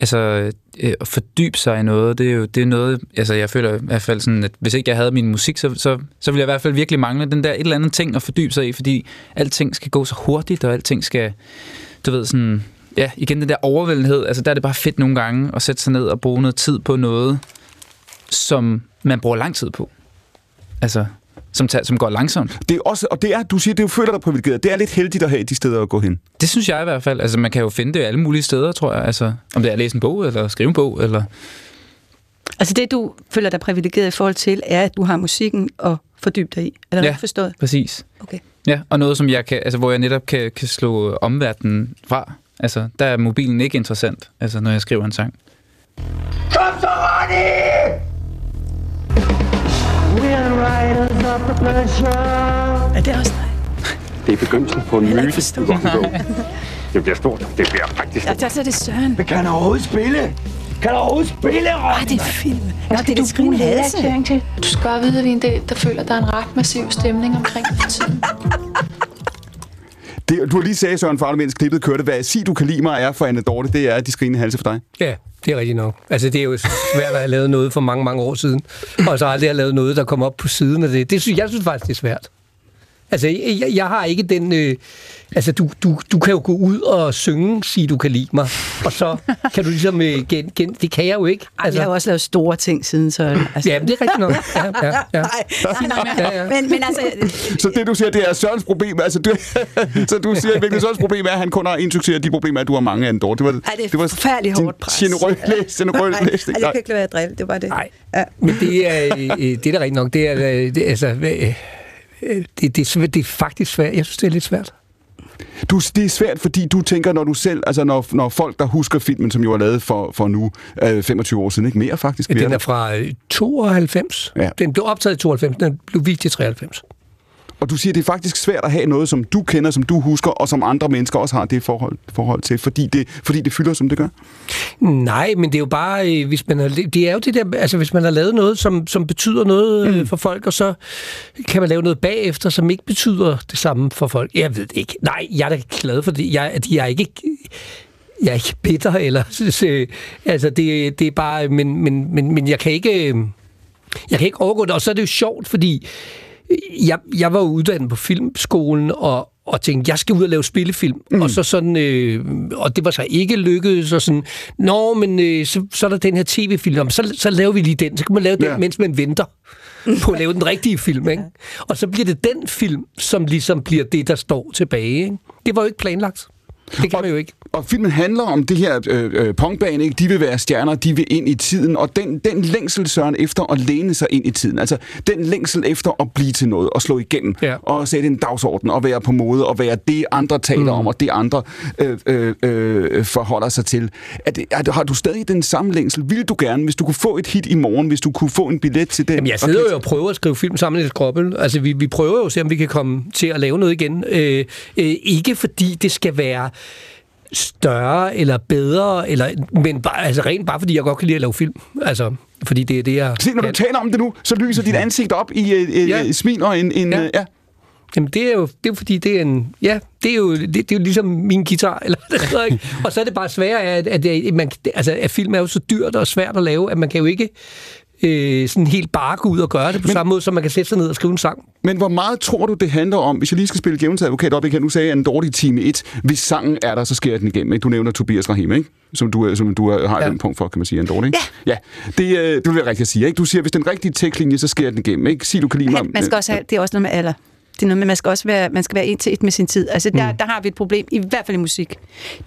altså, øh, at fordybe sig i noget, det er jo det er noget, altså jeg føler i hvert fald sådan, at hvis ikke jeg havde min musik, så, så, så ville jeg i hvert fald virkelig mangle den der et eller andet ting at fordybe sig i, fordi alting skal gå så hurtigt, og alting skal, du ved sådan, ja, igen den der overvældenhed, altså der er det bare fedt nogle gange at sætte sig ned og bruge noget tid på noget, som man bruger lang tid på. Altså... Som, tager, som går langsomt. Det er også, og det er, du siger, det er jo føler dig privilegeret. Det er lidt heldigt at have de steder at gå hen. Det synes jeg i hvert fald. Altså, man kan jo finde det alle mulige steder, tror jeg. Altså, om det er at læse en bog, eller skrive en bog, eller... Altså, det du føler dig privilegeret i forhold til, er, at du har musikken at fordybe dig i. Er det ja, rigtig forstået? Præcis. Okay. Ja, og noget, som jeg kan, altså, hvor jeg netop kan, kan slå omverdenen fra. Altså, der er mobilen ikke interessant, altså, når jeg skriver en sang. Kom så, Ronny! Er det også nej? Det er begyndelsen på en myte. Det bliver stort. Det bliver faktisk stort. Ja, så er det Søren. Men kan han overhovedet spille? Kan han overhovedet spille? Ej, det er film. Nå, det er det skrivende. Du skal godt vide, at vi er en del, der føler, at der er en ret massiv stemning omkring for tiden. Det, du har lige sagde, Søren Fauli, mens klippet kørte, hvad sig du kan lide mig er for Anne Dorte, det er de skrigende halse for dig. Ja, det er rigtigt nok. Altså, det er jo svært at have lavet noget for mange, mange år siden, og så aldrig have lavet noget, der kommer op på siden af det. Det synes jeg synes faktisk, det er svært. Altså, jeg, jeg har ikke den... Øh, altså, du, du, du kan jo gå ud og synge, sige, du kan lide mig, og så kan du ligesom... Øh, gen, gen, det kan jeg jo ikke. Altså. Jeg har jo også lavet store ting siden, så... Altså. Ja, men det er rigtigt nok. Ja, ja, ja. Nej, nej, nej. nej. Ja, ja. Men, men altså... Så det, du siger, det er Sørens problem. Altså, du, så du siger, hvilket Sørens problem er, at han kun har en succes, og de problemer er, at du har mange, Anne Dorte. Det var, Ej, det er det var forfærdeligt hårdt pres. Din generøs læsning. Ej, jeg kan ikke lade være at drille. Det var det. Nej, ja. Men det er, øh, det er da rigtigt nok. Det er... Øh, det, altså, øh, Det, det, det er faktisk svært. Jeg synes, det er lidt svært. Du, det er svært, fordi du tænker, når du selv, altså når, når folk, der husker filmen, som jo er lavet for, for nu øh, femogtyve år siden, ikke mere faktisk. Den er fra tooghalvfems. Ja. Den blev optaget i tooghalvfems, den blev vist i treoghalvfems. Og du siger, det er faktisk svært at have noget, som du kender, som du husker, og som andre mennesker også har det forhold, forhold til, fordi det, fordi det fylder, som det gør? Nej, men det er jo bare, hvis man har, det er jo det der, altså hvis man har lavet noget, som, som betyder noget mm. for folk, og så kan man lave noget bagefter, som ikke betyder det samme for folk. Jeg ved ikke. Nej, jeg er da glad for det. Jeg, jeg er ikke... Jeg er ikke bitter, eller... Så, altså, det, det er bare... Men, men, men, men jeg kan ikke... Jeg kan ikke overgå det, og så er det jo sjovt, fordi... Jeg, jeg var uddannet på filmskolen, og, og tænkte, jeg skal ud og lave spillefilm. Mm. Og så sådan, øh, og det var så ikke lykkedes, og sådan, nå, men øh, så, så er der den her tv-film, så, så laver vi lige den, så kan man lave den, ja. Mens man venter på at lave den rigtige film, ikke? Og så bliver det den film, som ligesom bliver det, der står tilbage, ikke? Det var jo ikke planlagt. Det kan man jo ikke. Og filmen handler om det her øh, pungbane, ikke? De vil være stjerner, de vil ind i tiden, og den, den længsel, Søren, efter at læne sig ind i tiden, altså den længsel efter at blive til noget, og slå igennem, ja. Og sætte en dagsorden, og være på mode, og være det, andre taler mm. om, og det, andre øh, øh, øh, forholder sig til. Er det, er, har du stadig den samme længsel? Vil du gerne, hvis du kunne få et hit i morgen, hvis du kunne få en billet til den? Jamen, jeg sidder og jo og prøver at skrive film sammen med Skrobbel. Altså, vi, vi prøver jo at se, om vi kan komme til at lave noget igen. Øh, øh, ikke fordi det skal være større eller bedre, eller, men bare, altså rent bare fordi jeg godt kan lide at lave film. Altså, fordi det er det, jeg... Se, når du taler om det nu, så lyser dit ansigt op i øh, ja. Smil og en... en ja. Øh, ja. Jamen, det er jo, det er fordi, det er en... Ja, det er jo, det, det er jo ligesom min guitar, eller det, ikke? Og så er det bare svært, at, at, at, man, altså, at film er jo så dyrt og svært at lave, at man kan jo ikke... Øh, sådan helt bare gå ud og gøre det på men, samme måde, som man kan sætte sig ned og skrive en sang. Men hvor meget tror du, det handler om, hvis jeg lige skal spille djævelens advokat op, jeg kan nu sige Anne Dorte i time et, hvis sangen er der, så sker den igennem. Ikke? Du nævner Tobias Rahim, ikke? Som du, som du har ja. Den punkt for, kan man sige, Anne Dorte, ikke? Ja. Ja. Det, øh, det vil jeg rigtig sige, ikke? Du siger, hvis den rigtige tekstlinje, så sker den igennem, ikke? Sig, du kan lide mig. Man skal også have, det er også noget med alder. Det er noget med, man skal også være, man skal være en til et med sin tid. Altså, der, mm. der har vi et problem, i hvert fald i musik.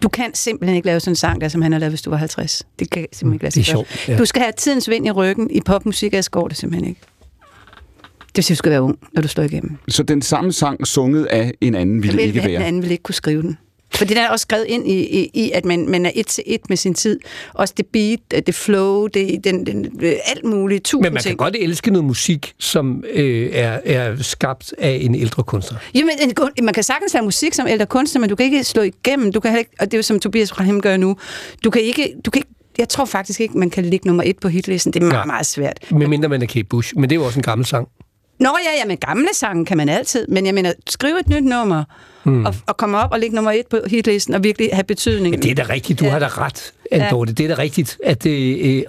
Du kan simpelthen ikke lave sådan en sang, der som han har lavet, hvis du var halvtreds. Det kan simpelthen ikke lade sig gøre. Ja. Du skal have tidens vind i ryggen. I popmusik, altså går det simpelthen ikke. Det vil sige, du skal være ung, når du slår igennem. Så den samme sang, sunget af en anden, ville vil, ikke være? Den anden ville ikke kunne skrive den. Fordi den er også skrevet ind i, i, i at man, man er et til et med sin tid. Også det beat, det flow, det, den, den, alt muligt, tusind ting. Men man kan godt elske noget musik, som øh, er, er skabt af en ældre kunstner. Jamen, en, man kan sagtens have musik som ældre kunstner, men du kan ikke slå igennem. Du kan ikke, og det er jo som Tobias Rahim gør nu. Du kan ikke... Du kan ikke jeg tror faktisk ikke, man kan ligge nummer et på hitlisten. Det er meget, ja. meget svært. Men mindre man er Kate Bush. Men det er jo også en gammel sang. Nå ja, jamen gamle sange kan man altid, men jeg mener, skrive et nyt nummer, mm. og, og komme op og ligge nummer et på hitlisten, og virkelig have betydning. Men det er da rigtigt, du ja. Har da ret, Anne Dorte, det er da rigtigt, at øh,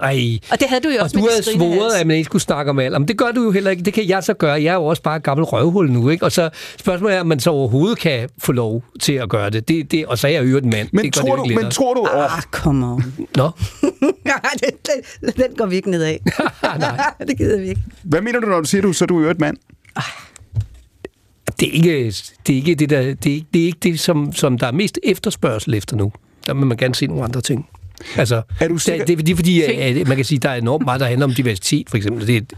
ej. Og det havde du jo også med det skrine. Og du havde svoret, at man ikke skulle snakke om alt. Men det gør du jo heller ikke, det kan jeg så gøre, jeg er jo også bare et gammelt røvhul nu, ikke? Og så spørgsmålet er, om man så overhovedet kan få lov til at gøre det, det, det og så er jeg jo en mand. Men det tror det du, men tror du... Ah, come on. Nå? den, den går vi ikke nedad. Nej. Det gider vi ikke. Hvad mener du, når du siger, du, så du er et mand? Det er ikke det, er ikke det, der, det, er ikke, det, er ikke det som, som der er mest efterspørgsel efter nu. Der vil man gerne se nogle andre ting. Altså, er du sikker? Det er fordi, at man kan sige, at der er enormt meget, der handler om diversitet, for eksempel. Det,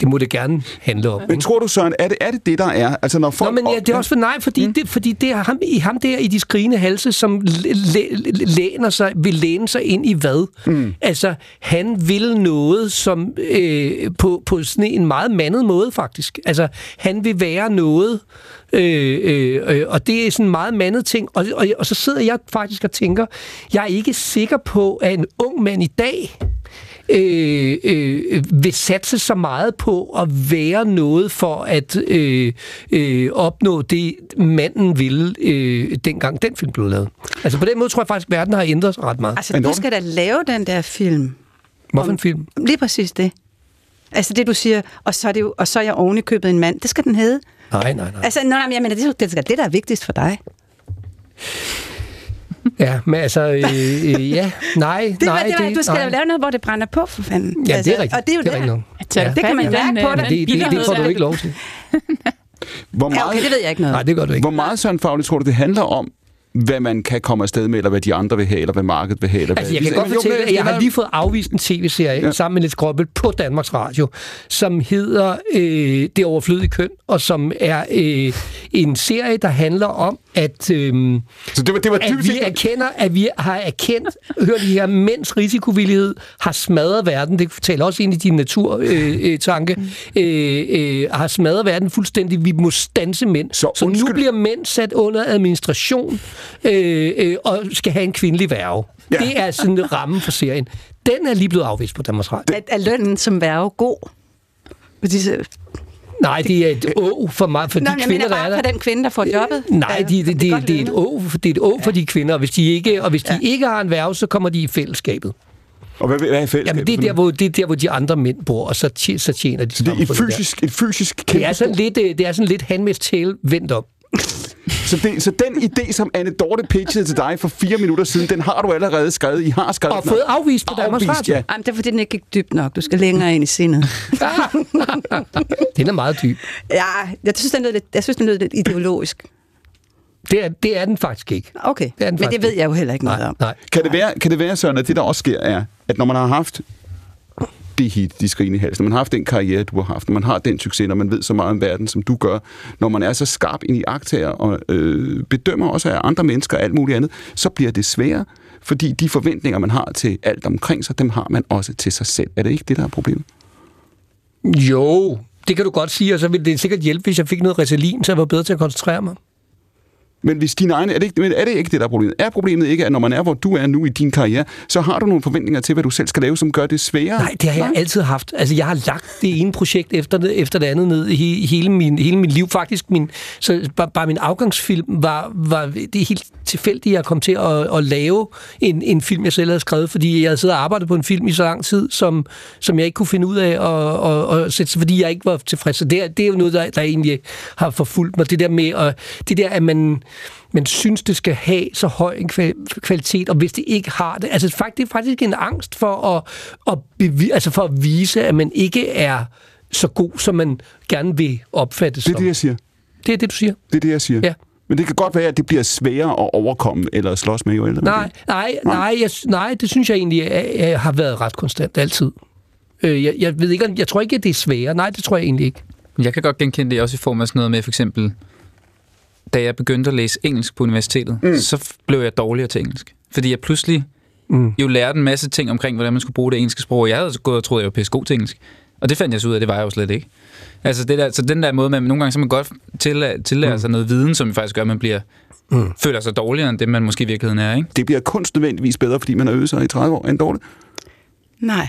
det må det gerne handle om. Men ikke? Tror du, Søren, er det er det, det, der er? Altså, når folk Nå, men ja, det er også for nej, fordi, mm. det, fordi det er ham, ham der i de skrigende halse, som læner sig, vil læne sig ind i hvad? Mm. Altså, han vil noget, som øh, på, på sådan en meget mandet måde, faktisk. Altså, han vil være noget, Øh, øh, øh, og det er sådan en meget mandet ting, og, og, og så sidder jeg faktisk og tænker, jeg er ikke sikker på, at en ung mand i dag øh, øh, vil satse så meget på at være noget for at øh, øh, opnå det, manden ville øh, dengang den film blev lavet. Altså på den måde tror jeg faktisk, at verden har ændret sig ret meget. Altså du skal da lave den der film. Hvorfor en film? Lige præcis det. Altså det, du siger, og så er, det jo, og så er jeg ovenikøbet en mand. Det skal den hedde. Nej, nej, nej. Altså, nej, jeg mener, det er det, der er vigtigst for dig. Ja, men altså, øh, øh, ja, nej, det, nej. Det, det, det, du skal nej. Jo lave noget, hvor det brænder på, for fanden. Ja, altså, det er rigtigt. Og det er jo det, er det, der. Ja. Det kan man ja. Mærke på, dig. Det, det, det får du ikke lov til. Hvor meget, ja, okay, det ved jeg ikke noget. Nej, det gør du ikke. Hvor meget, Søren Fauli, tror du, det handler om, hvad man kan komme afsted med, eller hvad de andre vil have, eller hvad markedet vil have? Eller altså, jeg kan godt fortælle, at jeg har lige fået afvist en tv-serie ja. Sammen med Nicklas Sahl på Danmarks Radio, som hedder øh, Det overflødige køn, og som er øh, en serie, der handler om, at, øh, Så det var, det var at vi erkender, at vi har erkendt, hør de her, mænds risikovillighed har smadret verden, det fortæller også ind i din naturtanke, øh, øh, øh, har smadret verden fuldstændig, vi må stanse mænd. Så, Så nu bliver mænd sat under administration, Øh, øh, og skal have en kvindelig værge. Ja. Det er sådan en ramme for serien. Den er lige blevet afvist på Danmarks Radio. Er, er lønnen som værge god? Disse... Nej, det er et å for mig, for Nå, de kvinder, mener, der er der. Bare for den kvinde, der får jobbet? Nej, de, de, de, de, det, er et å, det er et å for de kvinder, og hvis de ikke, og hvis de ja. Ikke har en værge, så kommer de i fællesskabet. Og hvad, hvad er fællesskabet? Jamen, det er der, hvor, det er der, hvor de andre mænd bor, og så tjener de sammen. Det er et fysisk, et fysisk kæmpe. Det er sådan lidt, lidt Handmaid's Tale vendt om. Så, det, så den idé, som Anne Dorte pitchede til dig for fire minutter siden, den har du allerede skrevet. I har skrevet og fået afvist på Danmarks Radio. Ja. Jamen, det er fordi, den ikke gik dybt nok. Du skal længere ind i sindet. Den er meget dyb. Ja, jeg synes, den er lidt, jeg synes, den er lidt ideologisk. Det er, det er den faktisk ikke. Okay, det men det ved jeg jo heller ikke noget nej, om. Nej. Kan, det være, kan det være, Søren, at det, der også sker, er, at når man har haft det hit, de skrigende halsen, når man har haft den karriere, du har haft, når man har den succes, når man ved så meget om verden, som du gør, når man er så skarp ind i aktager og øh, bedømmer også af andre mennesker og alt muligt andet, så bliver det sværere, fordi de forventninger, man har til alt omkring sig, dem har man også til sig selv. Er det ikke det, der er problemet? Jo, det kan du godt sige, og så ville det sikkert hjælpe, hvis jeg fik noget Ritalin, så jeg var bedre til at koncentrere mig. Men hvis dine egne, er det ikke, men er det ikke det, der er problemet? Er problemet ikke, at når man er, hvor du er nu i din karriere, så har du nogle forventninger til, hvad du selv skal lave, som gør det sværere? Nej, det har jeg altid haft. Altså, jeg har lagt det ene projekt efter det, efter det andet ned i hele min, hele min liv. Faktisk, min, så bare, bare min afgangsfilm var, var det er helt tilfældigt, jeg kom til at, at lave en, en film, jeg selv havde skrevet, fordi jeg havde siddet og arbejdet på en film i så lang tid, som, som jeg ikke kunne finde ud af, og, og, og, fordi jeg ikke var tilfreds. Så det, det er jo noget, der, der egentlig har forfulgt mig. Det der med, og det der, at man... men synes, det skal have så høj en kvalitet, og hvis det ikke har det... Altså, det er faktisk en angst for at, at, bevi- altså for at vise, at man ikke er så god, som man gerne vil opfattes som. Det er det, jeg siger. Det er det, du siger. Det er det, jeg siger. Ja. Men det kan godt være, at det bliver sværere at overkomme eller at slås med, jo eller nej, nej, nej, jeg, nej, det synes jeg egentlig jeg, jeg har været ret konstant altid. Jeg, jeg, ved ikke, jeg tror ikke, at det er sværere. Nej, det tror jeg egentlig ikke. Jeg kan godt genkende det også i form af sådan noget med for eksempel... Da jeg begyndte at læse engelsk på universitetet, mm. så blev jeg dårligere til engelsk. Fordi jeg pludselig mm. jo lærte en masse ting omkring, hvordan man skulle bruge det engelske sprog. Jeg havde gået og troede, jeg var pisse god til engelsk. Og det fandt jeg så ud af, det var jeg jo slet ikke. Altså det der, så den der måde, man nogle gange så man godt tillærer, tillærer mm. sig noget viden, som faktisk gør, at man bliver, mm. føler sig dårligere, end det man måske i virkeligheden er. Ikke? Det bliver kunst nødvendigvis bedre, fordi man har øvet sig i tredive år end dårligt. Nej.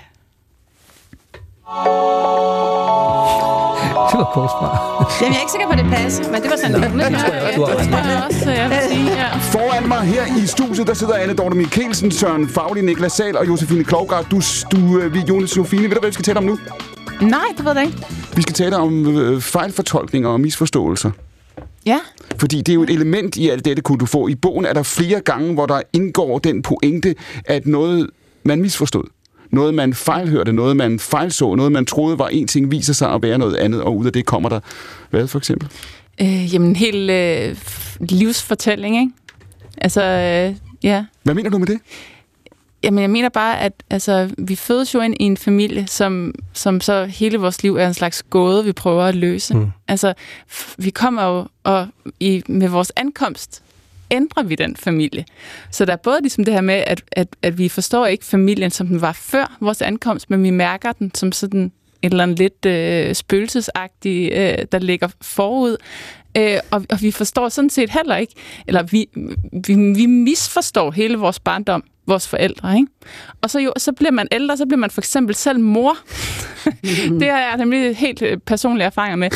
Det var korsbar. Jamen, jeg er ikke sikker på, at det passer, men det var sådan en lille. Ja, ja. Foran mig her i studiet, der sidder Anne Dorte Michelsen, Søren Fauli, Nicklas Sahl og Josefine Klougart. Du, du, vi, Josefine, ved du, hvad vi skal tale om nu? Nej, det ved jeg ikke. Vi skal tale om øh, fejlfortolkninger og misforståelser. Ja. Fordi det er jo et element i alt dette, kunne du få. I bogen er der flere gange, hvor der indgår den pointe, at noget, man misforstod. Noget, man fejlhørte, noget, man fejlså, noget, man troede var en ting, viser sig at være noget andet, og ud af det kommer der, hvad for eksempel? Øh, jamen, en hel øh, livsfortælling, ikke? Altså, øh, ja. Hvad mener du med det? Jamen, jeg mener bare, at altså, vi fødes jo ind i en familie, som, som så hele vores liv er en slags gåde, vi prøver at løse. Mm. Altså, vi kommer jo, og i, med vores ankomst, ændrer vi den familie. Så der er både ligesom det her med, at, at, at vi forstår ikke familien, som den var før vores ankomst, men vi mærker den som sådan et eller andet lidt øh, spøgelsesagtig, øh, der ligger forud. Øh, og, og vi forstår sådan set heller ikke, eller vi, vi, vi misforstår hele vores barndom, vores forældre, ikke? Og så, jo, så bliver man ældre, så bliver man for eksempel selv mor. Det har jeg nemlig helt personlige erfaringer med.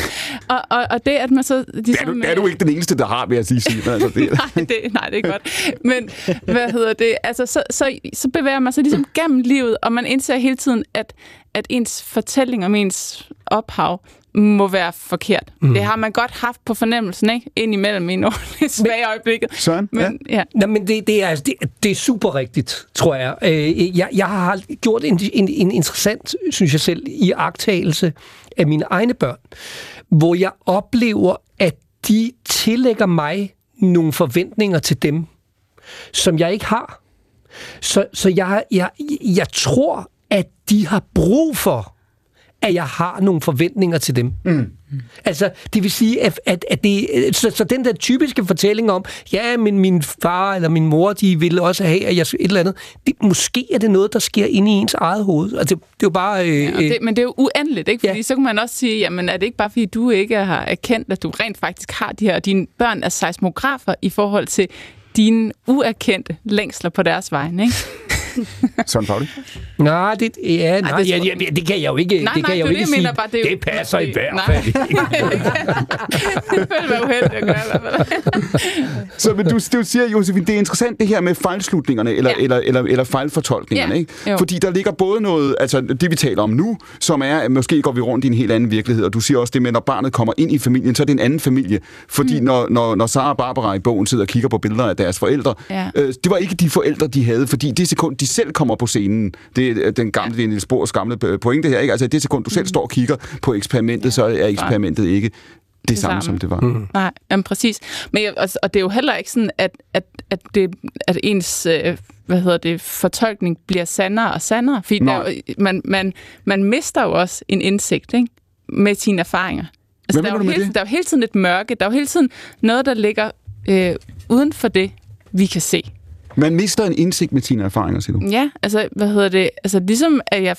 Og, og, og det, at man så... Ligesom, det, er du, det er du ikke den eneste, der har, vil jeg sige. Altså, det. nej, det, nej, det er godt. Men hvad hedder det? Altså, så, så, så bevæger man sig ligesom gennem livet, og man indser hele tiden, at, at ens fortælling om ens ophav må være forkert. Mm. Det har man godt haft på fornemmelsen, ikke? Indimellem i nogle svage øjeblikket. Sådan, men, ja. ja. Nå, men det, det, er, det, det er super rigtigt, tror jeg. Øh, jeg. Jeg har gjort en, en, en interessant, synes jeg selv, iagttagelse af mine egne børn, hvor jeg oplever, at de tillægger mig nogle forventninger til dem, som jeg ikke har. Så, så jeg, jeg, jeg tror, at de har brug for at jeg har nogle forventninger til dem. Mm. Altså, det vil sige, at, at, at det... Så, så den der typiske fortælling om, ja, men min far eller min mor, de ville også have, at jeg et eller andet... Det, måske er det noget, der sker inde i ens eget hoved. Altså, det, det er jo bare... Øh, ja, det, men det er jo uendeligt, ikke? Fordi ja. Så kan man også sige, jamen, er det ikke bare, fordi du ikke har erkendt, at du rent faktisk har de her... Og dine børn er seismografer i forhold til dine uerkendte længsler på deres vegne, ikke? Søren Fauli? Nej, det, ja, nej, Ej, det, ja, ja, det kan jeg jo ikke sige. Nej, nej, det, det mener bare, det, det passer i hvert fald. Det føler være uheldigt at gøre i hvert fald. Så men du, du siger, Josefine, det er interessant det her med fejlslutningerne, eller, ja. eller, eller, eller fejlfortolkningerne, ja. ikke? Fordi der ligger både noget, altså det vi taler om nu, som er, at måske går vi rundt i en helt anden virkelighed, og du siger også det med, når barnet kommer ind i familien, så er det en anden familie. Fordi mm. når, når, når Sara og Barbara i bogen sidder og kigger på billeder af deres forældre, ja. øh, det var ikke de forældre, de havde, fordi det sekund, de selv kommer på scenen, det er den gamle, det er Niels Bohrs gamle pointe her, ikke? Altså det sekund, du selv står og kigger på eksperimentet, ja. så er eksperimentet ikke det, det samme, sammen. som det var. Mm. Nej, jamen, præcis. Men, og, og det er jo heller ikke sådan, at, at, at, det, at ens øh, hvad hedder det, fortolkning bliver sandere og sandere, fordi der, man, man, man mister jo også en indsigt, ikke? Med sine erfaringer. Altså, der, er jo hele, tiden, der er jo hele tiden et mørke, der er jo hele tiden noget, der ligger øh, uden for det, vi kan se. Man mister en indsigt med sine erfaringer, siger du? Ja, altså, hvad hedder det? Altså, ligesom at jeg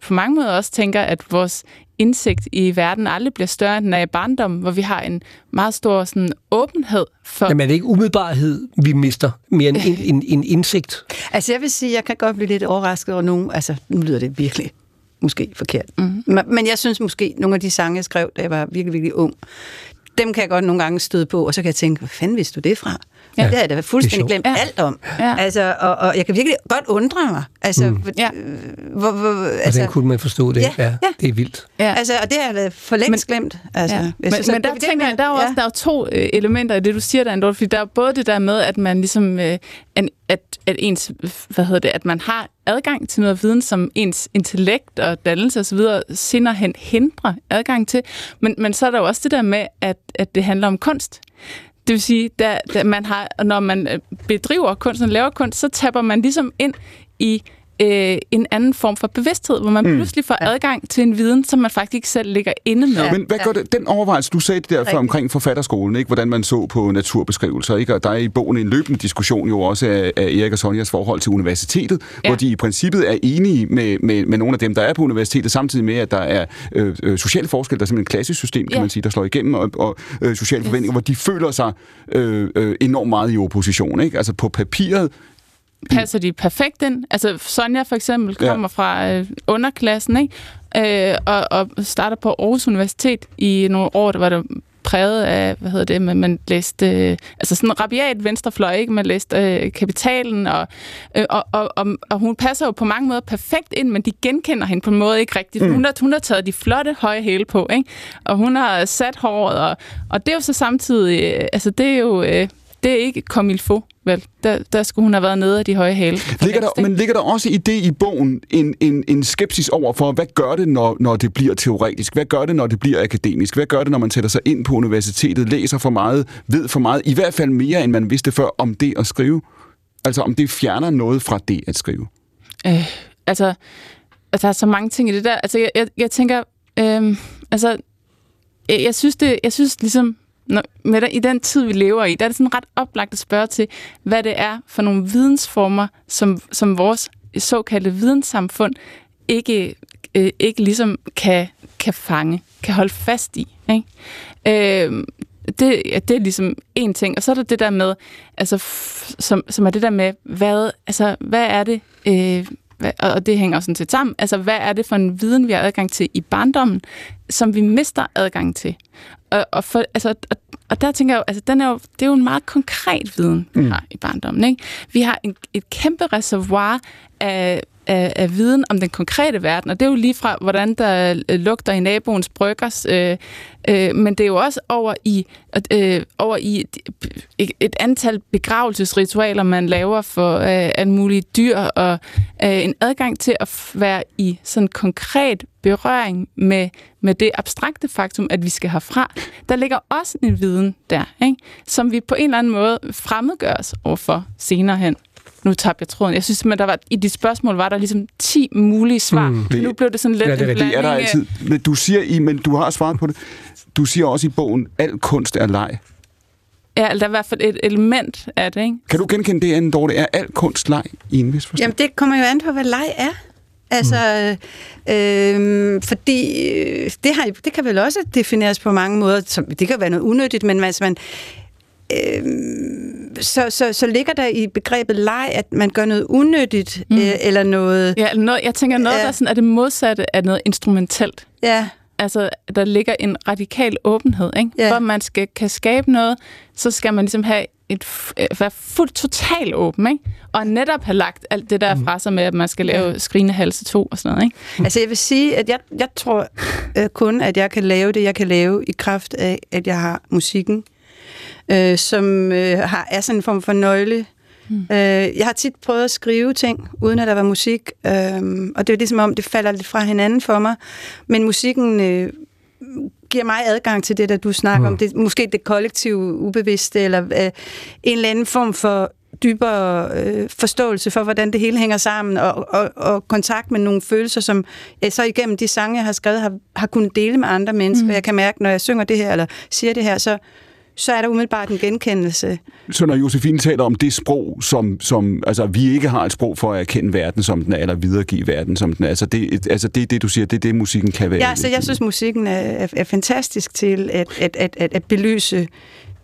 på mange måder også tænker, at vores indsigt i verden aldrig bliver større, end når jeg er i barndommen, hvor vi har en meget stor sådan, åbenhed for... Jamen, er det ikke umiddelbarhed, vi mister, mere end en, en, en indsigt? Altså, jeg vil sige, jeg kan godt blive lidt overrasket over nogen. Altså, nu lyder det virkelig måske forkert. Mm-hmm. Men jeg synes måske, nogle af de sange, jeg skrev, da jeg var virkelig, virkelig ung, dem kan jeg godt nogle gange støde på, og så kan jeg tænke, hvor fanden vidste du det fra? Ja, det har jeg da fuldstændig glemt ja. alt om. Ja. Altså, og, og jeg kan virkelig godt undre mig. Altså, mm. hvor, ja. hvor, hvor, altså, hvordan kunne man forstå det? Ja, ja. Det er vildt. Ja. Altså, og det har jeg da for længst glemt. Altså, ja. Men, synes, men der, der tænker jeg, der er jo ja. også der er to øh, elementer i det, du siger, der, Andor, fordi der er både det der med, at man ligesom, øh, at, at ens, hvad hedder det, at man har adgang til noget viden, som ens intellekt og dannelse osv. senere hen hindrer adgang til. Men, men så er der jo også det der med, at, at det handler om kunst. Det vil sige, der, der man har, når man bedriver kunst og laver kunst, så tapper man ligesom ind i øh, en anden form for bevidsthed, hvor man mm. pludselig får ja. adgang til en viden, som man faktisk ikke selv ligger inde med. Ja. Men hvad gør det? Den overvejelse, du sagde der for omkring forfatterskolen, ikke? Hvordan man så på naturbeskrivelser, ikke? Og der er i bogen en løbende diskussion jo også af, af Erik og Sonjas forhold til universitetet, ja. hvor de i princippet er enige med, med, med nogle af dem, der er på universitetet, samtidig med, at der er øh, øh, social forskel, der er simpelthen et klassisk system, kan ja. man sige, der slår igennem, og, og øh, sociale forventninger, yes. hvor de føler sig øh, øh, enormt meget i opposition, ikke? Altså på papiret, passer de perfekt ind? Altså Sonja for eksempel kommer ja. fra øh, underklassen, ikke? Øh, og, og starter på Aarhus Universitet i nogle år, der var det præget af, hvad hedder det, man, man læste, øh, altså sådan en rabiat venstrefløj, ikke? Man læste øh, Kapitalen, og, øh, og, og, og, og hun passer jo på mange måder perfekt ind, men de genkender hende på en måde ikke rigtigt. Mm. Hun, har, hun har taget de flotte, høje hæle på, ikke? Og hun har sat håret, og, og det er jo så samtidig, øh, altså det er jo... Øh, Det er ikke comme il faut, vel? Der, der skulle hun have været nede af de høje hæle. Ligger der, men ligger der også i det i bogen en, en, en skepsis over for, hvad gør det, når, når det bliver teoretisk? Hvad gør det, når det bliver akademisk? Hvad gør det, når man sætter sig ind på universitetet, læser for meget, ved for meget, i hvert fald mere, end man vidste før, om det at skrive? Altså, om det fjerner noget fra det at skrive? Øh, altså, der er så mange ting i det der. Altså, jeg, jeg, jeg tænker, øh, altså, jeg, jeg synes det, jeg synes ligesom, Nå, med der, i den tid, vi lever i, der er det sådan ret oplagt at spørge til, hvad det er for nogle vidensformer, som, som vores såkaldte videnssamfund ikke, øh, ikke ligesom kan, kan fange, kan holde fast i. Ikke? Øh, det, det er ligesom en ting. Og så er der det der med, altså, f- som, som er det der med, hvad, altså, hvad er det... Øh, og det hænger også sådan set sammen, altså hvad er det for en viden, vi har adgang til i barndommen, som vi mister adgang til? Og, og, for, altså, og, og der tænker jeg jo, altså den er jo, det er jo en meget konkret viden, vi har mm. i barndommen, ikke? Vi har en, et kæmpe reservoir af, af, af viden om den konkrete verden, og det er jo lige fra, hvordan der lugter i naboens bryggers, øh, øh, men det er jo også over i, øh, over i et, et antal begravelsesritualer, man laver for øh, alle mulige dyr, og øh, en adgang til at være i sådan konkret berøring med, med det abstrakte faktum, at vi skal herfra. Der ligger også en viden der, ikke? Som vi på en eller anden måde fremmedgøres overfor senere hen. Nu tabte jeg tråden. Jeg synes simpelthen, der var, i de spørgsmål var der ligesom ti mulige svar. Mm, det, nu blev det sådan lidt ja, det, en blanding. Det er der altid. Men du siger i, men du har svaret på det. Du siger også i bogen, al kunst er leg. Ja, der er i hvert fald et element af det, ikke? Kan du genkende det, Anne Dorte? Er al kunst leg i en vis forstand? Jamen, det kommer jo an på, hvad leg er. Altså, øh, fordi det, har, det kan vel også defineres på mange måder. Det kan være noget unødigt, men hvis man øh, så, så, så ligger der i begrebet leg, at man gør noget unødigt, mm. øh, eller noget... Ja, noget, jeg tænker noget, ja. Der sådan, er det modsatte af noget instrumentelt. Ja. Altså, der ligger en radikal åbenhed, ikke? Ja. Hvor man skal, kan skabe noget, så skal man ligesom have et, være fuldt total åben, ikke? Og netop have lagt alt det der fra sig med, at man skal lave skrinehalse to og sådan noget, ikke? Altså, jeg vil sige, at jeg, jeg tror øh, kun, at jeg kan lave det, jeg kan lave i kraft af, at jeg har musikken, øh, som øh, har, er sådan en form for nøgle. Mm. Øh, jeg har tit prøvet at skrive ting, uden at der var musik, øh, og det er ligesom om, det falder lidt fra hinanden for mig, men musikken... Øh, giver mig adgang til det, der du snakker mm. om. Det, måske det kollektive ubevidste, eller øh, en eller anden form for dybere øh, forståelse for, hvordan det hele hænger sammen, og, og, og kontakt med nogle følelser, som jeg så igennem de sange, jeg har skrevet, har, har kunnet dele med andre mennesker. Mm. Jeg kan mærke, når jeg synger det her, eller siger det her, så, så er der umiddelbart en genkendelse. Så når Josefine taler om det sprog, som, som altså, vi ikke har et sprog for at erkende verden, som den er, eller videregive verden, som den er, altså det, altså, det er det, du siger, det er det, musikken kan være. Ja, så jeg synes, musikken er, er, er fantastisk til at, at, at, at, at belyse.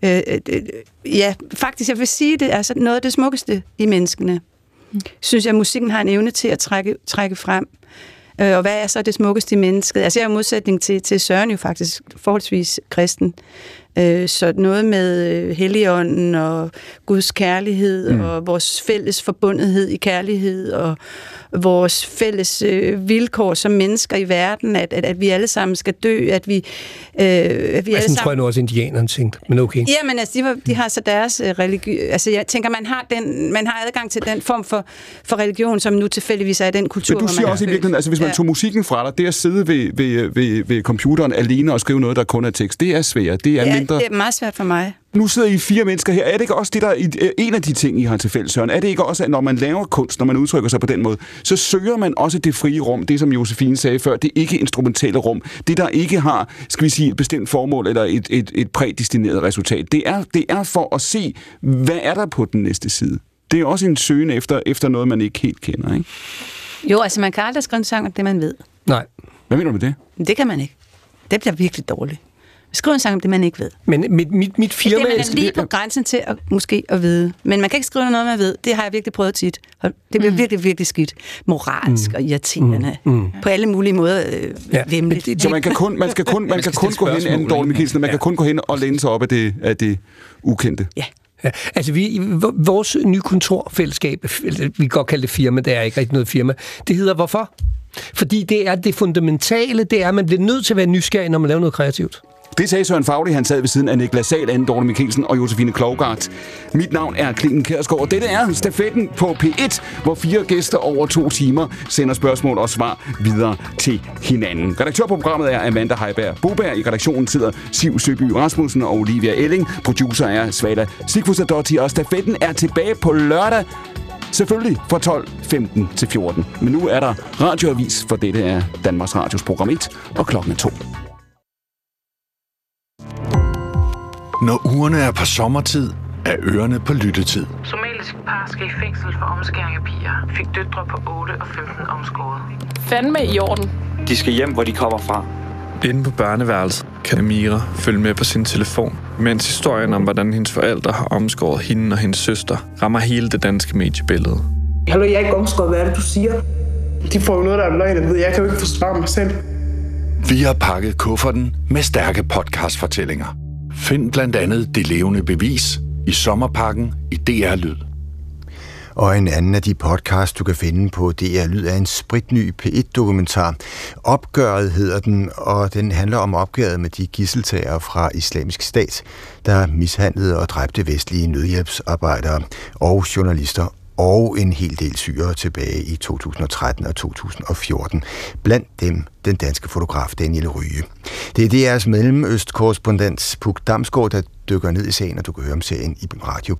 Øh, øh, ja, faktisk, jeg vil sige det, altså noget af det smukkeste i menneskene. Mm. Synes jeg, at musikken har en evne til at trække, trække frem. Øh, og hvad er så det smukkeste i mennesket? Altså jeg er i modsætning til, til Søren jo faktisk forholdsvis kristen. Så noget med Helligånden og Guds kærlighed mm. og vores fælles forbundethed i kærlighed og vores fælles vilkår som mennesker i verden, at, at, at vi alle sammen skal dø, at vi... Øh, at vi alle sammen... tror jeg nu også, indianerne tænkte, men okay. Ja, men altså, de, var, de har så deres religion... Altså, jeg tænker, man har, den, man har adgang til den form for, for religion, som nu tilfældigvis er i den kultur, hvor man har. Men du siger også i virkeligheden, altså hvis man ja. tog musikken fra dig, det at sidde ved, ved, ved, ved computeren alene og skrive noget, der kun er tekst, det er svært, det er ja. mindre... Det er meget svært for mig. Nu sidder I fire mennesker her. Er det ikke også det, der er en af de ting, I har til fælles, Søren? Er det ikke også, at når man laver kunst, når man udtrykker sig på den måde, så søger man også det frie rum, det som Josefine sagde før, det ikke instrumentelle rum, det der ikke har, skal vi sige, et bestemt formål eller et, et, et prædestineret resultat. Det er, det er for at se, hvad er der på den næste side. Det er også en søgen efter, efter noget, man ikke helt kender, ikke? Jo, altså man kan aldrig skrive en sang om det, man ved. Nej. Hvad mener du med det? Det kan man ikke. Det bliver virkelig dårligt. Skriv en sang om det, man ikke ved. Men mit, mit, mit firma... Det er, man er lige på grænsen til at, måske at vide. Men man kan ikke skrive noget, man ved. Det har jeg virkelig prøvet tit. Det bliver mm. virkelig, virkelig skidt. Moralsk mm. og irriterende. Mm. På alle mulige måder øh, ja. vemmeligt. Så man kan kun, man skal kun, man man skal kan kun gå hen, Anne Dorte Michelsen, man ja. kan kun gå hen og læne sig op af det, af det ukendte. Ja. Ja, altså vi, vores nye kontorfællesskab, vi kan godt kalde det firma, det er ikke rigtig noget firma, det hedder Hvorfor? Fordi det er det fundamentale, det er, at man bliver nødt til at være nysgerrig, når man laver noget kreativt. Det sagde Søren Fauli, han sad ved siden af Nicklas Sahl, Anne Dorte Michelsen og Josefine Klougart. Mit navn er Clemen Kjærsgaard, og dette er Stafetten på P et, hvor fire gæster over to timer sender spørgsmål og svar videre til hinanden. Redaktør på programmet er Amanda Heiberg-Boberg. I redaktionen sidder Siv Søby Rasmussen og Olivia Elling. Producer er Svala Sigfusdottir, og Stafetten er tilbage på lørdag. Selvfølgelig fra tolv femten til fjorten. Men nu er der radioavis, for dette er Danmarks Radios program et, og klokken er to. Når ugerne er på sommertid, er ørerne på lyttetid. Somalisk par skal i fængsel for omskæring af piger. Fik døtre på otte og femten omskåret. Fandme i orden. De skal hjem, hvor de kommer fra. Inde på børneværelset kan Amira følge med på sin telefon, mens historien om, hvordan hendes forældre har omskåret hende og hendes søster, rammer hele det danske mediebillede. Hallo, jeg er ikke omskåret. Hvad er det, du siger? De får jo noget, der er løgn, ved jeg. Jeg kan jo ikke forsvare mig selv. Vi har pakket kufferten med stærke podcastfortællinger. Find blandt andet Det Levende Bevis i Sommerpakken i D R Lyd. Og en anden af de podcasts, du kan finde på D R Lyd, er en spritny P et dokumentar. Opgøret hedder den, og den handler om opgøret med de gidseltagere fra Islamisk Stat, der mishandlede og dræbte vestlige nødhjælpsarbejdere og journalister og en hel del syrere tilbage i to tusind og tretten og to tusind og fjorten. Blandt dem den danske fotograf Daniel Ryge. Det er D R's mellemøstkorrespondent Puk Damsgaard, der dykker ned i sagen, og du kan høre om serien i radio.